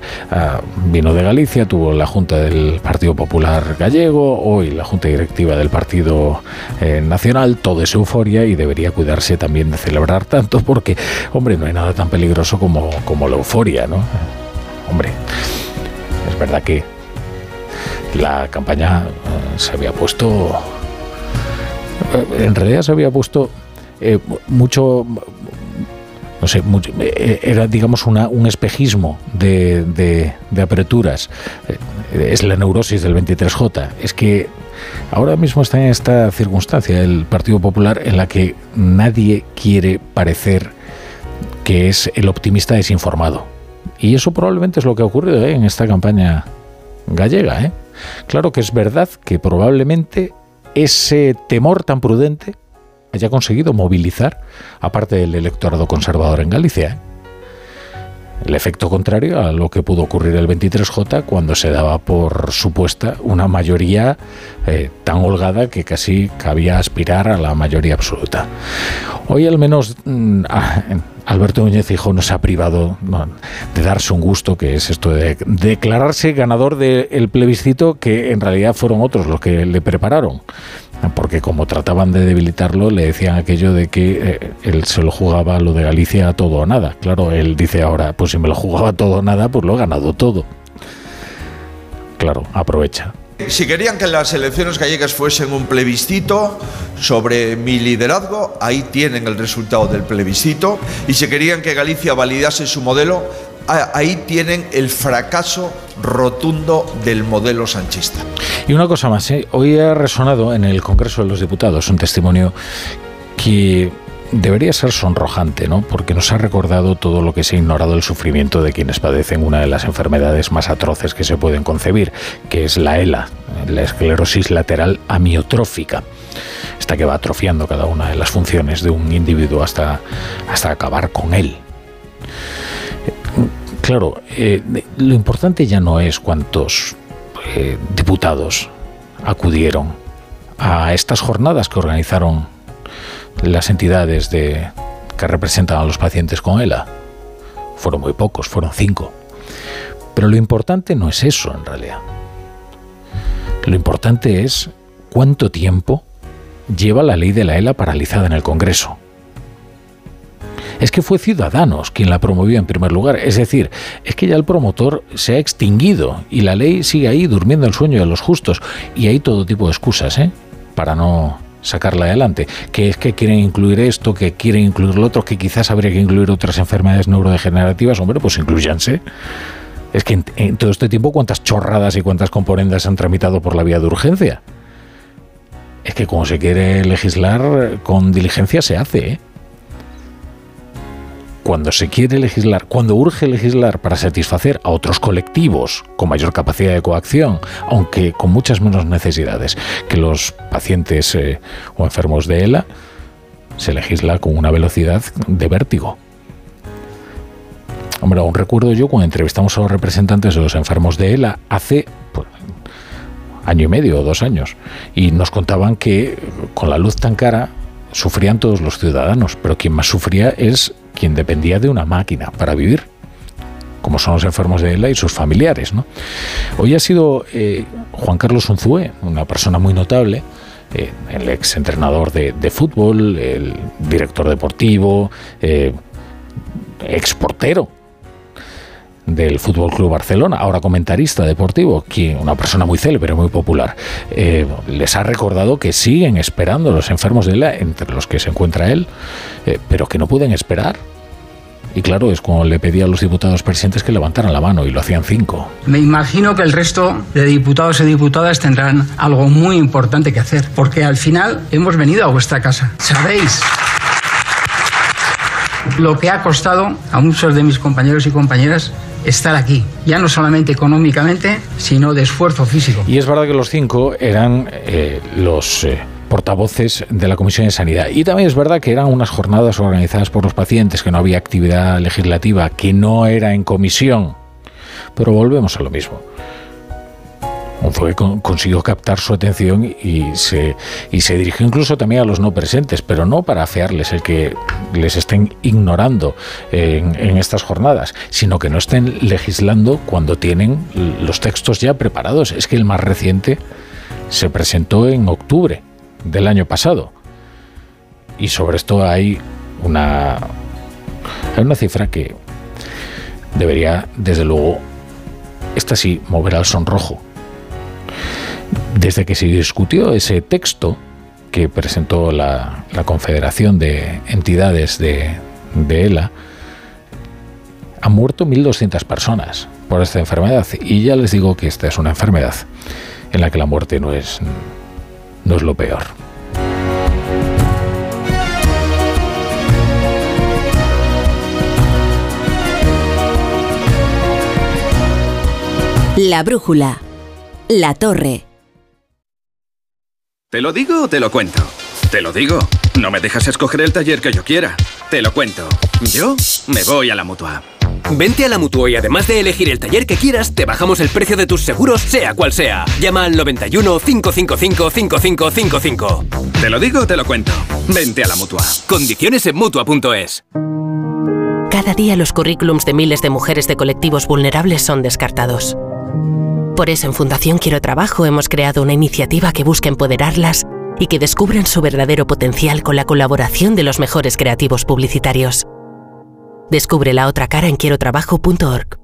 Vino de Galicia, tuvo la Junta del Partido Popular Gallego, hoy la Junta Directiva del Partido Nacional, todo es euforia y debería cuidarse también de celebrar tanto porque, hombre, no hay nada tan peligroso como la euforia, ¿no? Hombre, es verdad que la campaña se había puesto... En realidad se había puesto era, digamos, un espejismo de aperturas. Es la neurosis del 23J. Es que ahora mismo está en esta circunstancia el Partido Popular en la que nadie quiere parecer que es el optimista desinformado. Y eso probablemente es lo que ha ocurrido en esta campaña gallega. Claro que es verdad que probablemente... ese temor tan prudente haya conseguido movilizar a parte del electorado conservador en Galicia. El efecto contrario a lo que pudo ocurrir el 23J cuando se daba por supuesta una mayoría tan holgada que casi cabía aspirar a la mayoría absoluta. Hoy al menos Alberto Núñez Feijóo nos ha privado de darse un gusto que es esto de declararse ganador del plebiscito, que en realidad fueron otros los que le prepararon. Porque como trataban de debilitarlo, le decían aquello de que él se lo jugaba lo de Galicia a todo o nada. Claro, él dice ahora, pues si me lo jugaba todo o nada, pues lo he ganado todo. Claro, aprovecha. Si querían que las elecciones gallegas fuesen un plebiscito sobre mi liderazgo, ahí tienen el resultado del plebiscito. Y si querían que Galicia validase su modelo, ahí tienen el fracaso rotundo del modelo sanchista. Y una cosa más, hoy ha resonado en el Congreso de los Diputados un testimonio que debería ser sonrojante, ¿no? Porque nos ha recordado todo lo que se ha ignorado el sufrimiento de quienes padecen una de las enfermedades más atroces que se pueden concebir, que es la ELA, la esclerosis lateral amiotrófica, esta que va atrofiando cada una de las funciones de un individuo hasta acabar con él. Claro, lo importante ya no es cuántos diputados acudieron a estas jornadas que organizaron las entidades que representan a los pacientes con ELA. Fueron muy pocos, fueron 5. Pero lo importante no es eso, en realidad. Lo importante es cuánto tiempo lleva la ley de la ELA paralizada en el Congreso. Es que fue Ciudadanos quien la promovió en primer lugar. Es decir, es que ya el promotor se ha extinguido y la ley sigue ahí durmiendo el sueño de los justos. Y hay todo tipo de excusas, para no sacarla adelante. Que es que quieren incluir esto, que quieren incluir lo otro, que quizás habría que incluir otras enfermedades neurodegenerativas. Hombre, pues incluyanse. Es que en todo este tiempo, ¿cuántas chorradas y cuántas componendas se han tramitado por la vía de urgencia? Es que como se quiere legislar, con diligencia se hace, Cuando se quiere legislar, cuando urge legislar para satisfacer a otros colectivos con mayor capacidad de coacción, aunque con muchas menos necesidades que los pacientes o enfermos de ELA, se legisla con una velocidad de vértigo. Hombre, aún recuerdo yo cuando entrevistamos a los representantes de los enfermos de ELA hace año y medio o 2 años, y nos contaban que con la luz tan cara sufrían todos los ciudadanos, pero quien más sufría es quien dependía de una máquina para vivir, como son los enfermos de ELA y sus familiares, ¿no? Hoy ha sido Juan Carlos Unzué, una persona muy notable, el ex entrenador de fútbol, el director deportivo, ex portero del Fútbol Club Barcelona, ahora comentarista deportivo, una persona muy célebre, muy popular, les ha recordado que siguen esperando los enfermos de ELA, entre los que se encuentra él, pero que no pueden esperar, Y claro, es cuando le pedía a los diputados presentes que levantaran la mano, y lo hacían 5. Me imagino que el resto de diputados y diputadas tendrán algo muy importante que hacer, porque al final hemos venido a vuestra casa. ¿Sabéis lo que ha costado a muchos de mis compañeros y compañeras estar aquí? Ya no solamente económicamente, sino de esfuerzo físico. Y es verdad que los 5 eran portavoces de la Comisión de Sanidad. Y también es verdad que eran unas jornadas organizadas por los pacientes, que no había actividad legislativa, que no era en comisión. Pero volvemos a lo mismo. Unzué consiguió captar su atención y se dirigió incluso también a los no presentes, pero no para afearles el que les estén ignorando en estas jornadas, sino que no estén legislando cuando tienen los textos ya preparados. Es que el más reciente se presentó en octubre del año pasado, y sobre esto hay una cifra que debería, desde luego, esta sí, mover al sonrojo. Desde que se discutió ese texto que presentó la Confederación de Entidades de ELA, han muerto 1.200 personas por esta enfermedad. Y ya les digo que esta es una enfermedad en la que la muerte no es lo peor. La Brújula. Latorre. ¿Te lo digo o te lo cuento? Te lo digo. No me dejas escoger el taller que yo quiera. Te lo cuento. Yo me voy a la Mutua. Vente a la Mutua y además de elegir el taller que quieras, te bajamos el precio de tus seguros, sea cual sea. Llama al 91 555 5555. Te lo digo o te lo cuento. Vente a la Mutua. Condiciones en Mutua.es. Cada día los currículums de miles de mujeres de colectivos vulnerables son descartados. Por eso en Fundación Quiero Trabajo hemos creado una iniciativa que busca empoderarlas y que descubran su verdadero potencial con la colaboración de los mejores creativos publicitarios. Descubre la otra cara en quierotrabajo.org.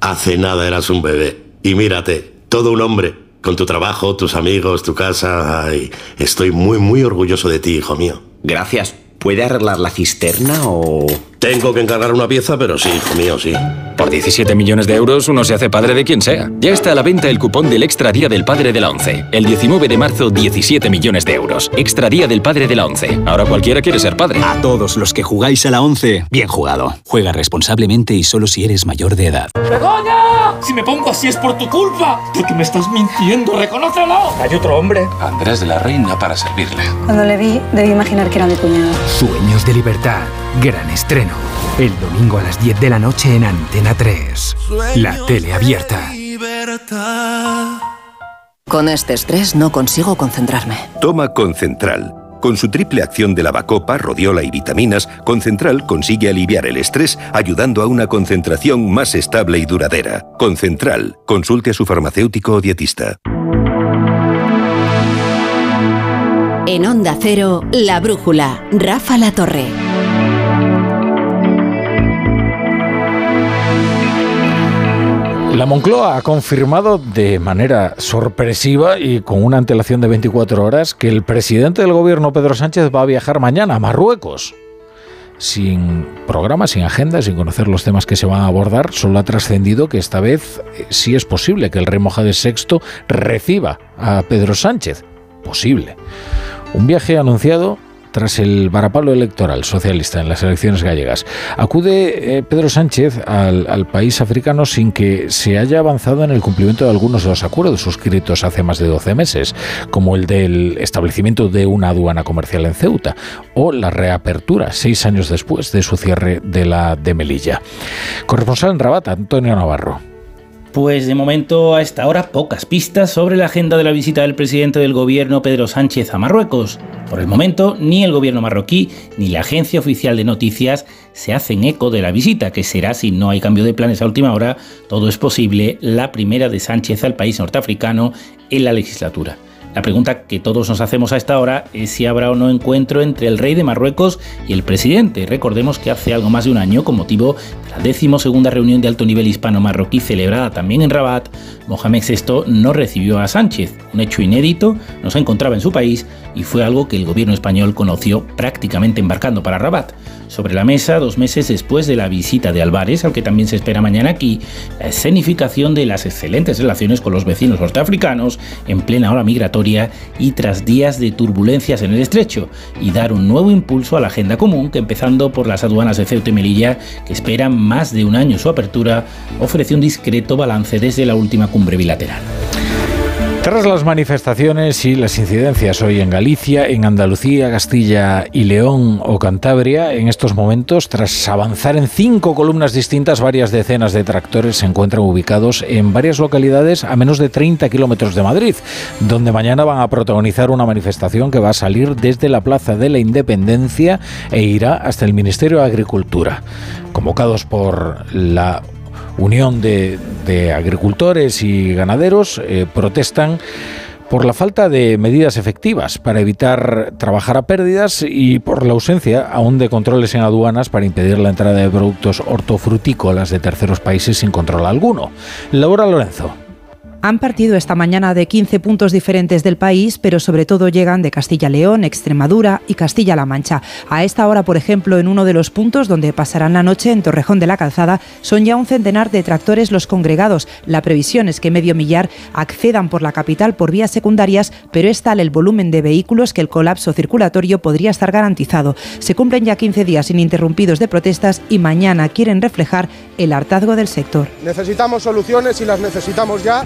Hace nada eras un bebé y mírate, todo un hombre, con tu trabajo, tus amigos, tu casa. Ay, estoy muy, muy orgulloso de ti, hijo mío. Gracias. ¿Puede arreglar la cisterna o...? Tengo que encargar una pieza, pero sí, hijo mío, sí. Por 17 millones de euros uno se hace padre de quien sea. Ya está a la venta el cupón del Extra Día del Padre de la ONCE. El 19 de marzo, 17 millones de euros. Extra Día del Padre de la ONCE. Ahora cualquiera quiere ser padre. A todos los que jugáis a la ONCE, bien jugado. Juega responsablemente y solo si eres mayor de edad. ¡Begoña! Si me pongo así es por tu culpa. Porque me estás mintiendo, reconócelo. Hay otro hombre. Andrés de la Reina para servirle. Cuando le vi, debí imaginar que era mi cuñado. Sueños de libertad, gran estreno. El domingo a las 10 de la noche en Antena 3. La tele abierta. Con este estrés no consigo concentrarme. Toma Concentral. Con su triple acción de lavacopa, rodiola y vitaminas, Concentral consigue aliviar el estrés ayudando a una concentración más estable y duradera. Concentral. Consulte a su farmacéutico o dietista. En Onda Cero, La Brújula, Rafa Latorre. La Moncloa ha confirmado de manera sorpresiva y con una antelación de 24 horas que el presidente del gobierno, Pedro Sánchez, va a viajar mañana a Marruecos. Sin programa, sin agenda, sin conocer los temas que se van a abordar, solo ha trascendido que esta vez sí es posible que el rey Mohamed VI reciba a Pedro Sánchez. Posible. Un viaje anunciado tras el varapalo electoral socialista en las elecciones gallegas. Acude Pedro Sánchez al país africano sin que se haya avanzado en el cumplimiento de algunos de los acuerdos suscritos hace más de 12 meses, como el del establecimiento de una aduana comercial en Ceuta o la reapertura 6 años después de su cierre de la de Melilla. Corresponsal en Rabat, Antonio Navarro. Pues de momento, a esta hora, pocas pistas sobre la agenda de la visita del presidente del gobierno Pedro Sánchez a Marruecos. Por el momento, ni el gobierno marroquí ni la agencia oficial de noticias se hacen eco de la visita, que será, si no hay cambio de planes a última hora, todo es posible, la primera de Sánchez al país norteafricano en la legislatura. La pregunta que todos nos hacemos a esta hora es si habrá o no encuentro entre el rey de Marruecos y el presidente. Recordemos que hace algo más de un año, con motivo de la 12ª reunión de alto nivel hispano-marroquí celebrada también en Rabat, Mohamed VI no recibió a Sánchez. Un hecho inédito, no se encontraba en su país y fue algo que el gobierno español conoció prácticamente embarcando para Rabat. sobre la mesa 2 meses después de la visita de Álvarez, al que también se espera mañana aquí la escenificación de las excelentes relaciones con los vecinos norteafricanos en plena ola migratoria y tras días de turbulencias en el estrecho, y dar un nuevo impulso a la agenda común que, empezando por las aduanas de Ceuta y Melilla, que esperan más de un año su apertura, ofrece un discreto balance desde la última cumbre bilateral. Tras las manifestaciones y las incidencias hoy en Galicia, en Andalucía, Castilla y León o Cantabria, en estos momentos, tras avanzar en 5 columnas distintas, varias decenas de tractores se encuentran ubicados en varias localidades a menos de 30 kilómetros de Madrid, donde mañana van a protagonizar una manifestación que va a salir desde la Plaza de la Independencia e irá hasta el Ministerio de Agricultura. Convocados por la Unión de Agricultores y Ganaderos, protestan por la falta de medidas efectivas para evitar trabajar a pérdidas y por la ausencia aún de controles en aduanas para impedir la entrada de productos hortofrutícolas de terceros países sin control alguno. Laura Lorenzo. Han partido esta mañana de 15 puntos diferentes del país, pero sobre todo llegan de Castilla-León, Extremadura y Castilla-La Mancha. A esta hora, por ejemplo, en uno de los puntos donde pasarán la noche, en Torrejón de la Calzada, son ya un centenar de tractores los congregados. La previsión es que medio millar accedan por la capital por vías secundarias, pero es tal el volumen de vehículos que el colapso circulatorio podría estar garantizado. Se cumplen ya 15 días ininterrumpidos de protestas y mañana quieren reflejar el hartazgo del sector. Necesitamos soluciones y las necesitamos ya.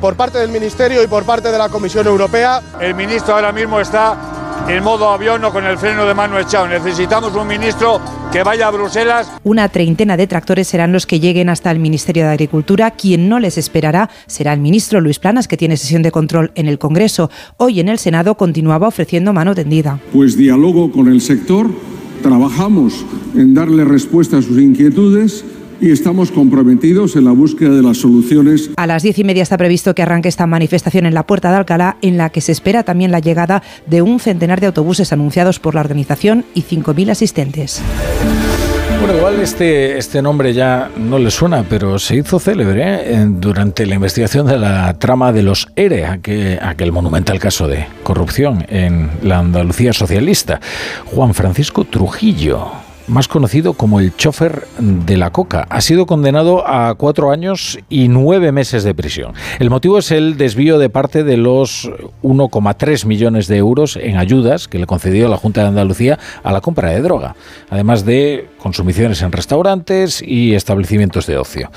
Por parte del Ministerio y por parte de la Comisión Europea. El ministro ahora mismo está en modo avión o con el freno de mano echado. Necesitamos un ministro que vaya a Bruselas. Una treintena de tractores serán los que lleguen hasta el Ministerio de Agricultura. Quien no les esperará será el ministro Luis Planas, que tiene sesión de control en el Congreso. Hoy en el Senado continuaba ofreciendo mano tendida. Pues diálogo con el sector, trabajamos en darle respuesta a sus inquietudes y estamos comprometidos en la búsqueda de las soluciones. A las 10:30 está previsto que arranque esta manifestación en la Puerta de Alcalá, en la que se espera también la llegada de un centenar de autobuses anunciados por la organización y 5.000 asistentes. Bueno, igual este nombre ya no le suena, pero se hizo célebre durante la investigación de la trama de los ERE, aquel monumental caso de corrupción en la Andalucía socialista. Juan Francisco Trujillo, más conocido como el chofer de la coca, ha sido condenado a 4 años y 9 meses de prisión. El motivo es el desvío de parte de los 1,3 millones de euros en ayudas que le concedió la Junta de Andalucía a la compra de droga, además de consumiciones en restaurantes y establecimientos de ocio.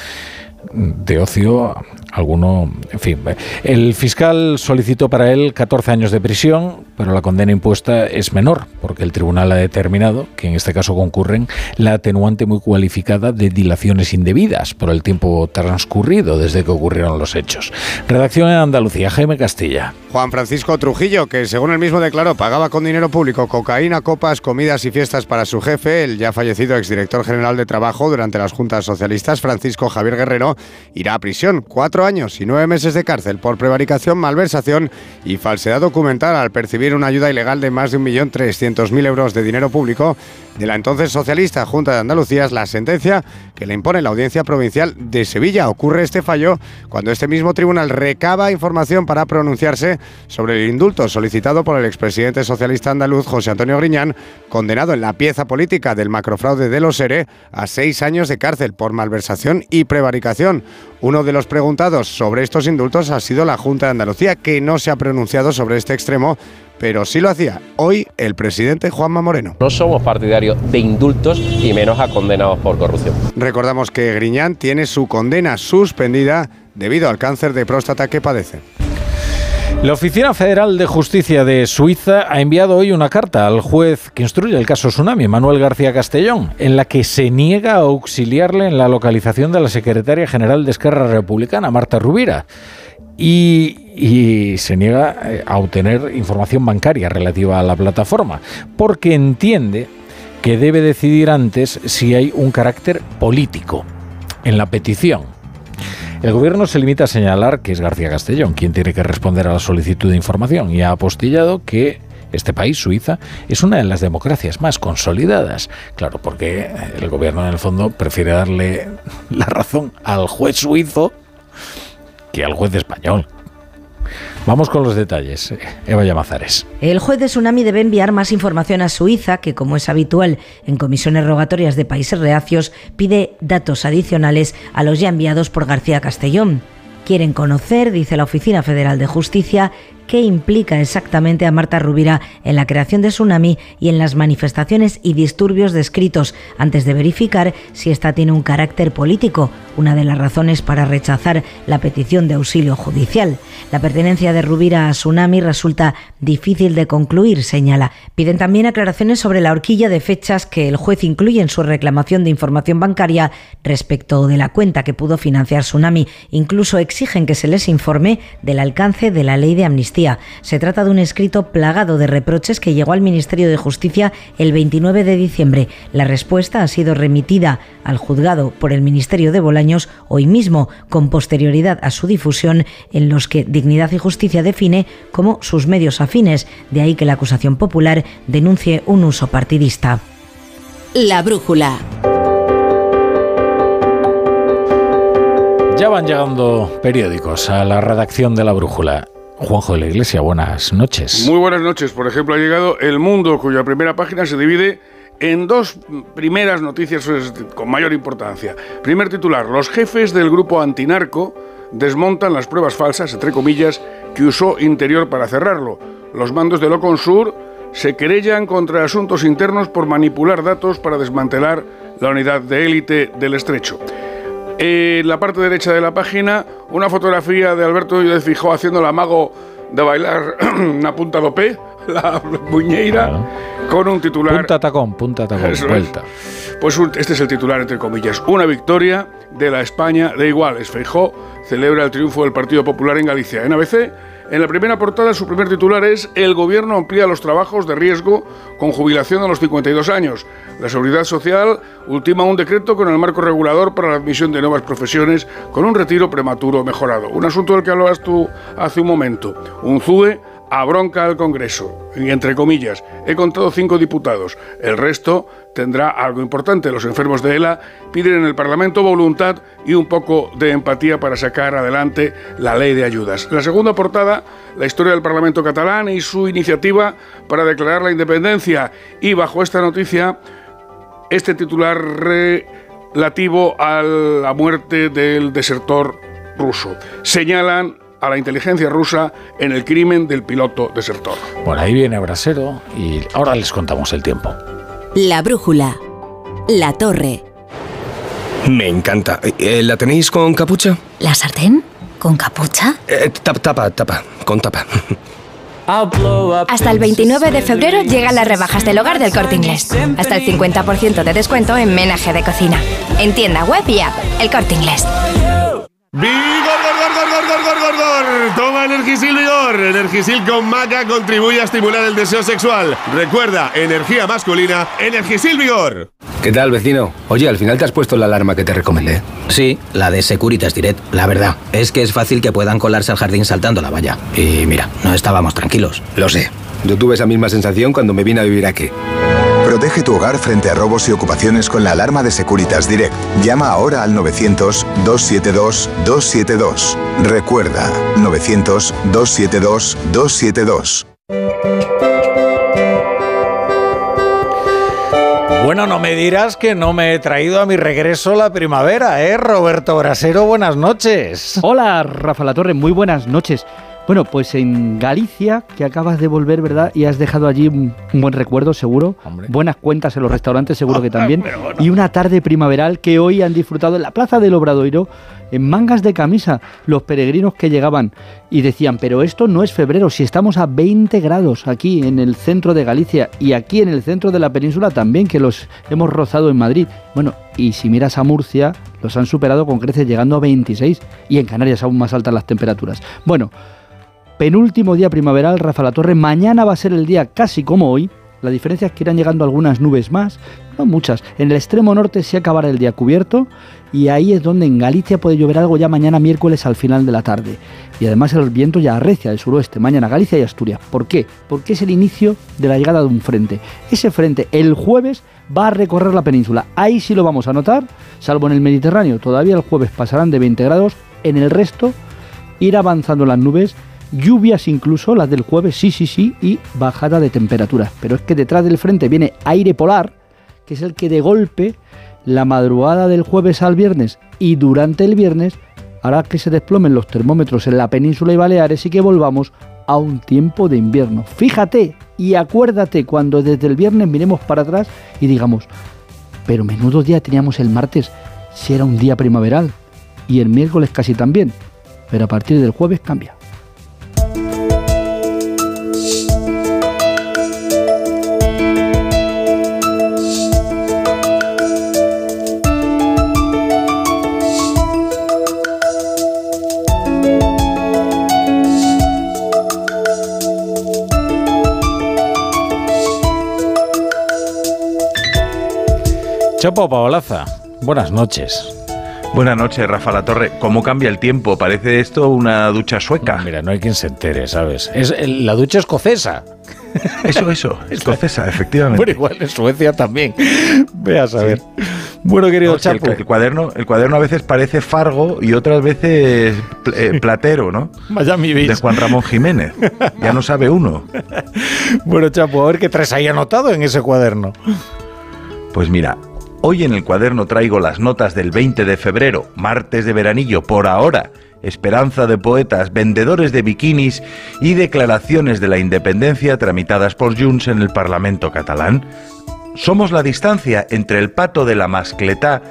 Alguno, en fin. El fiscal solicitó para él 14 años de prisión, pero la condena impuesta es menor, porque el tribunal ha determinado que en este caso concurren la atenuante muy cualificada de dilaciones indebidas por el tiempo transcurrido desde que ocurrieron los hechos. Redacción en Andalucía, Jaime Castilla. Juan Francisco Trujillo, que según él mismo declaró, pagaba con dinero público cocaína, copas, comidas y fiestas para su jefe, el ya fallecido exdirector general de Trabajo durante las juntas socialistas, Francisco Javier Guerrero, irá a prisión 4 años y 9 meses de cárcel por prevaricación, malversación y falsedad documental al percibir una ayuda ilegal de más de 1.300.000 euros de dinero público de la entonces socialista Junta de Andalucía. Es la sentencia que le impone la Audiencia Provincial de Sevilla. Ocurre este fallo cuando este mismo tribunal recaba información para pronunciarse sobre el indulto solicitado por el expresidente socialista andaluz José Antonio Griñán, condenado en la pieza política del macrofraude de los ERE a 6 años de cárcel por malversación y prevaricación. Uno de los preguntados sobre estos indultos ha sido la Junta de Andalucía, que no se ha pronunciado sobre este extremo, pero sí lo hacía hoy el presidente Juanma Moreno. No somos partidarios de indultos y menos a condenados por corrupción. Recordamos que Griñán tiene su condena suspendida debido al cáncer de próstata que padece. La Oficina Federal de Justicia de Suiza ha enviado hoy una carta al juez que instruye el caso Tsunami, Manuel García Castellón, en la que se niega a auxiliarle en la localización de la secretaria general de Esquerra Republicana, Marta Rovira, y se niega a obtener información bancaria relativa a la plataforma, porque entiende que debe decidir antes si hay un carácter político en la petición. El gobierno se limita a señalar que es García Castellón quien tiene que responder a la solicitud de información y ha apostillado que este país, Suiza, es una de las democracias más consolidadas. Claro, porque el gobierno en el fondo prefiere darle la razón al juez suizo que al juez español. Vamos con los detalles. Eva Llamazares. El juez de Tsunami debe enviar más información a Suiza, que, como es habitual en comisiones rogatorias de países reacios, pide datos adicionales a los ya enviados por García Castellón. Quieren conocer, dice la Oficina Federal de Justicia, qué implica exactamente a Marta Rovira en la creación de Tsunami y en las manifestaciones y disturbios descritos, antes de verificar si esta tiene un carácter político, una de las razones para rechazar la petición de auxilio judicial. La pertenencia de Rovira a Tsunami resulta difícil de concluir, señala. Piden también aclaraciones sobre la horquilla de fechas que el juez incluye en su reclamación de información bancaria respecto de la cuenta que pudo financiar Tsunami. Incluso exigen que se les informe del alcance de la ley de amnistía. Se trata de un escrito plagado de reproches que llegó al Ministerio de Justicia el 29 de diciembre. La respuesta ha sido remitida al juzgado por el Ministerio de Bolaños hoy mismo, con posterioridad a su difusión en los que Dignidad y Justicia define como sus medios afines. De ahí que la acusación popular denuncie un uso partidista. La Brújula. Ya van llegando periódicos a la redacción de La Brújula. Juanjo de la Iglesia, buenas noches. Muy buenas noches. Por ejemplo, ha llegado El Mundo, cuya primera página se divide en dos primeras noticias con mayor importancia. Primer titular: los jefes del grupo antinarco desmontan las pruebas falsas, entre comillas, que usó Interior para cerrarlo. Los mandos de Loconsur se querellan contra Asuntos Internos por manipular datos para desmantelar la unidad de élite del Estrecho. En la parte derecha de la página, una fotografía de Alberto Núñez Feijóo haciendo el amago de bailar una punta dopé, la muñeira, claro, con un titular... punta tacón, eso, vuelta. Pues este es el titular, entre comillas: una victoria de la España de iguales. Feijóo celebra el triunfo del Partido Popular en Galicia. En ABC, en la primera portada, su primer titular es: el gobierno amplía los trabajos de riesgo con jubilación a los 52 años. La Seguridad Social ultima un decreto con el marco regulador para la admisión de nuevas profesiones con un retiro prematuro mejorado. Un asunto del que hablabas tú hace un momento. Unzué abronca al Congreso. Y entre comillas: he contado 5 diputados. El resto tendrá algo importante. Los enfermos de ELA piden en el Parlamento voluntad y un poco de empatía para sacar adelante la ley de ayudas. La segunda portada, la historia del Parlamento catalán y su iniciativa para declarar la independencia. Y bajo esta noticia, este titular relativo a la muerte del desertor ruso. Señalan a la inteligencia rusa en el crimen del piloto desertor. Bueno, ahí viene Brasero y ahora les contamos el tiempo. La Brújula. La Torre. Me encanta. ¿La tenéis con capucha? ¿La sartén? ¿Con capucha? Tapa. Con tapa. Hasta el 29 de febrero llegan las rebajas del Hogar del Corte Inglés. Hasta el 50% de descuento en menaje de cocina. En tienda, web y app. El Corte Inglés. ¡Vigor! Toma Energisil Vigor. Energisil con maca contribuye a estimular el deseo sexual. Recuerda, energía masculina, Energisil Vigor. ¿Qué tal, vecino? Oye, al final te has puesto la alarma que te recomendé. Sí, la de Securitas Direct. La verdad es que es fácil que puedan colarse al jardín saltando la valla. Y mira, no estábamos tranquilos. Lo sé. Yo tuve esa misma sensación cuando me vine a vivir aquí. Protege tu hogar frente a robos y ocupaciones con la alarma de Securitas Direct. Llama ahora al 900-272-272. Recuerda, 900-272-272. Bueno, no me dirás que no me he traído a mi regreso la primavera, ¿eh? Roberto Brasero, buenas noches. Hola, Rafa Latorre, muy buenas noches. Bueno, pues en Galicia, que acabas de volver, ¿verdad? Y has dejado allí un buen recuerdo, seguro. Hombre. Buenas cuentas en los restaurantes, seguro que también. Bueno. Y una tarde primaveral que hoy han disfrutado en la Plaza del Obradoiro, en mangas de camisa, los peregrinos que llegaban y decían: pero esto no es febrero, si estamos a 20 grados aquí en el centro de Galicia y aquí en el centro de la península también, que los hemos rozado en Madrid. Bueno, y si miras a Murcia, los han superado con creces llegando a 26, y en Canarias aún más altas las temperaturas. Bueno, penúltimo día primaveral, Rafa Latorre. Mañana va a ser el día casi como hoy. La diferencia es que irán llegando algunas nubes más, no muchas. En el extremo norte se acabará el día cubierto, y ahí es donde en Galicia puede llover algo ya mañana miércoles al final de la tarde. Y además el viento ya arrecia del suroeste, mañana Galicia y Asturias. ¿Por qué? Porque es el inicio de la llegada de un frente. Ese frente el jueves va a recorrer la península. Ahí sí lo vamos a notar, salvo en el Mediterráneo. Todavía el jueves pasarán de 20 grados. En el resto irá avanzando las nubes Lluvias incluso, las del jueves, sí, y bajada de temperaturas. Pero es que detrás del frente viene aire polar, que es el que de golpe, la madrugada del jueves al viernes y durante el viernes, hará que se desplomen los termómetros en la península y Baleares y que volvamos a un tiempo de invierno. Fíjate y acuérdate cuando desde el viernes miremos para atrás y digamos, pero menudo día teníamos el martes, si era un día primaveral, y el miércoles casi también, pero a partir del jueves cambia. Chapo Paolaza, buenas noches. Buenas noches, Rafa Latorre. ¿Cómo cambia el tiempo? Parece esto una ducha sueca. Mira, no hay quien se entere, ¿sabes? Es la ducha escocesa. Eso, escocesa, efectivamente. Bueno, igual en Suecia también. Ve a saber. Sí. Bueno, querido Chapo. El cuaderno a veces parece Fargo y otras veces Platero, ¿no? Miami Beach. De Juan Ramón Jiménez. Ya no sabe uno. Bueno, Chapo, a ver qué traes ahí anotado en ese cuaderno. Pues mira, hoy en el cuaderno traigo las notas del 20 de febrero, martes de veranillo, por ahora, esperanza de poetas, vendedores de bikinis y declaraciones de la independencia tramitadas por Junts en el Parlamento catalán. Somos la distancia entre el Pato de la Mascletá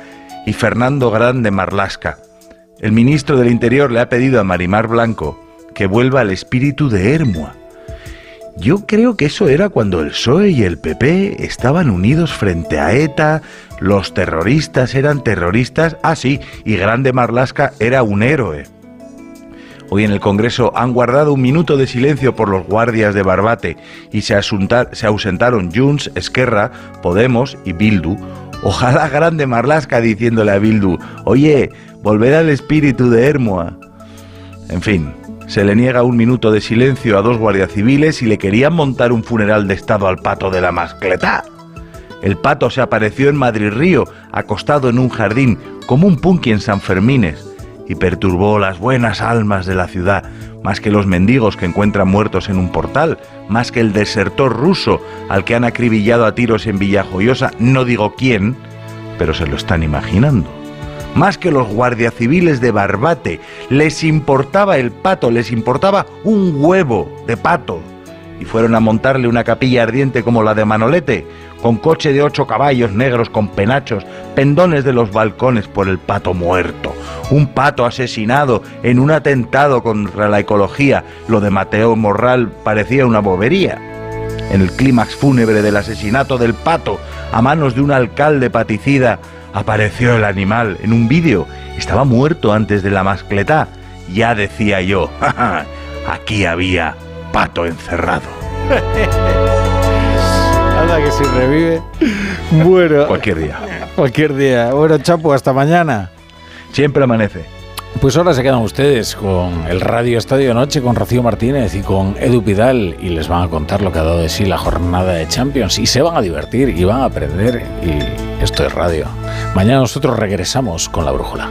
y Fernando Grande Marlaska. El ministro del Interior le ha pedido a Marimar Blanco que vuelva al espíritu de Hermua. Yo creo que eso era cuando el PSOE y el PP estaban unidos frente a ETA, los terroristas eran terroristas, y Grande Marlaska era un héroe. Hoy en el Congreso han guardado un minuto de silencio por los guardias de Barbate y se ausentaron Junts, Esquerra, Podemos y Bildu. Ojalá Grande Marlaska diciéndole a Bildu, oye, volver al espíritu de Hermoa. En fin. Se le niega un minuto de silencio a dos guardias civiles y le querían montar un funeral de estado al Pato de la Mascletá. El Pato se apareció en Madrid Río, acostado en un jardín, como un punky en San Fermines, y perturbó las buenas almas de la ciudad, más que los mendigos que encuentran muertos en un portal, más que el desertor ruso al que han acribillado a tiros en Villajoyosa, no digo quién, pero se lo están imaginando. Más que los guardias civiles de Barbate, les importaba el Pato, les importaba un huevo de pato. Y fueron a montarle una capilla ardiente como la de Manolete, con coche de 8 caballos negros con penachos, pendones de los balcones por el pato muerto. Un pato asesinado en un atentado contra la ecología. Lo de Mateo Morral parecía una bobería. En el clímax fúnebre del asesinato del pato, a manos de un alcalde paticida, apareció el animal en un vídeo. Estaba muerto antes de la mascletá. Ya decía yo, jaja, aquí había pato encerrado. Anda que si revive. Bueno. Cualquier día. Cualquier día. Bueno, Chapo, hasta mañana. Siempre amanece. Pues ahora se quedan ustedes con el Radio Estadio Noche, con Rocío Martínez y con Edu Pidal, y les van a contar lo que ha dado de sí la jornada de Champions, y se van a divertir y van a aprender, y esto es radio. Mañana nosotros regresamos con La Brújula.